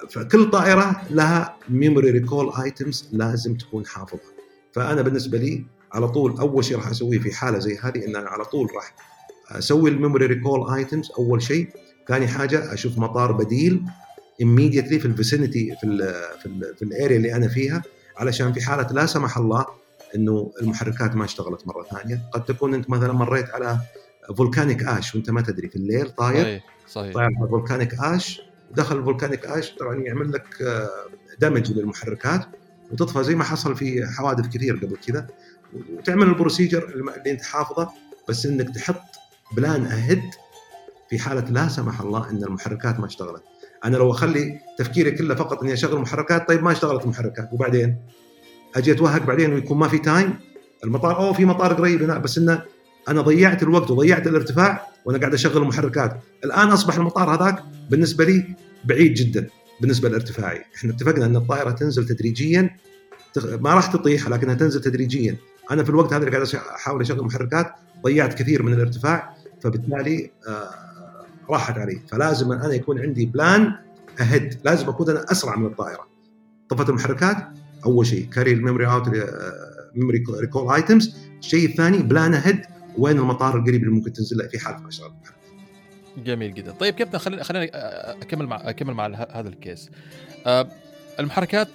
فكل طائرة لها ميموري ريكول ايتمز لازم تكون حافظها. فأنا بالنسبة لي على طول أول شيء راح أسويه في حالة زي هذه إن أنا على طول راح أسوي الميموري ريكول ايتمز أول شيء. ثاني حاجة أشوف مطار بديل immediately في الفيسينيتي في ال في ال في الاريا اللي أنا فيها، علشان في حالة لا سمح الله إنه المحركات ما اشتغلت مرة ثانية. قد تكون أنت مثلا مريت على فولكانيك آش وأنت ما تدري في الليل طاير صحيح. طاير على فولكانيك آش، دخل فولكانيك آش طبعا يعمل لك دمج للمحركات وتطفى زي ما حصل في حوادث كثير قبل كذا، وتعمل البروسيجر اللي أنت حافظه، بس إنك تحط بلان أهد في حالة لا سمح الله إن المحركات ما اشتغلت. أنا لو أخلي تفكيري كله فقط إني أشغل محركات، طيب ما اشتغلت محركات وبعدين أجي أتوهق بعدين ويكون ما في تايم المطار، أو في مطار قريب هنا، بس إنه أنا ضيعت الوقت وضيعت الارتفاع وأنا قاعد أشغل محركات. الآن أصبح المطار هذاك بالنسبة لي بعيد جدا بالنسبة لارتفاعي. إحنا اتفقنا أن الطائرة تنزل تدريجيا، ما راح تطيح لكنها تنزل تدريجيا. أنا في الوقت هذا اللي قاعد أحاول أشغل محركات ضيعت كثير من الارتفاع، فبالتالي آه راحت علي. فلازم أنا يكون عندي بلان أهد، لازم أكون أنا أسرع من الطائرة. طفت المحركات أول شيء كاري الميموري أوت ميموري ريكول آيتمز. الشيء الثاني بلان أهد وين المطار القريب اللي ممكن تنزل في حالة ما اشتغلت المحركات. جميل جدا. طيب كابتن خلينا خلينا أكمل مع أكمل مع هذا الكيس. أه المحركات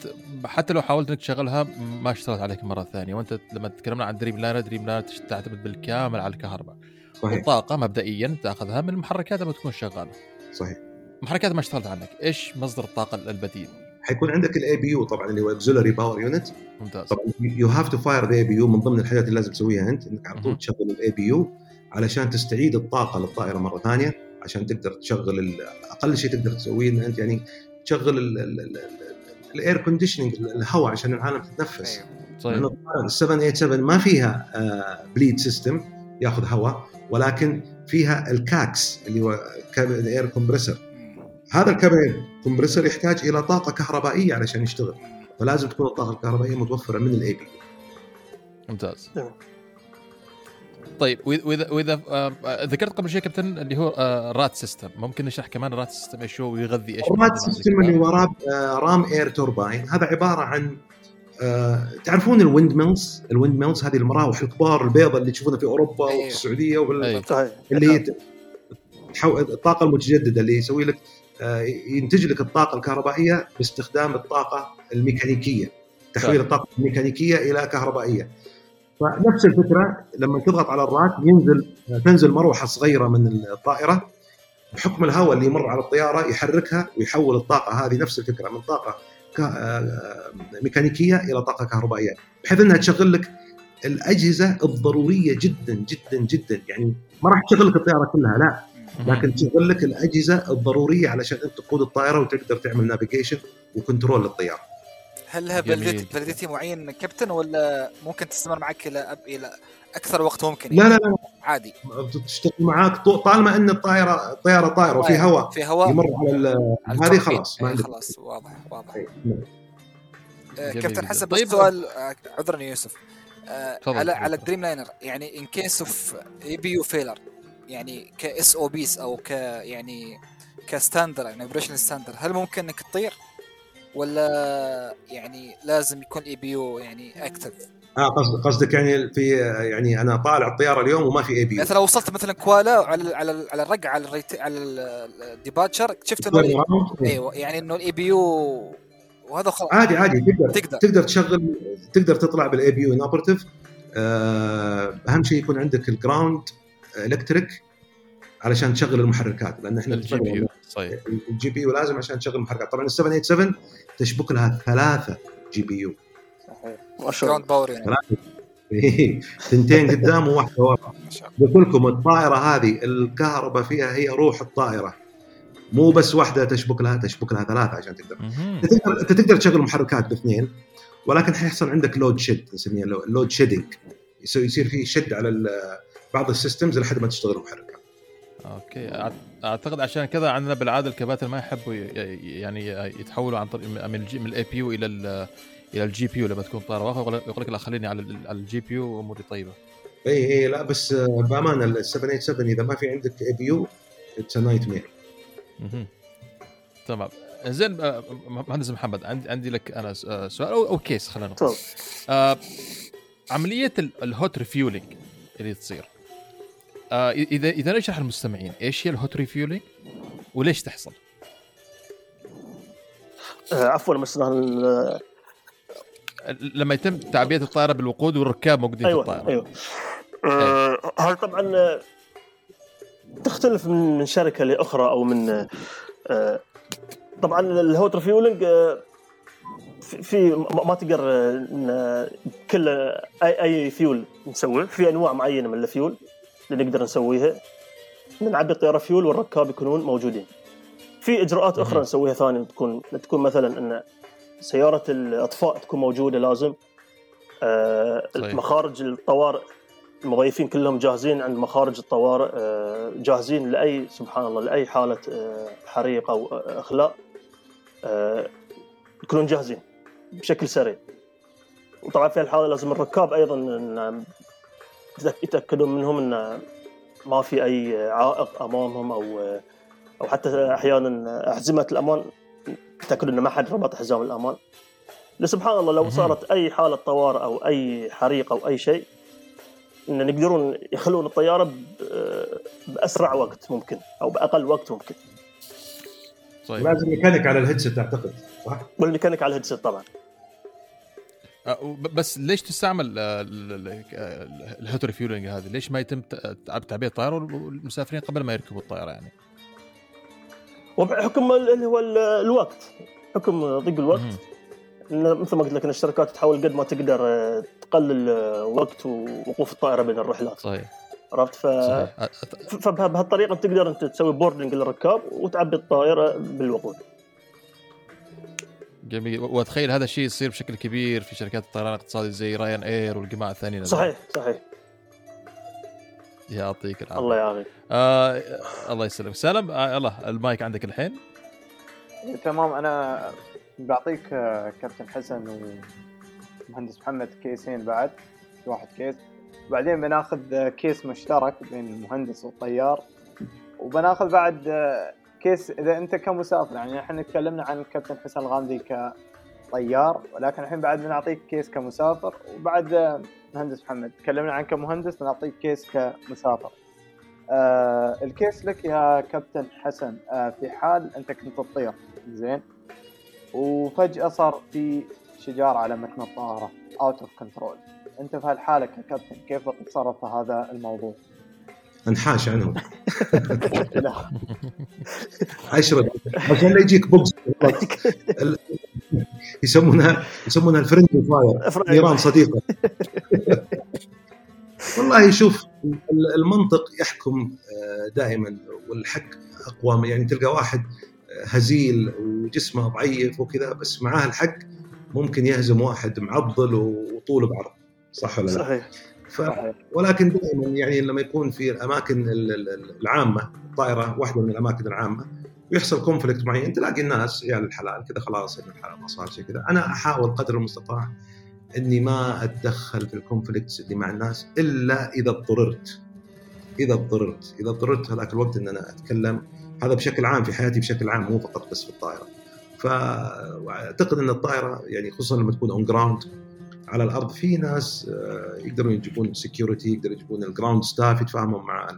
حتى لو حاولت إنك تشغلها ما اشتغلت عليك مرة ثانية، وأنت لما تكلمنا عن دريم لاينر دريم لاينر تعتمد بالكامل على الكهرباء. صحيح. الطاقة مبدئياً تأخذها من المحركات لما تكون شغالة. صحيح. محركات ما اشتغلت عنك، إيش مصدر الطاقة البديل؟ حيكون عندك الأي بي يو طبعاً اللي هو Auxiliary Power Unit. ممتاز. طبعاً you have to fire the إيه بي يو. من ضمن الحاجات اللي لازم تسويها أنت إنك على طول تشغل الأي بي يو علشان تستعيد الطاقة للطائرة مرة ثانية، عشان تقدر تشغل أقل شيء تقدر تسويه إن أنت يعني تشغل الإير كونديشنينج الهواء عشان العالم تتنفس. صحيح. لأن الطائرة سبعمية وسبعة وثمانين ما فيها بليد سيستم يأخذ هواء، ولكن فيها الكاكس اللي هو كابين اير كومبريسر. هذا الكابين كومبريسر يحتاج الى طاقه كهربائيه علشان يشتغل، فلازم تكون الطاقه الكهربائيه متوفره من الاي بي. ممتاز. طيب واذا واذا ذكرت قبل شيء كابتن اللي هو رات سيستم، ممكن نشرح كمان رات سيستم ايش هو ويغذي ايش؟ رات سيستم اللي وراه رام اير توربين، هذا عباره عن أه، تعرفون الويند ميلز الويند ميلز هذه المراوح الكبار البيضة اللي تشوفونها في أوروبا أيوه. وفي السعودية وفي أيوه. اللي تحو... الطاقة المتجددة اللي يسوي لك آه ينتج لك الطاقة الكهربائية باستخدام الطاقة الميكانيكية، تحويل الطاقة الميكانيكية إلى كهربائية. فنفس الفكرة لما تضغط على الرات ينزل تنزل مروحة صغيرة من الطائرة، بحكم الهواء اللي يمر على الطيارة يحركها ويحول الطاقة هذه، نفس الفكرة، من طاقة ميكانيكية إلى طاقة كهربائية، بحيث أنها تشغل لك الأجهزة الضرورية جدا جدا جدا. يعني ما راح تشغل لك الطائرة كلها لا، لكن تشغل لك الأجهزة الضرورية علشان أنت تقود الطائرة وتقدر تعمل نافيجيشن وكنترول للطيارة. هل لها بلدتي معين كابتن ولا ممكن تستمر معك إلى إلى أكثر وقت ممكن؟ لا لا لا عادي تشتغل معك طالما أن الطائرة الطائرة طائرة وفي هواء في هواء يمر على هذه خلاص ما خلاص واضح واضح. كابتن حسب السؤال عذرني يوسف آه على على الدريم لاينر، يعني إن كيس أوف إي بي يو فيلر يعني كإس أو بيس أو ك يعني كستاندر يعني أوبريشن ستاندر، هل ممكن إنك تطير ولا يعني لازم يكون إي بي يو يعني أكتف؟ اه قصدك يعني في يعني انا طالع الطياره اليوم وما في اي بي، مثلا وصلت مثلا كوالا على على على الرجعه على الريت على الديباتشر شفت انه ايوه يعني انه الاي بي يو وهذا خلاص عادي عادي تقدر تقدر, تقدر تشغل تقدر تطلع بالاي بي يو انابرتيف. اهم شيء يكون عندك الجراوند الكتريك علشان تشغل المحركات، لان احنا الجي بي يو صحيح الجي بي يو لازم عشان تشغل المحركات. طبعا ال سبعمية وسبعة وثمانين تشبك لها ثلاثه جي بي يو جراند باور يعني تنتين قدام وواحده ورا. بقولكم الطائره هذه الكهرباء فيها هي روح الطائره، مو بس واحده تشبك لها، تشبك لها ثلاثه عشان تقدر تقدر تقدر تشغل محركات باثنين، ولكن حيحصل عندك لود شيد نسميه لود شيدنج، يصير فيه شد على بعض السيستمز لحد ما تشتغل المحركات. اوكي، اعتقد عشان كذا عندنا بالعاده الكباتن ما يحبوا يعني يتحولوا عن طريق من الاي بي يو الى الى الجي بي يو لما تكون طائره واقفه، يقول لك لا خليني على الجي بي يو اموري طيبه. اي اي لا بس بامانه ال سبعمية وسبعة وسبعين اذا ما في عندك اي بي يو اتس نايت مير. تمام زين مهندس محمد، عندي عندي لك انا سؤال او كيس، خلينا نقول عمليه الهوت ريفيولينج اللي تصير، اذا اذا نشرح للمستمعين ايش هي الهوت ريفيولينج وليش تحصل. عفوا مثلا لما يتم تعبئه الطائره بالوقود والركاب موجودين أيوة في الطائره. ايوه ايوه هل طبعا تختلف من شركه لاخرى او من طبعا الهوت ريفيولينج في ما تقدر كل اي اي فيول نسويه، في انواع معينه من الفيول اللي نقدر نسويها نعبي الطيارة فيول والركاب يكونون موجودين. في إجراءات أخرى نسويها ثانية، تكون تكون مثلا أن سيارة الأطفاء تكون موجودة لازم، آه مخارج الطوارئ المضيفين كلهم جاهزين عند مخارج الطوارئ، آه جاهزين لأي سبحان الله لأي حالة آه حريق أو إخلاء، آه يكونون جاهزين بشكل سريع. وطبعا في الحالة لازم الركاب أيضا يتأكدون منهم أن ما في أي عائق أمامهم، أو أو حتى أحياناً أحزمة الأمان يتأكدون أن ما حد ربط حزام الأمان. لسبحان الله لو صارت أي حالة طوارئ أو أي حريق أو أي شيء إن نقدرون يخلون الطيارة بأسرع وقت ممكن أو بأقل وقت ممكن. طيب. لازم ميكانيك على الهيدسيت أعتقد صح؟ والميكانيك على الهيدسيت طبعاً. بس ليش تستعمل الهوت ريفيولينج هذه؟ ليش ما يتم تعبئة الطائرة والمسافرين قبل ما يركبوا الطائرة يعني؟ وبحكم اللي هو الوقت، حكم ضيق الوقت، مثل ما قلت لك ان الشركات تحاول قد ما تقدر تقلل وقت ووقوف الطائرة بين الرحلات. صحيح. عرفت ف... صحيح. فبهالطريقة تقدر انت تسوي بوردنج للركاب وتعبي الطائرة بالوقود. جميل. وأتخيل هذا الشيء يصير بشكل كبير في شركات الطيران الاقتصادي زي رايان اير والجماعة الثانيين. صحيح صحيح. يعطيك العافية. الله يعافيك. آه الله يسلمك. سلام. آه الله المايك عندك الحين. تمام، أنا بعطيك كابتن حسن ومهندس محمد كيسين بعد، واحد كيس وبعدين بناخذ كيس مشترك بين المهندس والطيار، وبناخذ بعد كيس إذا أنت كمسافر. يعني إحنا تكلمنا عن الكابتن حسن الغامدي كطيار، ولكن الحين بعد بنعطيك كيس كمسافر، وبعد مهندس محمد تكلمنا عن كمهندس بنعطيك كيس كمسافر. آه الكيس لك يا كابتن حسن. آه في حال أنت كنت تطير زين وفجأة صار في شجار على متن الطائرة out of control، أنت في هالحالة ككابتن كيف بتتصرف في هذا الموضوع؟ انحاش عنهم. لا عشرة عشان لا يجيك بوكس يسمونها يسمونها الفرنجي فاير، نيران صديقة. والله يشوف المنطق يحكم دائما والحق أقوى. يعني تلقى واحد هزيل وجسمه ضعيف وكذا بس معاه الحق ممكن يهزم واحد معضل وطوله بعرض، صح ولا لا؟ صحيح. ف... ولكن دائما يعني لما يكون في الأماكن العامة، الطائرة واحدة من الأماكن العامة ويحصل كونفليكت معين، تلاقي الناس يا يعني الحلال كذا خلاص إن الحلال ما صار شيء كذا. أنا أحاول قدر المستطاع إني ما أتدخل في الكونفليكتس اللي مع الناس إلا إذا اضطررت إذا اضطررت إذا اضطررت هذاك الوقت إن أنا أتكلم. هذا بشكل عام في حياتي بشكل عام، مو فقط بس في الطائرة. فأعتقد إن الطائرة يعني خصوصا لما تكون on ground على الأرض، في ناس يقدرون يجيبون سيكيورتي، يقدرون يجيبون الجراوند ستاف يتفاهمون مع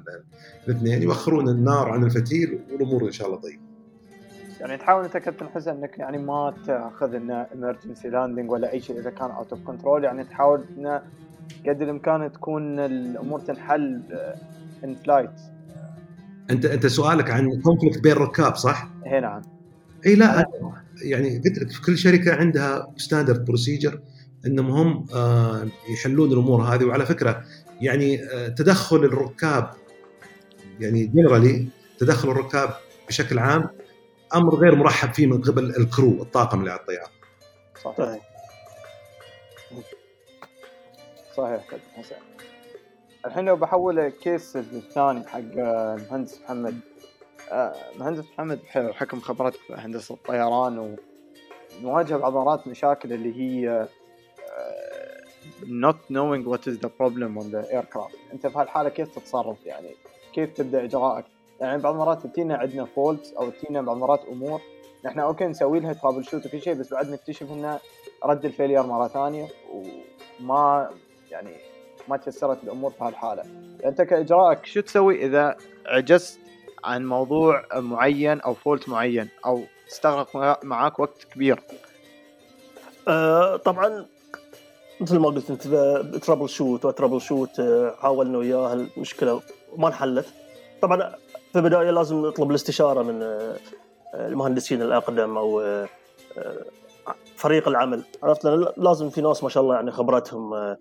الاثنين، يوخرون النار عن الفتيل والأمور إن شاء الله طيب. يعني تحاول أنت كابتن حسن إنك يعني ما تأخذ إنه emergency landing ولا أي شيء إذا كان out of control، يعني تحاول إنه قد الإمكان تكون الأمور تنحل in flight. أنت أنت سؤالك عن conflict بين الركاب صح؟ إيه نعم. إيه لا يعني قلت لك في كل شركة عندها standard procedure انهم هم يحلون الامور هذه. وعلى فكره يعني تدخل الركاب يعني جنرالي تدخل الركاب بشكل عام امر غير مرحب فيه من قبل الكرو الطاقم اللي على الطياره. صحيح صحيح حسن. الحين لو بحول الكيس الثاني حق المهندس محمد. مهندس محمد بحكم خبرته في هندسه الطيران ونواجه بعض مرات مشاكل اللي هي not knowing what is the problem on the aircraft. انت في هالحاله كيف تتصرف؟ يعني كيف تبدا اجراءك؟ يعني بعض مرات تجينا عندنا فولتس او تجينا بعض مرات امور نحن اوكي نسوي لها ترابل شوت وكل شيء، بس بعد نكتشف انه رد الفيلير مره ثانيه وما يعني ما تيسرت الامور في هالحاله. انت كاجراءك شو تسوي اذا عجزت عن موضوع معين او فولت معين او استغرق معاك وقت كبير؟ أه طبعا مثل ما قلت انت ترابل شوت وترابل شوت حاولنا وياه المشكله وما انحلت. طبعا في البدايه لازم نطلب الاستشاره من المهندسين الاقدم او فريق العمل، عرفت لنا لازم في ناس ما شاء الله يعني خبرتهم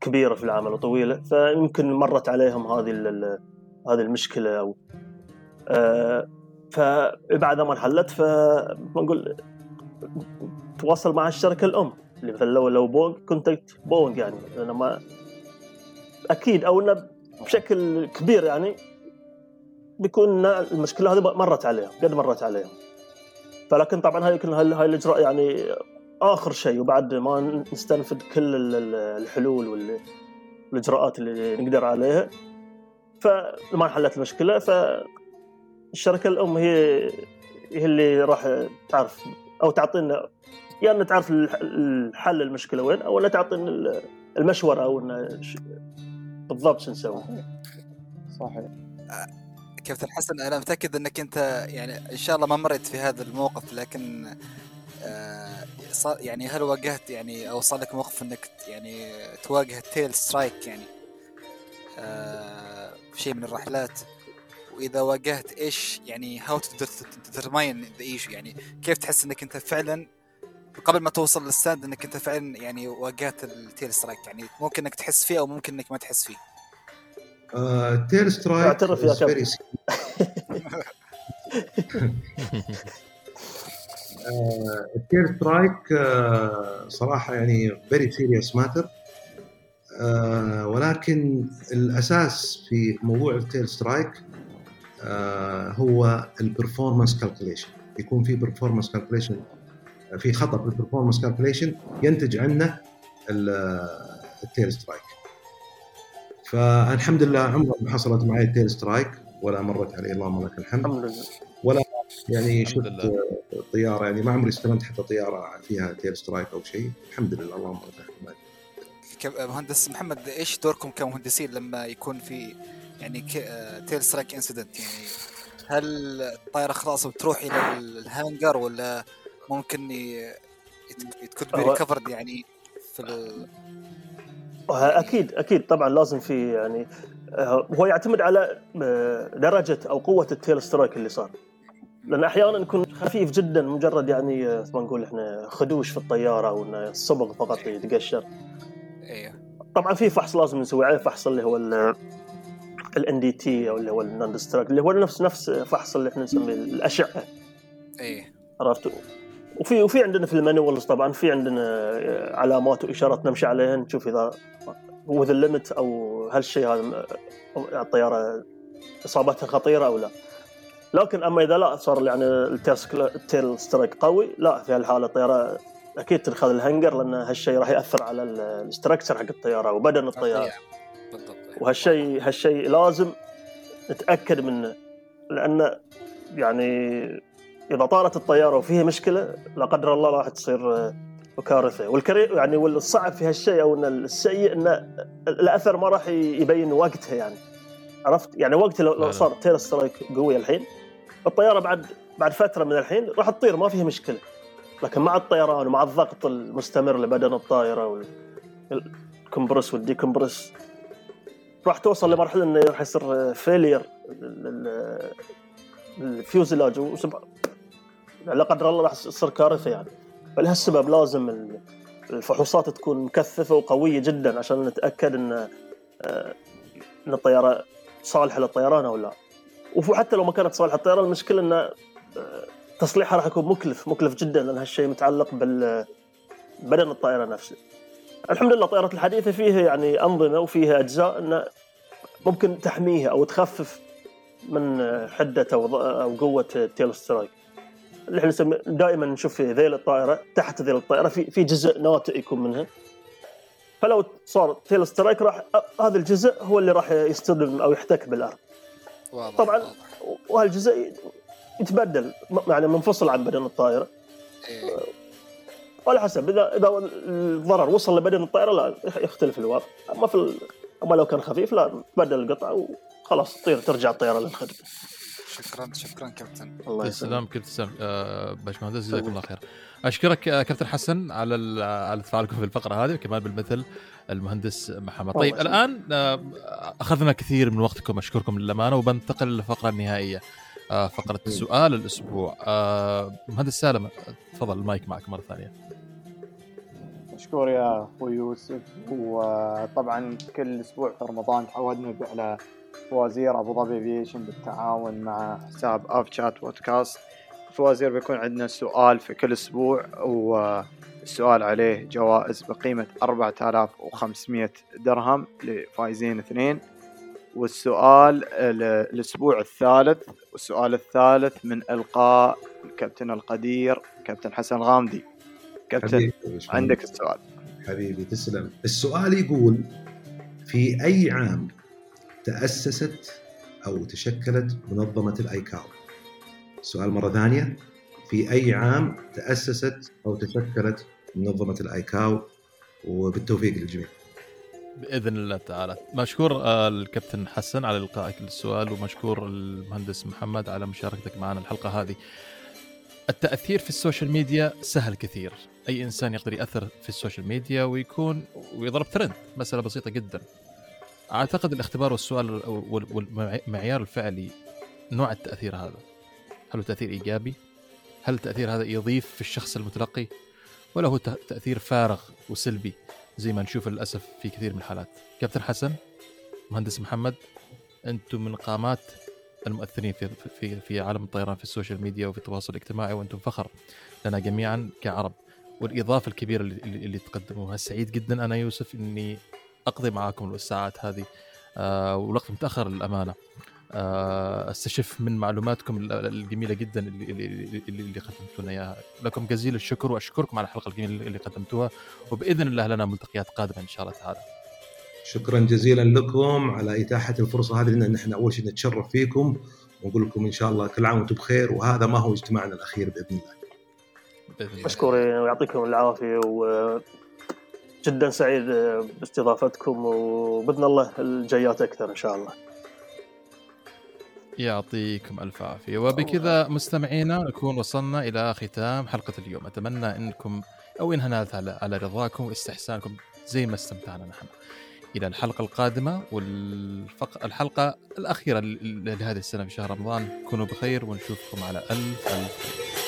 كبيره في العمل وطويله، فيمكن مرت عليهم هذه هذه المشكله او فبعد ما انحلت فبنقول تواصل مع الشركه الام اللي مثلا لو لو بونج كنت بونج يعني انا ما اكيد او انه بشكل كبير يعني بيكون المشكله هذه مرت عليهم قد مرت عليهم. فلكن طبعا هاي هاي الاجراء يعني اخر شيء وبعد ما نستنفذ كل الحلول والاجراءات اللي نقدر عليها. فلما حلت المشكله فالشركه الام هي هي اللي راح تعرف او تعطينا يا يعني نتعرف الحل المشكله وين او لا تعطينا المشوره او بالضبط شو نسوي. صحيح كابتن حسن، انا متاكد انك انت يعني ان شاء الله ما مريت في هذا الموقف، لكن صار يعني هل واجهت يعني او صار لك موقف انك يعني تواجه تيل سترايك يعني في شيء من الرحلات؟ واذا واجهت ايش يعني how to determine the issue، يعني كيف تحس انك انت فعلا قبل ما توصل للساند انك انت فعلا يعني واجهت التيل سترايك؟ يعني ممكن انك تحس فيه او ممكن انك ما تحس فيه. آه، تيل سترايك اعترف يا كابتن. آه، التيل سترايك آه، صراحه يعني very serious matter، آه، ولكن الاساس في موضوع التيل سترايك آه، هو البرفورمانس كالكوليشن. يكون في برفورمانس كالكوليشن، في خطأ في البرفورمانس كالكوليشن ينتج عنه التيل سترايك. فالحمد لله عمره ما حصلت معي التيل سترايك ولا مرت علي، اللهم لك الحمد، ولا يعني شفت طيارة يعني ما عمري استلمت حتى طيارة فيها تيل سترايك أو شيء، الحمد لله اللهم لك الحمد. مهندس محمد، إيش دوركم كمهندسين لما يكون في يعني تيل سترايك إنسيدنت؟ يعني هل الطائرة خلاص بتروح إلى الهانجر ولا ممكن يتكتب ريكفرد يعني في ال... أكيد أكيد طبعا لازم في يعني هو يعتمد على درجة أو قوة التيل سترايك اللي صار، لأن أحيانا يكون خفيف جدا مجرد يعني ما نقول إحنا خدوش في الطيارة أو إنه صبغ فقط يتقشر. أيه. طبعا في فحص لازم نسوي عليه، فحص اللي هو ال إن دي تي أو اللي هو النون سترايك اللي هو نفس نفس فحص اللي إحنا نسميه الأشعة. إيه. عرفت. وفي وفي عندنا في المانوال طبعا في عندنا علامات واشارات نمشي عليها نشوف اذا هو ذا الليمت او هالشيء هذا الطياره اصابتها خطيره او لا. لكن اما اذا لا صار يعني التيل سترايك قوي، لا في هالحاله الطياره اكيد تدخل الهنجر، لان هالشيء راح ياثر على الاستراكشر حق الطياره وبدن الطياره بالضبط. وهالشيء هالشيء لازم نتاكد منه، لان يعني إذا طارت الطيارة وفيها مشكلة لا قدر الله راح تصير كارثة. والكري يعني والصعب في هالشيء أو إن السيء إن الأثر ما راح يبين وقتها يعني، عرفت يعني وقت لو صار تيل سترايك قوي الحين الطيارة بعد بعد فترة من الحين راح تطير ما فيها مشكلة، لكن مع الطيران ومع الضغط المستمر لبدن الطائرة والكمبرس والديكمبرس راح توصل لمرحلة إنه راح يصير فيلير الفيوزلاج وسبع لا قدر الله راح تصير كارثه يعني. فلهالسبب لازم الفحوصات تكون مكثفة وقوية جدا عشان نتأكد إن إن الطيارة صالحة للطيران أو لا. وحتى لو ما كانت صالحة للطيران المشكلة إن تصليحها راح يكون مكلف مكلف جدا، لأن هالشيء متعلق بالبدن الطائرة نفسه. الحمد لله الطائرات الحديثة فيها يعني أنظمة وفيها أجزاء إن ممكن تحميها أو تخفف من حدة أو قوة التيل سترايك. اللي احنا نسميه دائما نشوف في ذيل الطائرة، تحت ذيل الطائرة في في جزء ناتئ يكون منها، فلو صار تيل سترايك راح هذا الجزء هو اللي راح يصطدم أو يحتك بالأرض. واضح. طبعا وهالجزء يتبدل يعني منفصل عن بدن الطائرة. إيه. ولا حسب إذا إذا الضرر وصل لبدن الطائرة لا يختلف الوضع، أما في أما لو كان خفيف لا تبدل القطع وخلاص تطير ترجع الطائرة للخدمة. شكرا شكرا كابتن. الله يسلمك كابتن باشمهندس، جزاكم الله خير. أشكرك كابتن حسن على على تفاعلكم في الفقرة هذه، وكمان بالمثل المهندس محمد. طيب الآن أخذنا كثير من وقتكم، أشكركم للأمانة، وبنتقل للفقرة النهائية فقرة سؤال الأسبوع. مهندس سالم تفضل، المايك معك مرة ثانية. مشكور يا أخوي يوسف، وطبعاً كل أسبوع في رمضان تعودنا على فوازير أبو ظبي أفيشن بالتعاون مع حساب أف شات بودكاست. فوازير بيكون عندنا سؤال في كل أسبوع، والسؤال عليه جوائز بقيمة أربعة آلاف وخمسمائة درهم لفائزين اثنين. والسؤال الأسبوع الثالث، والسؤال الثالث من إلقاء الكابتن القدير كابتن حسن الغامدي. كابتن عندك السؤال. حبيبي تسلم. السؤال يقول: في أي عام تأسست أو تشكلت منظمة الآيكاو؟ السؤال مرة ثانية: في أي عام تأسست أو تشكلت منظمة الآيكاو؟ وبالتوفيق للجميع بإذن الله تعالى. مشكور الكابتن حسن على إلقائك للسؤال، ومشكور المهندس محمد على مشاركتك معنا الحلقة هذه. التأثير في السوشيال ميديا سهل كثير، أي إنسان يقدر يأثر في السوشيال ميديا ويكون ويضرب ترند، مسألة بسيطة جدا. أعتقد الاختبار والسؤال والمعيار الفعلي نوع التأثير هذا، هل هو تأثير إيجابي؟ هل التأثير هذا يضيف في الشخص المتلقي، ولا هو تأثير فارغ وسلبي زي ما نشوف للأسف في كثير من الحالات؟ كابتن حسن، مهندس محمد، أنتم من قامات المؤثرين في في في عالم الطيران في السوشيال ميديا وفي التواصل الاجتماعي، وانتم فخر لنا جميعا كعرب، والاضافه الكبيره اللي, اللي تقدموها. سعيد جدا انا يوسف اني اقضي معاكم الساعات هذه، آه والوقت متاخر للامانه، آه استشف من معلوماتكم الجميله جدا اللي اللي, اللي قدمتونا اياها. لكم جزيل الشكر، واشكركم على الحلقه الجميله اللي قدمتوها، وباذن الله لنا ملتقيات قادمه ان شاء الله تعالى. شكرا جزيلا لكم على إتاحة الفرصة هذه لنا. نحن أول شيء نتشرف فيكم ونقول لكم إن شاء الله كل عام وأنتم بخير، وهذا ما هو اجتماعنا الأخير بإذن الله. مشكورين ويعطيكم العافية، وجدا سعيد باستضافتكم، وبإذن الله الجيات أكثر إن شاء الله. يعطيكم ألف عافية. وبكذا مستمعينا نكون وصلنا إلى ختام حلقة اليوم. أتمنى أنكم أو إن هنالت على رضاكم واستحسانكم زي ما استمتعنا نحن. إلى الحلقة القادمة والحلقة الأخيرة لهذه السنة في شهر رمضان، كونوا بخير ونشوفكم على ألف ألف